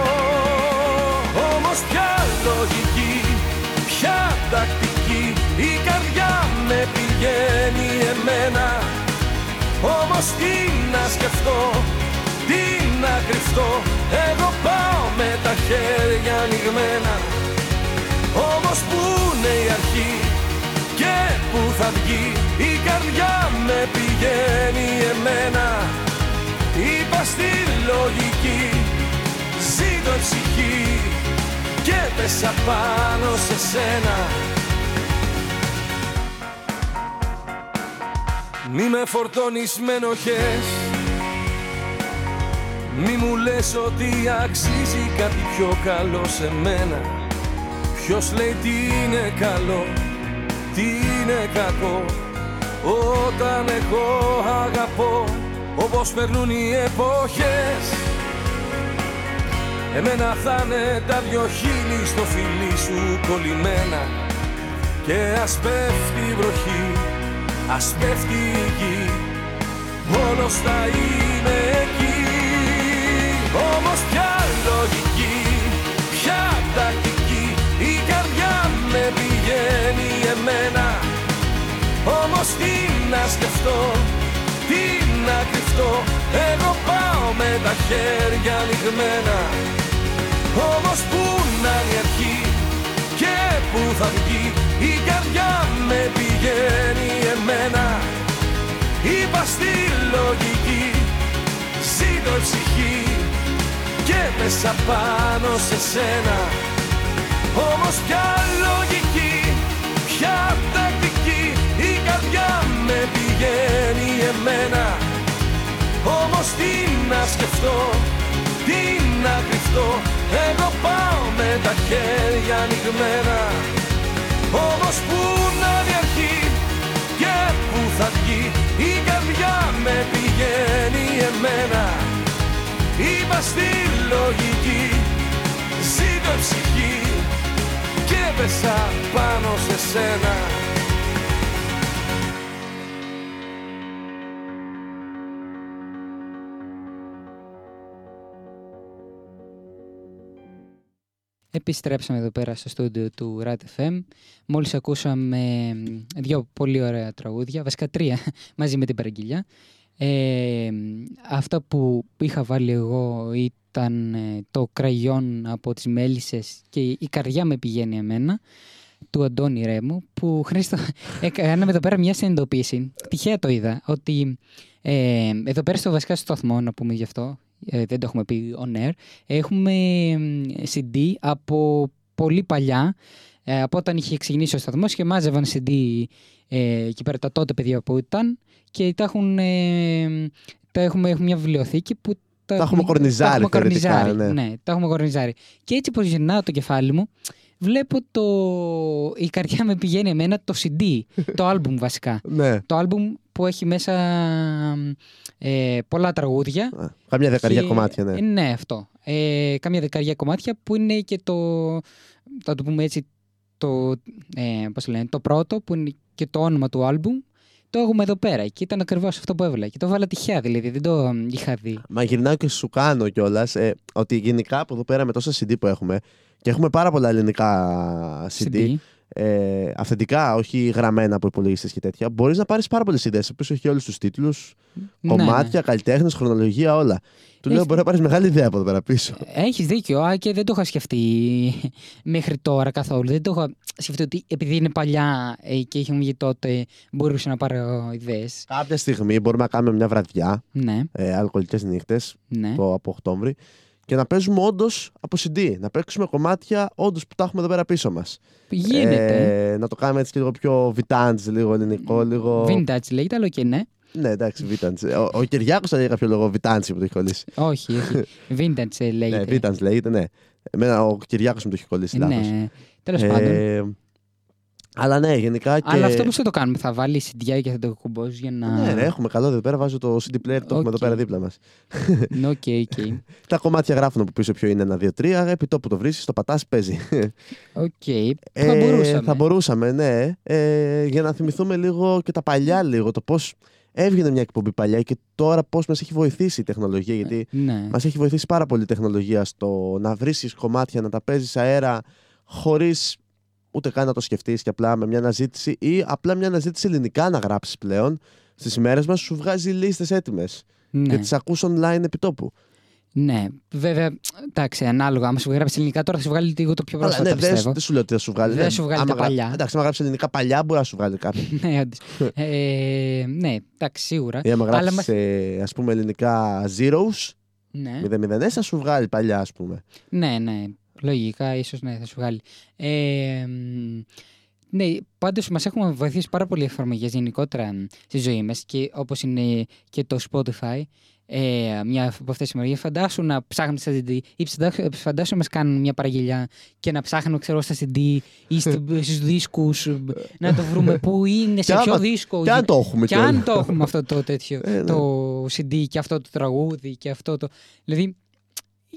Όμως ποια λογική, ποια τακτική, η καρδιά με πηγαίνει εμένα. Όμως τι να σκεφτώ, τι να κρυφτώ, εγώ πάω με τα χέρια ανοιγμένα. Όμως που είναι η αρχή και που θα βγει, η καρδιά με πηγαίνει εμένα. Είπα στη λογική, ζήτω ψυχή και πέσα πάνω σε σένα. Μη με φορτώνεις με ενοχές, Μη μου λες ότι αξίζει κάτι πιο καλό σε μένα. Ποιος λέει τι είναι καλό, τι είναι κακό, όταν εγώ αγαπώ. Όπως περνούν οι εποχές, εμένα θα είναι τα δυο χείλη στο φιλί σου κολλημένα. Και ας πέφτει η βροχή, ας πέφτει η γη, μόνος θα είμαι εκεί. Όμως ποια λογική, ποια τακτική, η καρδιά με πηγαίνει εμένα. Όμως τι να σκεφτώ, τι να κρυφτώ, εγώ πάω με τα χέρια ανοιγμένα. Όμως που να είναι η αρχή και που θα βγει, η καρδιά με πηγαίνει εμένα. Είπα στη λογική, ζήτω η ψυχή και μέσα πάνω σε σένα. Όμως ποια λογική, ποια τακτική, η καρδιά με πηγαίνει εμένα. Όμως τι να σκεφτώ, τι να κρυφτώ, εγώ πάω με τα χέρια ανοιγμένα. Όμως που να διαρκεί και που θα βγει, η καρδιά με πηγαίνει εμένα. Είπα στη λογική, ζήτω η ψυχή και πέσα πάνω σε σένα. Επιστρέψαμε εδώ πέρα στο στούντιο του RATFM. Μόλις ακούσαμε δύο πολύ ωραία τραγούδια, βασικά τρία, μαζί με την παραγγελιά. Αυτά που είχα βάλει εγώ ήταν το Κραγιόν από τις Μέλισσες και η καρδιά με πηγαίνει εμένα, του Αντώνη Ρέμου, που Χρήστο έκαναμε εδώ πέρα μια συνειδητοποίηση. Τυχαία το είδα, ότι εδώ πέρα στο βασικά σταθμό, να πούμε γι' αυτό, δεν το έχουμε πει on air, έχουμε CD από πολύ παλιά, από όταν είχε ξεκινήσει ο σταθμός και μάζευαν CD εκεί πέρα τα τότε παιδιά που ήταν και τα έχουν, έχουμε μια βιβλιοθήκη που τα έχουμε κορνιζάρει θεωρητικά. Ναι, τα έχουμε κορνιζάρει. Και έτσι πως γυρνάω το κεφάλι μου, βλέπω η καρδιά με πηγαίνει εμένα, το CD, το άλμπουμ βασικά. Το άλμπουμ που έχει μέσα πολλά τραγούδια. Καμιά δεκαριά κομμάτια, ναι. Ναι, αυτό. Καμιά δεκαριά κομμάτια που είναι και το, θα το πούμε έτσι, το πρώτο που είναι και το όνομα του άλμπουμ. Το έχουμε εδώ πέρα και ήταν ακριβώς αυτό που έβαλα. Και το βάλα τυχαία, δηλαδή, δεν το είχα δει. Μα γυρνάω και σου κάνω κιόλας ότι γενικά από εδώ πέρα με τόσα CD που έχουμε, και έχουμε πάρα πολλά ελληνικά CD. Αυθεντικά, όχι γραμμένα από υπολογιστές και τέτοια, μπορείς να πάρεις πάρα πολλές ιδέες. Πίσω έχει όλους τους τίτλους, κομμάτια, καλλιτέχνες, χρονολογία, όλα. Του λέω: μπορεί να πάρεις μεγάλη ιδέα από εδώ πέρα πίσω. Έχεις δίκιο, και δεν το είχα σκεφτεί μέχρι τώρα καθόλου. Δεν το είχα σκεφτεί ότι επειδή είναι παλιά και είχαμε βγει τότε, μπορούσα να πάρω ιδέες. Κάποια στιγμή μπορούμε να κάνουμε μια βραδιά, Αλκοολικές νύχτες, από Οκτώβρη, και να παίζουμε όντως από CD. Να παίξουμε κομμάτια όντως που τα έχουμε εδώ πέρα πίσω μας. Γίνεται. Να το κάνουμε έτσι και λίγο πιο vintage, λίγο ελληνικό, λίγο. Vintage λέγεται, αλλά και ναι. Ναι, εντάξει, vintage. Ο Κυριάκος θα λέει κάποιο λόγο vintage που το έχει κολλήσει. Όχι, vintage λέγεται. Ναι, vintage λέγεται, ναι. Εμένα ο Κυριάκος μου το έχει κολλήσει λάθος. Ναι, τέλος πάντων. Αλλά ναι, γενικά. Και... Αλλά αυτό πώς θα το κάνουμε, θα βάλει CD και θα το κουμπώσει για να. Ναι, έχουμε καλό εδώ πέρα. Βάζω το CD player, το έχουμε εδώ πέρα δίπλα μας. Okay. Τα κομμάτια γράφουν από πίσω ποιο είναι 1, 2, 3. Επί το που το βρίσκεις, το πατάς, παίζει. Θα μπορούσαμε. Θα μπορούσαμε, ναι. Για να θυμηθούμε λίγο και τα παλιά, λίγο το πώς έβγαινε μια εκπομπή παλιά και τώρα πώς μας έχει βοηθήσει η τεχνολογία. Γιατί μας έχει βοηθήσει πάρα πολύ η τεχνολογία στο να βρίσκεις κομμάτια, να τα παίζεις αέρα χωρίς. Ούτε καν να το σκεφτείς και απλά με μια αναζήτηση ή απλά μια αναζήτηση ελληνικά να γράψεις πλέον. Στις ημέρες μας σου βγάζει λίστες έτοιμες και τις ακούς online επί τόπου. Ναι, βέβαια, εντάξει, ανάλογα. Άμα σου γράψεις ελληνικά τώρα θα σου βγάλει λίγο το πιο πρόσφατο. Ναι, δεν σου λέω ότι θα σου βγάλει. Δεν σου βγάλει τα παλιά. Εντάξει, άμα γράψεις ελληνικά παλιά μπορεί να σου βγάλει κάποιο. Ναι, εντάξει, σίγουρα. Ή άμα γράψεις ας πούμε ελληνικά zeros, 0-0, θα σου βγάλει παλιά, ας πούμε. Ναι, ναι. Λογικά, ίσως ναι, θα σου βγάλει. Ναι, πάντως μας έχουν βοηθήσει πάρα πολλοί εφαρμογές γενικότερα στη ζωή μας και όπως είναι και το Spotify, μια από αυτές τις εφαρμογές. Φαντάσου να ψάχνουμε στα CD ή φαντάσου να μας κάνουν μια παραγγελιά και να ψάχνουμε στα CD ή στους δίσκους να το βρούμε που είναι, σε ποιο δίσκο. Και αν το έχουμε. Και αν το έχουμε αυτό το τέτοιο, το CD και αυτό το τραγούδι και αυτό το... Δηλαδή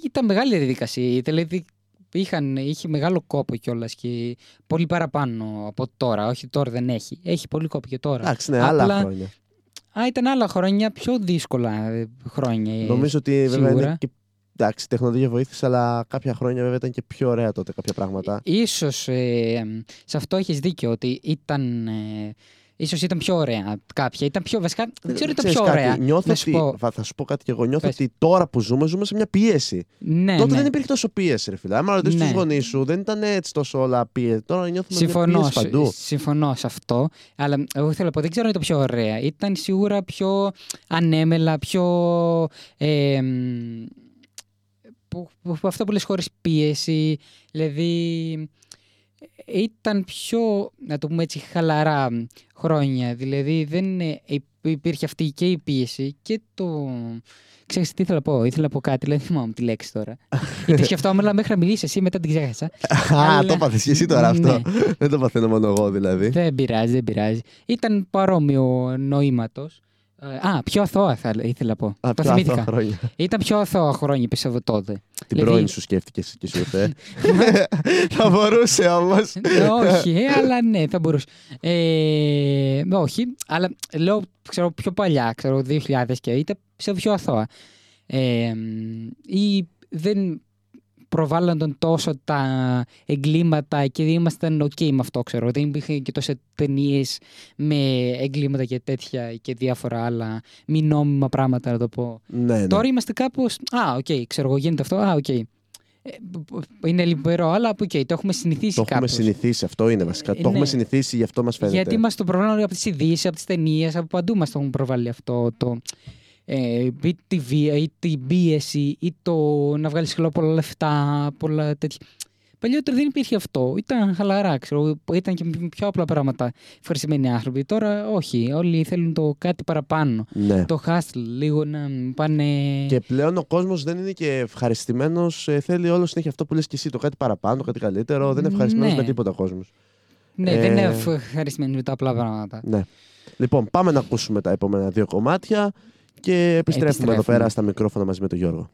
ήταν μεγάλη διαδικασία. Δηλαδή, είχε μεγάλο κόπο κιόλας και πολύ παραπάνω από τώρα. Όχι, τώρα δεν έχει. Έχει πολύ κόπο και τώρα. Εντάξει, ναι, άλλα χρόνια. Ήταν άλλα χρόνια, πιο δύσκολα χρόνια. Νομίζω ότι σίγουρα. Βέβαια είναι και. Εντάξει, η τεχνολογία βοήθησε, αλλά κάποια χρόνια βέβαια ήταν και πιο ωραία τότε κάποια πράγματα. Ίσως σε αυτό έχεις δίκιο, ότι ήταν. Ίσως ήταν πιο ωραία κάποια. Ήταν πιο βασικά. Δεν ξέρω, ήταν πιο ωραία. Νιώθω ότι, θα σου πω κάτι κι εγώ. Νιώθω ότι τώρα που ζούμε σε μια πίεση. Ναι, τότε δεν υπήρχε τόσο πίεση, ρε φίλε. Άμα ρωτήσεις τους γονείς σου, δεν ήταν έτσι τόσο όλα πίεση. Τώρα νιώθουμε μια πίεση παντού. Συμφωνώ σε αυτό. Αλλά εγώ θέλω να πω, δεν ξέρω αν ήταν πιο ωραία. Ήταν σίγουρα πιο ανέμελα, πιο. Αυτό που λες, χωρίς πίεση. Δηλαδή. Ήταν πιο, να το πούμε έτσι, χαλαρά χρόνια. Δηλαδή δεν υπήρχε αυτή και η πίεση και το... Ξέρεις τι ήθελα να πω, κάτι, δεν θυμάμαι τη λέξη τώρα. Γιατί σκεφτόμουν, αλλά μέχρι να μιλήσεις εσύ, μετά την ξέχασα. Α, το πάθες και εσύ τώρα αυτό. Δεν το παθαίνω μόνο εγώ δηλαδή. Δεν πειράζει, δεν πειράζει. Ήταν παρόμοιο νοήματος. Α, πιο αθώα ήθελα να πω. Το θυμήθηκα. Ήταν πιο αθώα χρόνια, πιστεύω τότε. Την πρώην σου σκέφτηκες και σου είπε. Θα μπορούσε όμως. Όχι, αλλά ναι, θα μπορούσε. Όχι, αλλά λέω πιο παλιά, 2000 και ήταν πιο αθώα. Ή δεν προβάλλονταν τόσο τα εγκλήματα και ήμασταν ok με αυτό, ξέρω. Δεν υπήρχαν και τόσες ταινίες με εγκλήματα και τέτοια και διάφορα άλλα μη νόμιμα πράγματα, να το πω. Ναι. Τώρα είμαστε κάπως, γίνεται αυτό, είναι λιμπερό, αλλά το έχουμε συνηθίσει κάπως. Το έχουμε συνηθίσει, αυτό είναι βασικά. Το έχουμε συνηθίσει, γι' αυτό μας φαίνεται. Γιατί μας το προβάλλουν από τις ειδήσεις, από τις ταινίες, από παντού μας το έχουν προβάλλει αυτό το... ή τη βία, ή την πίεση, ή το να βγάλεις πολλά λεφτά, πολλά τέτοια. Παλιότερα δεν υπήρχε αυτό. Ήταν χαλαρά, ήταν και πιο απλά πράγματα. Ευχαριστημένοι άνθρωποι. Τώρα όχι. Όλοι θέλουν το κάτι παραπάνω. Ναι. Το hustle, λίγο να πάνε. Και πλέον ο κόσμος δεν είναι και ευχαριστημένος. Θέλει όλος να έχει αυτό που λες και εσύ, το κάτι παραπάνω, κάτι καλύτερο. Δεν είναι ευχαριστημένος με τίποτα ο κόσμος. Ναι, δεν είναι ευχαριστημένος με τα απλά πράγματα. Ναι. Λοιπόν, πάμε να ακούσουμε τα επόμενα δύο κομμάτια. Και επιστρέφουμε εδώ πέρα στα μικρόφωνα μαζί με τον Γιώργο.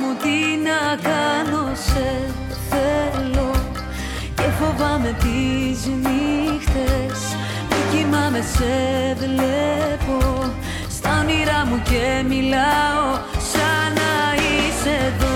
Μου τι να κάνω, σε θέλω και φοβάμαι κοιμάμαι τις νύχτες, δεν κοιμάμαι, σε βλέπω στα όνειρά μου και μιλάω σαν να είσαι εδώ.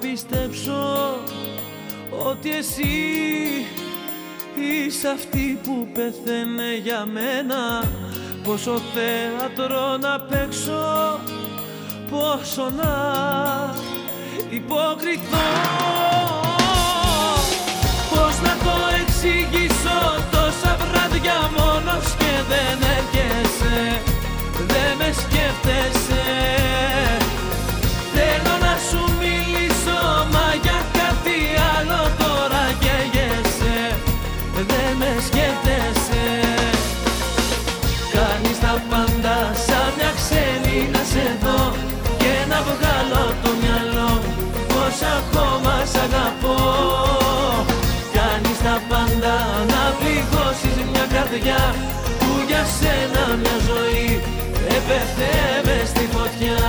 Πιστέψω ότι εσύ είσαι αυτή που πεθαίνε για μένα. Πόσο θέατρο να παίξω, πόσο να υποκριθώ, πώς να το εξηγήσω, τόσα βράδια μόνος και δεν έρχεσαι, δεν με σκέφτεσαι. Θέλω να σου μιλήσω, μα για κάτι άλλο τώρα καίγεσαι, δεν με σκέφτεσαι. Κάνεις τα πάντα σαν μια ξένη να σε δω και να βγάλω το μυαλό πως ακόμα σ' αγαπώ. Κάνεις τα πάντα να πληγώσεις μια καρδιά που για σένα μια ζωή έπεθε μες στη φωτιά.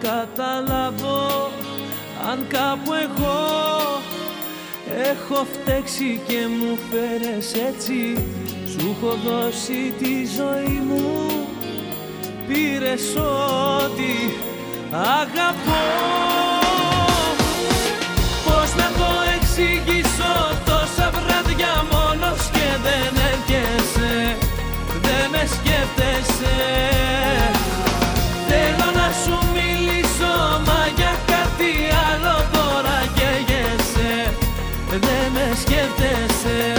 Καταλάβω αν κάπου έχω φταίξει και μου φέρες έτσι. Σου έχω δώσει τη ζωή μου, πήρες ό,τι αγαπώ. Πώς να το εξηγήσω, τόσα βράδια μόνος και δεν έρχεσαι, δεν με σκέφτεσαι. Θέλω να σου μιλήσω, μα για κάτι άλλο τώρα καίγεσαι, δεν με σκέφτεσαι.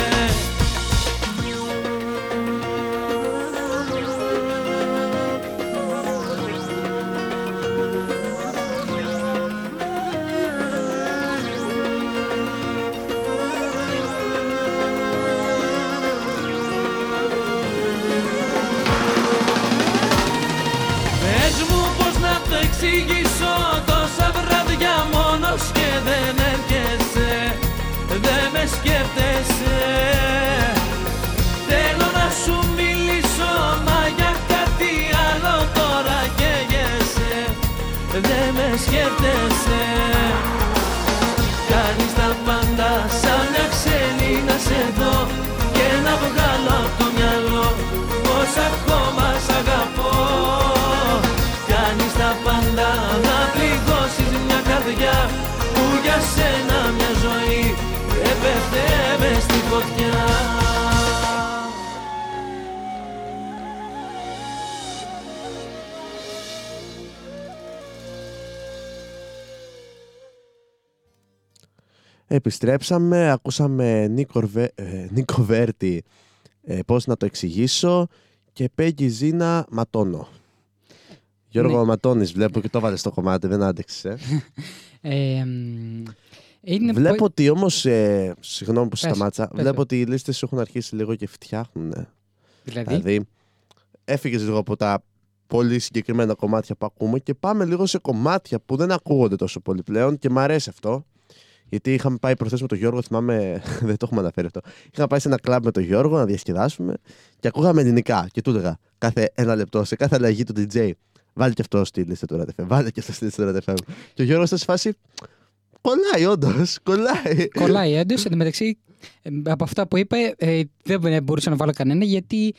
Τόσα βράδια μόνος και δεν έρχεσαι, δεν με σκέφτεσαι. Θέλω να σου μιλήσω, μα για κάτι άλλο τώρα καίγεσαι, δεν με σκέφτεσαι. Κάνεις τα πάντα σαν μια ξένη να σε δω και να βγάλω από το μυαλό πως ακόμα σ' αγαπώ. Κάνεις τα πάντα να πληγώσεις μια καρδιά που για σένα μια ζωή έπεφτε μες στη φωτιά. Επιστρέψαμε, ακούσαμε Νίκο Βέρτη, πώς να το εξηγήσω, και Πέγγι Ζίνα, Ματώνω. Γιώργο, ναι. Ματώνεις, βλέπω και το βάλες στο κομμάτι, δεν άντεξες. Βλέπω ότι όμως, συγγνώμη που σταμάτησα, βλέπω ότι οι λίστες έχουν αρχίσει λίγο και φτιάχνουν. Δηλαδή έφυγες λίγο από τα πολύ συγκεκριμένα κομμάτια που ακούμε και πάμε λίγο σε κομμάτια που δεν ακούγονται τόσο πολύ πλέον και μ' αρέσει αυτό. Γιατί είχαμε πάει προχθές με τον Γιώργο, θυμάμαι, δεν το έχουμε αναφέρει αυτό. Είχαμε πάει σε ένα κλαμπ με τον Γιώργο να διασκεδάσουμε και ακούγαμε ελληνικά. Και του έλεγα κάθε ένα λεπτό, σε κάθε αλλαγή του DJ, βάλε και αυτό στη λίστα του RATFM. Βάλε και αυτό στη λίστα του RATFM. Και ο Γιώργος ήταν σε φάση. Κολλάει, όντως. Κολλάει. Κολλάει, όντως. Εν τω μεταξύ, από αυτά που είπε, δεν μπορούσα να βάλω κανένα γιατί.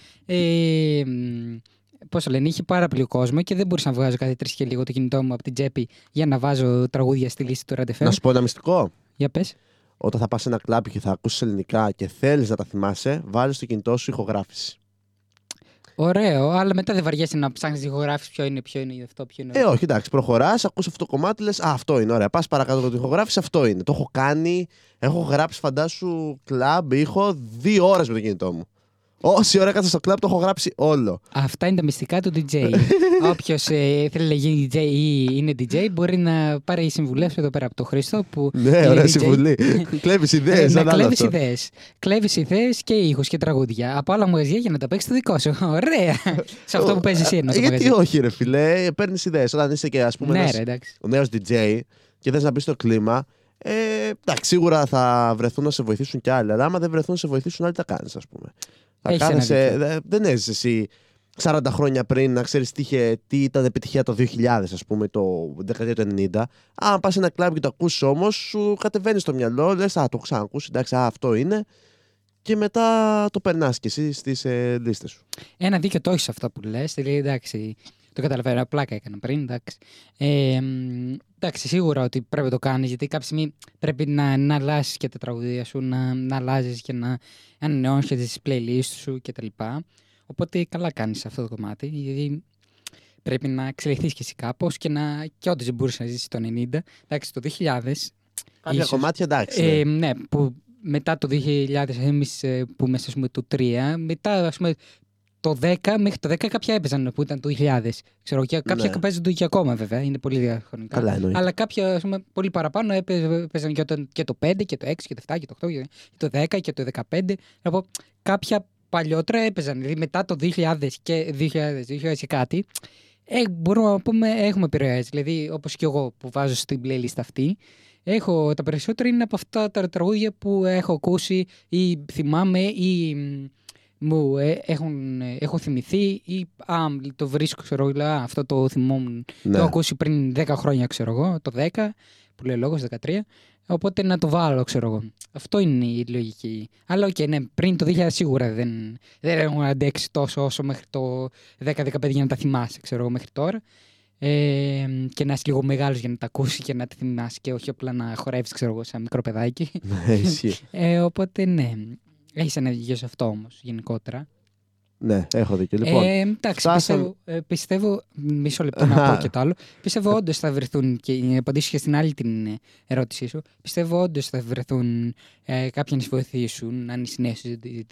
Πώς λένε, είχε πάρα πολύ κόσμο και δεν μπορούσα να βγάζω κάθε τρεις και λίγο το κινητό μου από την τσέπη για να βάζω τραγούδια στη λύση του RATFM. Να σου πω ένα μυστικό. Για πες. Όταν θα πας σε ένα κλαμπ και θα ακούσεις ελληνικά και θέλεις να τα θυμάσαι, βάλεις στο κινητό σου ηχογράφηση. Ωραίο, αλλά μετά δεν βαριέσαι να ψάχνεις ηχογράφηση ποιο είναι αυτό, ποιο είναι. Όχι, εντάξει, προχωράς, ακούς αυτό το κομμάτι, λες α, αυτό είναι, ωραία. Πας παρακάτω από την ηχογράφηση, αυτό είναι. Το έχω κάνει, έχω γράψει, φαντάσου, κλαμπ, ήχο 2 ώρες με το κινητό μου. Όση ώρα έκανα στο κλαμπ το έχω γράψει όλο. Αυτά είναι τα μυστικά του DJ. Όποιος θέλει να γίνει DJ ή είναι DJ μπορεί να πάρει συμβουλές εδώ πέρα από τον Χρήστο. Που ναι, ωραία DJ... συμβουλή. Κλέβεις ιδέες. Κλέβεις ιδέες και ήχους και τραγούδια. Από άλλα μαγαζιά για να τα παίξεις το δικό σου. Ωραία. Σε αυτό που παίζεις εσύ ενώ το μαγαζί. Γιατί όχι ρε φίλε, παίρνεις ιδέες. Όταν είσαι και ας πούμε ο νέος DJ και θες να μπεις στο κλίμα. Εντάξει, σίγουρα θα βρεθούν να σε βοηθήσουν κι άλλοι. Αλλά άμα δεν βρεθούν να σε βοηθήσουν, άλλοι τα κάνεις, ας πούμε. Θα κάνεις, δεν έζησε εσύ 40 χρόνια πριν να ξέρεις τι ήταν επιτυχία το 2000, ας πούμε, το δεκαετία του 90. Αν πας σε ένα κλαμπ και το ακούς όμως, σου κατεβαίνει στο μυαλό, λες, α, το ξανακούς, εντάξει, α, αυτό είναι. Και μετά το περνάς κι εσύ στις λίστες σου. Ένα δίκιο το έχεις αυτά που λες, δηλαδή, εντάξει. Το καταλαβαίνω, πλάκα έκανα πριν, εντάξει. Εντάξει, σίγουρα ότι πρέπει να το κάνεις, γιατί κάποια στιγμή πρέπει να αλλάζεις και τα τραγουδία σου, να αλλάζεις και να ανανεώνεις και τις playlists σου κτλ. Οπότε καλά κάνεις αυτό το κομμάτι, γιατί πρέπει να εξελιχθείς και εσύ κάπως και όντως δεν μπορείς να ζήσεις το 90. Εντάξει, το 2000. Κάποια κομμάτια, εντάξει. Ναι, που μετά το 2000, εμείς που είμαστε, ας πούμε, το 3, μετά, ας πούμε. Το 10 μέχρι το 10 κάποια έπαιζαν που ήταν το 2000. Ξέρω, και κάποια ναι. Παίζονται και ακόμα βέβαια, είναι πολύ διαχρονικά. Καλά, αλλά κάποια, ας πούμε, πολύ παραπάνω έπαιζαν και το 5 και το 6 και το 7 και το 8 και το 10 και το 15. Από κάποια παλιότερα έπαιζαν. Δηλαδή μετά το 2000 και 2000 και κάτι, μπορούμε να πούμε έχουμε επηρεάσει. Δηλαδή όπως και εγώ που βάζω στην playlist αυτή, τα περισσότερα είναι από αυτά τα τραγούδια που έχω ακούσει ή θυμάμαι ή. Μου έχω θυμηθεί ή το βρίσκω, ξέρω εγώ, αυτό το θυμόμουν. Ναι. Το έχω ακούσει πριν 10 χρόνια, ξέρω εγώ, το 10, που λέει λόγος, 13. Οπότε να το βάλω, ξέρω εγώ. Αυτό είναι η λογική. Αλλά okay, ναι, πριν το 2000 σίγουρα δεν έχω αντέξει τόσο όσο μέχρι το 10-15 για να τα θυμάσαι, ξέρω εγώ, μέχρι τώρα. Και να είσαι λίγο μεγάλος για να τα ακούσει και να τα θυμάσαι και όχι απλά να χορεύεις, ξέρω εγώ, σαν μικρό παιδάκι. Οπότε ναι. Έχεις αναδεικνύει αυτό όμως γενικότερα. Ναι, έχω δίκιο. Λοιπόν, εντάξει, πιστεύω. Μισό λεπτό να πω και το άλλο. Πιστεύω όντως θα βρεθούν. Και απαντήσω και στην άλλη την ερώτησή σου. Πιστεύω όντως θα βρεθούν κάποιοι να σε βοηθήσουν. Αν είσαι νέος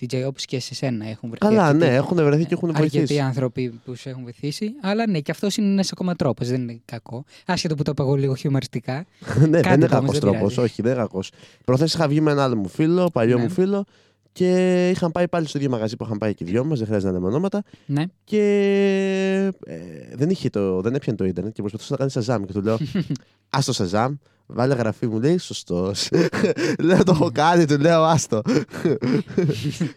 DJ, όπως και σε σένα έχουν βρεθεί. Καλά, αρκετοί, ναι, έχουν βρεθεί και έχουν βοηθήσει. Αρκετοί άνθρωποι που σε έχουν βοηθήσει. Αλλά ναι, και αυτός είναι ένας ακόμα τρόπος. Δεν είναι κακό. Άσχετο που το είπα εγώ λίγο χιουμαριστικά. Ναι, δεν είναι κακός τρόπος. Όχι, δεν είναι κακός. Προχθές είχα βγει με ένα άλλο μου φίλο, παλιό μου φίλο. Και είχαν πάει πάλι στο ίδιο μαγαζί που είχαν πάει και οι δυο μας, δεν χρειάζεται να λέμε ονόματα. Ναι. Και δεν έπιανε το ίντερνετ και προσπαθούσε να κάνει Σαζάμ. Και του λέω: άστο Σαζάμ, βάλε γραφή μου. Λέει: σωστός. Λέω: το έχω κάνει, του λέω: άστο.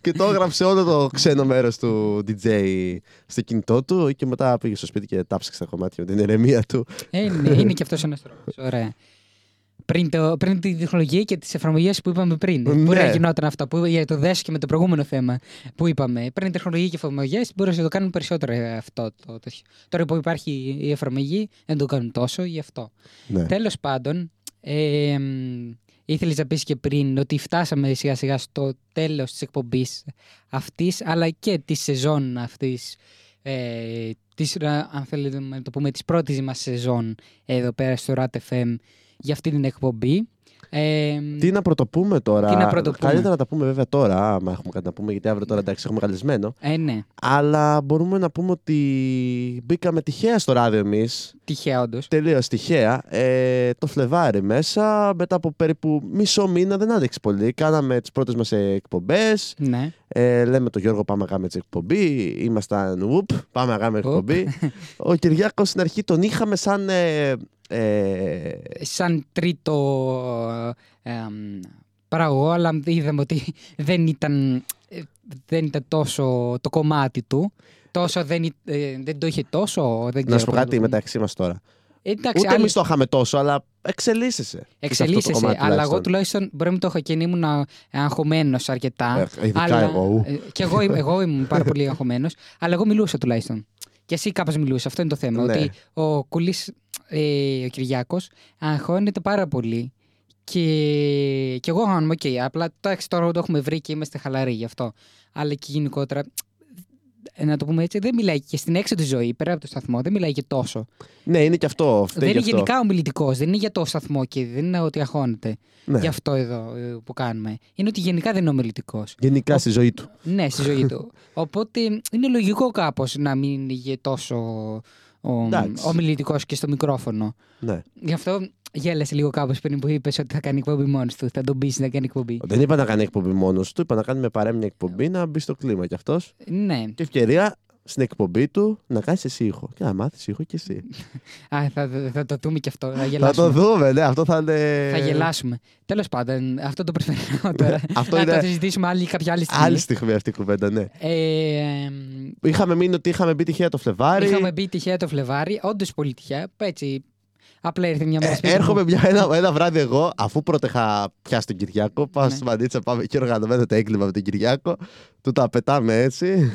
Και το έγραψε όλο το ξένο μέρος του DJ στο κινητό του. Και μετά πήγε στο σπίτι και τάψε στα κομμάτια με την ηρεμία του. Είναι και αυτός ένας τρόπος. Ωραία. Πριν την τεχνολογία και τις εφαρμογές που είπαμε πριν. Ναι. Μπορεί να γινόταν αυτά που για το δέσο και με το προηγούμενο θέμα που είπαμε. Πριν την τεχνολογία και εφαρμογές μπορούσαν να το κάνουν περισσότερο αυτό. Τώρα που υπάρχει η εφαρμογή δεν το κάνουν τόσο γι' αυτό. Ναι. Τέλος πάντων, ήθελες να πεις και πριν ότι φτάσαμε σιγά σιγά στο τέλος της εκπομπής αυτής αλλά και τη σεζόν αυτής. Αν θέλετε να το πούμε, της πρώτης μας σεζόν εδώ πέρα στο RATFM. Για αυτή την εκπομπή. Τι να πρωτοπούμε τώρα. Καλύτερα να τα πούμε βέβαια τώρα, άμα έχουμε κάτι να πούμε, γιατί αύριο τώρα εντάξει έχουμε καλεσμένο. Ναι. Αλλά μπορούμε να πούμε ότι μπήκαμε τυχαία στο ράδιο εμείς. Τυχαία, όντως. Τελείως τυχαία. Το Φλεβάρι μέσα, μετά από περίπου μισό μήνα, δεν άντεξε πολύ. Κάναμε τις πρώτες μας εκπομπές. Ναι. Λέμε τον Γιώργο, πάμε να κάνουμε την εκπομπή. Ήμασταν ουπ, πάμε να κάνουμε εκπομπή. Ο Κυριάκος στην αρχή τον είχαμε σαν. Σαν τρίτο παραγωγό, αλλά είδαμε ότι δεν ήταν τόσο το κομμάτι του. Δεν το είχε τόσο. Δεν να σου πω κάτι μεταξύ μας τώρα. Εντάξει, ούτε εμείς το είχαμε τόσο, αλλά εξελίσσεσαι, αλλά εγώ τουλάχιστον μπορεί να το έχω και ήμουν αγχωμένος αρκετά. Ειδικά εγώ. Και εγώ ήμουν πάρα πολύ αγχωμένος, αλλά εγώ μιλούσα τουλάχιστον. Και εσύ κάπως μιλούσες, αυτό είναι το θέμα. Ναι. Ότι ο Κουλής, ο Κυριάκος, αγχώνεται πάρα πολύ. Και εγώ αγχώνομαι, οκ. Απλά τώρα το έχουμε βρει και είμαστε χαλαροί γι' αυτό. Αλλά και γενικότερα, να το πούμε έτσι, δεν μιλάει και στην έξω τη ζωή, πέρα από το σταθμό, δεν μιλάει και τόσο. Ναι, είναι και αυτό. Δεν είναι γενικά ομιλητικός, δεν είναι για το σταθμό και δεν είναι ότι αγχώνεται. Ναι. Γι' αυτό εδώ που κάνουμε. Είναι ότι γενικά δεν είναι ομιλητικός. Γενικά στη ζωή του. Ναι, στη ζωή του. Οπότε είναι λογικό κάπως να μην είναι τόσο ομιλητικός και στο μικρόφωνο. Ναι. Γι' αυτό γέλασε λίγο κάπως πριν που είπες ότι θα κάνει εκπομπή μόνος του. Θα τον πείσει να κάνει εκπομπή. Δεν είπα να κάνει εκπομπή μόνος του. Είπα να κάνουμε παρέμοια εκπομπή, να μπει στο κλίμα κι αυτός. Ναι. Και ευκαιρία στην εκπομπή του να κάνεις εσύ ήχο. Και να μάθεις ήχο κι εσύ. Θα το δούμε κι αυτό. Θα το δούμε, ναι. Αυτό θα είναι. Θα γελάσουμε. Τέλος πάντων, αυτό το προφερνάω τώρα. Θα το συζητήσουμε κάποια άλλη στιγμή. Άλλη στιγμή αυτή η κουβέντα, ναι. Είχαμε μείνει ότι είχαμε μπει τυχαία το Φλεβάρι. Είχαμε μπει τυχαία το Φλεβάρι, όντως πολύ τυχαία. Έτσι. Απλά ήρθε μια μέρα. Έρχομαι ένα βράδυ εγώ, αφού πρώτα είχα πιάσει τον Κυριάκο, πάω στη Μανίτσα, πάμε και οργανωμένο το έγκλημα με τον Κυριάκο, του τα πετάμε έτσι.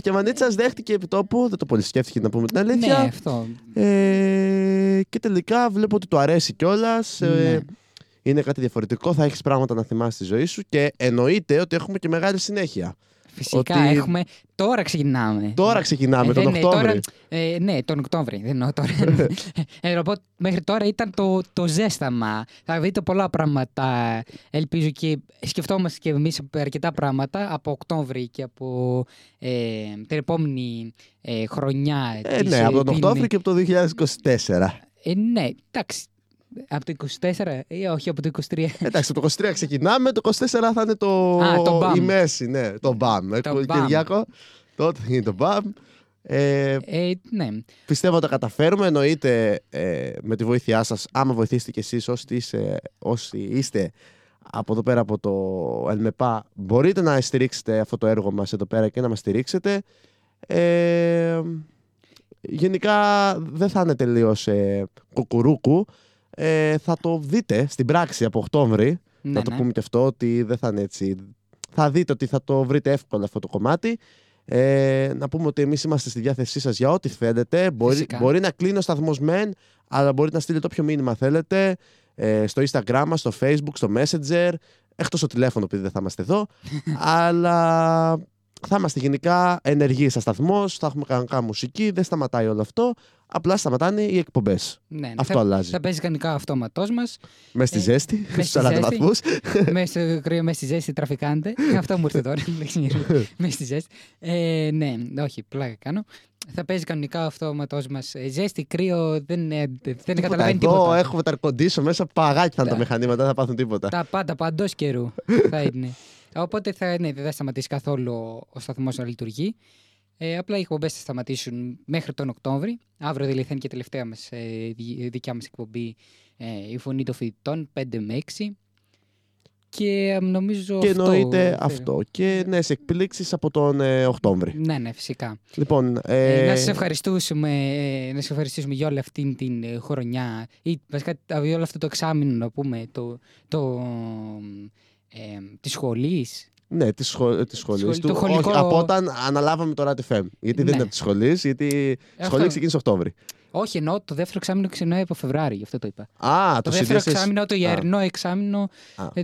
Και ο Μανίτσας δέχτηκε επί τόπου, δεν το πολύ σκέφτηκε να πούμε την αλήθεια. Ναι, αυτό. Και τελικά βλέπω ότι του αρέσει κιόλας. Ναι. Είναι κάτι διαφορετικό, θα έχεις πράγματα να θυμάσαι στη ζωή σου και εννοείται ότι έχουμε και μεγάλη συνέχεια. Φυσικά ότι έχουμε. Τώρα ξεκινάμε. Τον Οκτώβρη. Τώρα, ναι, τον Οκτώβρη. Δεν εννοώ τώρα. Οπότε, μέχρι τώρα ήταν το ζέσταμα. Θα δείτε πολλά πράγματα. Ελπίζω και σκεφτόμαστε και εμείς αρκετά πράγματα από Οκτώβρη και από την επόμενη χρονιά. Ναι, από τον Οκτώβρη και από το 2024. Ναι, εντάξει. Από το 24 ή όχι, από το 23. Εντάξει, από το 23 ξεκινάμε, το 24 θα είναι η μέση, ναι, το μπαμ. Κυριάκο, τότε θα γίνει το μπαμ. Ναι. Πιστεύω ότι τα καταφέρουμε, εννοείται με τη βοήθειά σας, άμα βοηθήσετε κι εσείς όσοι είστε από εδώ πέρα από το ΕΛΜΕΠΑ, μπορείτε να στηρίξετε αυτό το έργο μας εδώ πέρα και να μας στηρίξετε. Γενικά δεν θα είναι τελείως κουκουρούκου. Θα το δείτε στην πράξη από Οκτώβρη. Ναι, να το πούμε και αυτό, ότι δεν θα είναι έτσι. Θα δείτε ότι θα το βρείτε εύκολα αυτό το κομμάτι. Να πούμε ότι εμείς είμαστε στη διάθεσή σας για ό,τι θέλετε. Μπορεί να κλείνει ο σταθμός μεν, αλλά μπορείτε να στείλετε όποιο μήνυμα θέλετε στο Instagram, στο Facebook, στο Messenger. Εκτός το τηλέφωνο, επειδή δεν θα είμαστε εδώ. Αλλά θα είμαστε γενικά ενεργοί σαν σταθμός, θα έχουμε κανονικά μουσική, δεν σταματάει όλο αυτό. Απλά σταματάνε οι εκπομπές. Ναι, αυτό αλλάζει. Θα παίζει κανονικά αυτόματός μας. Μες στη ζέστη, στους 40 βαθμούς. Μες στη ζέστη, τραφικάντε. Αυτό μου ήρθε τώρα. Μες στη ζέστη. Ναι, όχι, πλάκα κάνω. Θα παίζει κανονικά αυτόματός μας. Ζέστη, κρύο, δεν καταλαβαίνει τίποτα. Εδώ έχουμε τα air-condition μέσα, παγάκι θα είναι τα μηχανήματα, δεν θα πάθουν τίποτα. Τα πάντα παντός καιρού θα είναι. Οπότε δεν θα σταματήσει καθόλου ο σταθμός να λειτουργεί. Απλά οι εκπομπές θα σταματήσουν μέχρι τον Οκτώβρη. Αύριο δηλαδή θα είναι και τελευταία μας, δικιά μας εκπομπή, η Φωνή των Φοιτητών, 5 με 6. Και νομίζω και εννοείται αυτό. Και νέες εκπλήξεις από τον Οκτώβρη. Ναι, φυσικά. Λοιπόν, να σας ευχαριστήσουμε για όλη αυτή την χρονιά ή βασικά για όλο αυτό το εξάμηνο, να πούμε, της σχολής. Ναι, της σχολής του. Χολικό. Όχι, από όταν αναλάβαμε το RATFM. Γιατί δεν είναι από τη σχολή, γιατί η σχολή ξεκίνησε Οκτώβρη. Όχι, εννοώ το δεύτερο εξάμηνο ξεκινάει από Φεβρουάριο, γι' αυτό το είπα. Το δεύτερο εξάμηνο, το ιερνό εξάμηνο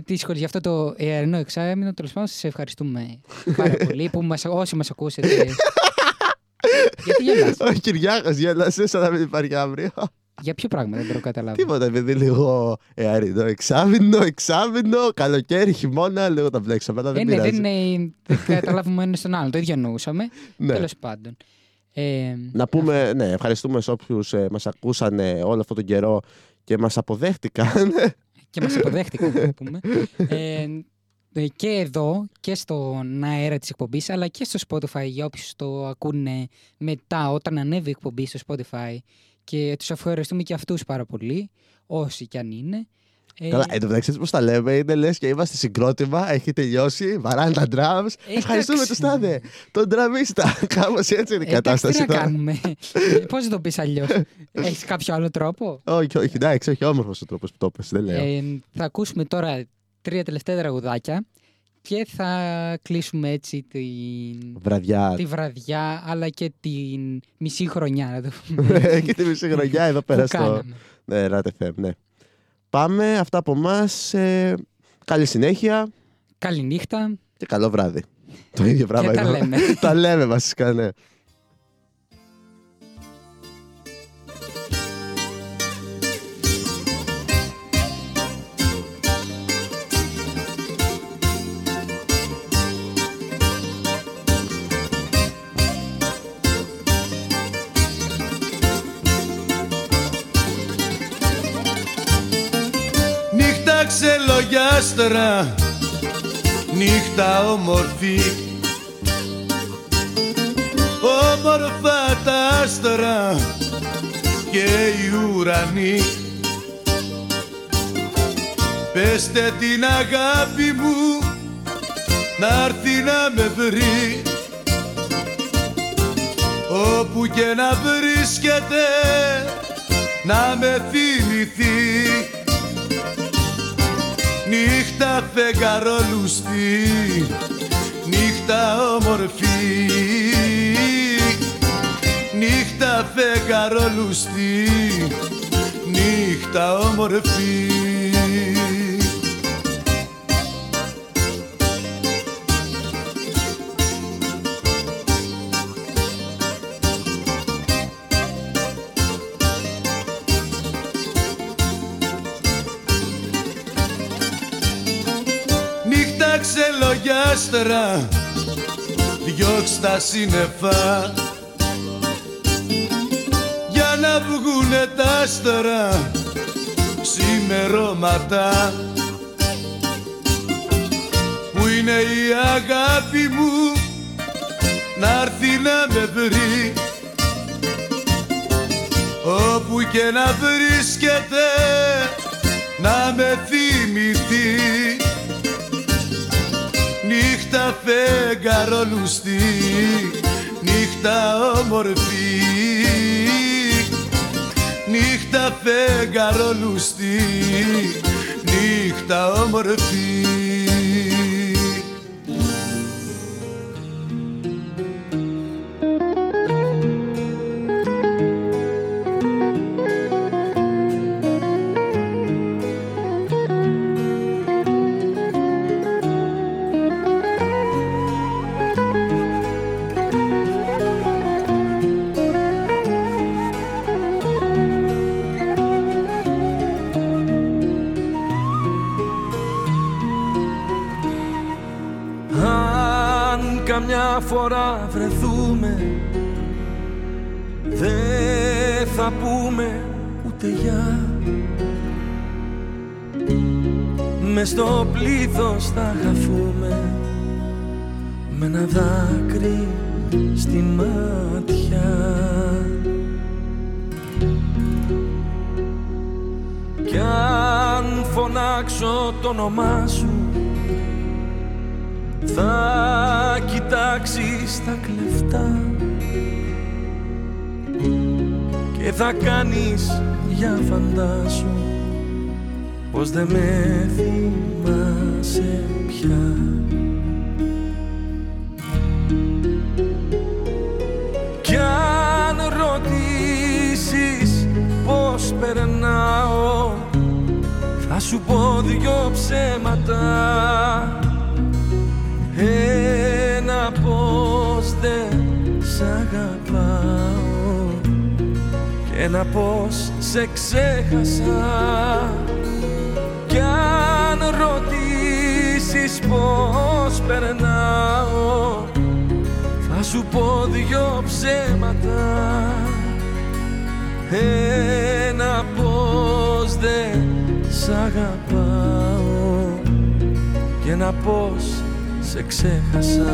τη σχολή. Γι' αυτό το ιερνό εξάμηνο, τέλος πάντων, σας ευχαριστούμε πάρα πολύ που όσοι μας ακούσετε. Γιατί γελάς. Ο Κυριάκος γέλασε, σαν να μην υπάρχει αύριο. Για ποιο πράγμα, δεν το καταλάβω. Τίποτα, παιδί, λίγο αερινό εξάμηνο, καλοκαίρι, χειμώνα, λίγο τα μπλέξαμε. Δεν πειράζει. Δεν καταλάβουμε ένα στον άλλο, το ίδιο εννοούσαμε. Τέλος πάντων. Να πούμε, ναι, ευχαριστούμε σε όποιους μας ακούσαν όλο αυτόν τον καιρό και μας αποδέχτηκαν. Και μας αποδέχτηκαν, να πούμε. Και εδώ και στον αέρα της εκπομπής, αλλά και στο Spotify, για όποιους το ακούνε μετά, όταν ανέβει η εκπομπή στο Spotify. Και τους ευχαριστούμε και αυτούς πάρα πολύ, όσοι κι αν είναι. Καλά, εν τω μεταξύ πώς τα λέμε, είναι λες και είμαστε συγκρότημα, έχει τελειώσει, βαράνε τα drums. Ευχαριστούμε τον Στάδε, τον ντραμίστα. Κάπως έτσι είναι η κατάσταση. Τι να κάνουμε, πώς το πεις αλλιώς, έχεις κάποιο άλλο τρόπο. Όχι, όχι, εντάξει, όχι, όμορφος ο τρόπος που το πες, δεν λέω. Θα ακούσουμε τώρα 3 τελευταία τραγουδάκια και θα κλείσουμε έτσι τη βραδιά, αλλά και την μισή χρονιά, να το πούμε. Και τη μισή χρονιά εδώ πέρα στο RATFM, ναι. Πάμε, αυτά από εμάς. Καλή συνέχεια. Καλή νύχτα. Και καλό βράδυ. Το ίδιο πράγμα είναι. Τα λέμε βασικά, ναι. Ξελογιάστρα, νύχτα όμορφη, όμορφα τα άστρα και οι ουρανοί. Πέστε την αγάπη μου να'ρθει να με βρει, όπου και να βρίσκεται να με θυμηθεί. Νύχτα φεγγαρόλουστη, νύχτα όμορφη, νύχτα φεγγαρόλουστη, νύχτα όμορφη. Διώξ' τα σύννεφα για να βγουνε τα άστερα ξημερώματα, που είναι η αγάπη μου να'ρθει να με βρει, όπου και να βρίσκεται να με θυμηθεί. Νύχτα φεγγαρόλουστη, νύχτα όμορφη, νύχτα φεγγαρόλουστη, νύχτα όμορφη. Μια φορά βρεθούμε, δεν θα πούμε ούτε γεια. Μες στο πλήθος θα χαθούμε με ένα δάκρυ στη μάτια. Κι αν φωνάξω το όνομά σου, θα κοιτάξεις τα κλεφτά και θα κάνεις για φαντάσου πως δεν με θυμάσαι πια. Κι αν ρωτήσεις πως περνάω, θα σου πω 2 ψέματα. Ένα πως δεν σ' αγαπάω και ένα πως σ' σε ξέχασα. Κι αν ρωτήσεις πώς περνάω, θα σου πω δυο ψέματα. Ένα, πως δεν σ' αγαπάω, και ένα, πως σε ξέχασα.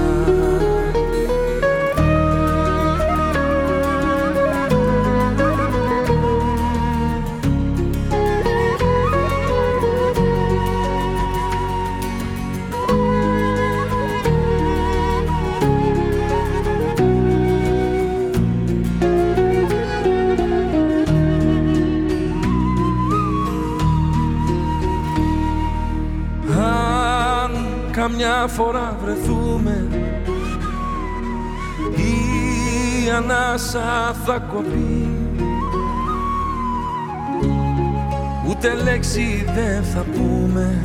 Καμιά φορά βρεθούμε, η ανάσα θα κοπεί, ούτε λέξη δεν θα πούμε,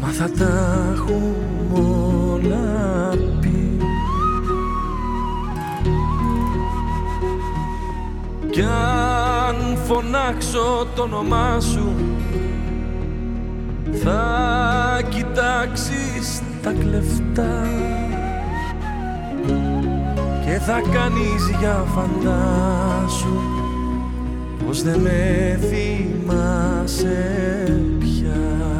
μα θα τα έχουμε όλα πει. Κι αν φωνάξω το όνομά σου, θα κοιτάξεις τα κλεφτά και θα κάνεις για φαντάσου πως δεν με θυμάσαι πια.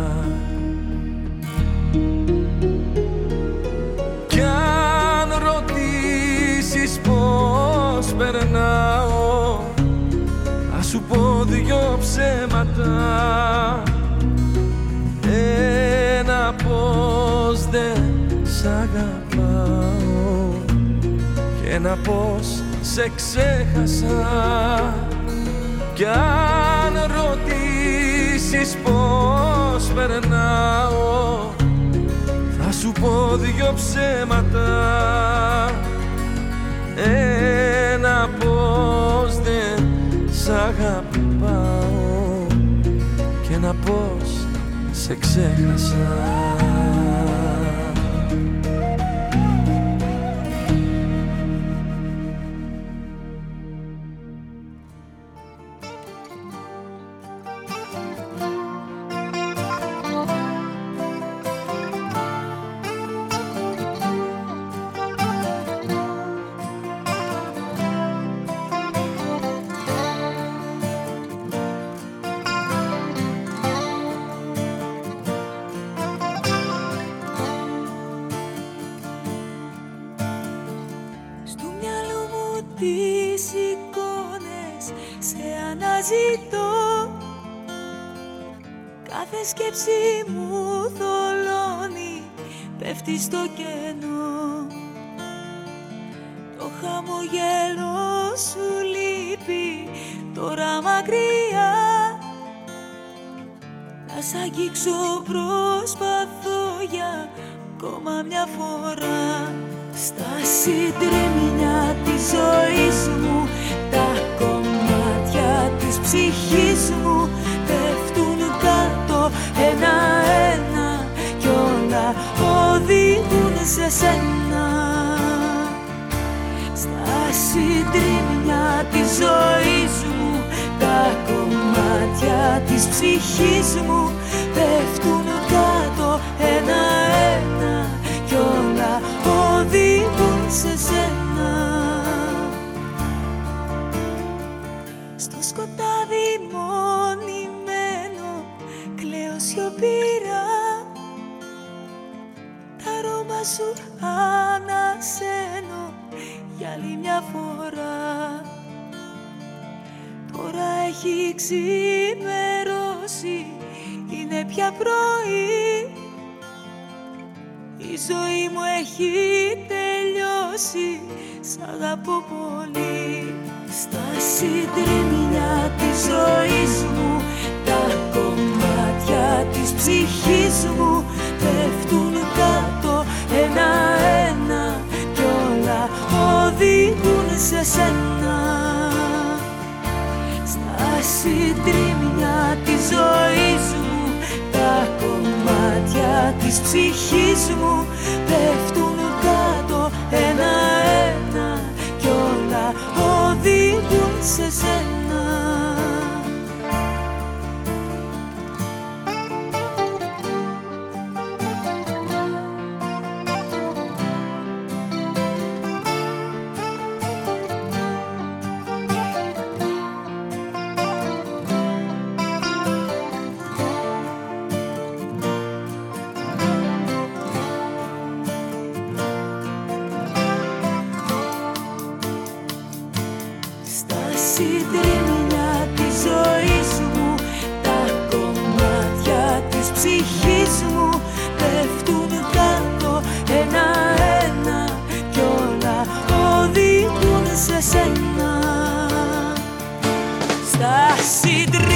Κι αν ρωτήσεις πως περνάω, θα σου πω δυο ψέματα. Ένα, πως δεν σ' αγαπάω, και ένα, πως σε ξέχασα. Κι αν ρωτήσεις πως περνάω, θα σου πω δυο ψέματα. Ένα, πως δεν σ' αγαπάω, και ένα, πως σε ξέχασα. Ένα-ένα κι όλα οδηγούν σε σένα. ζωής μου πέφτουν κάτω ένα-ένα κι όλα οδηγούν σε σένα. Στα συντρίμια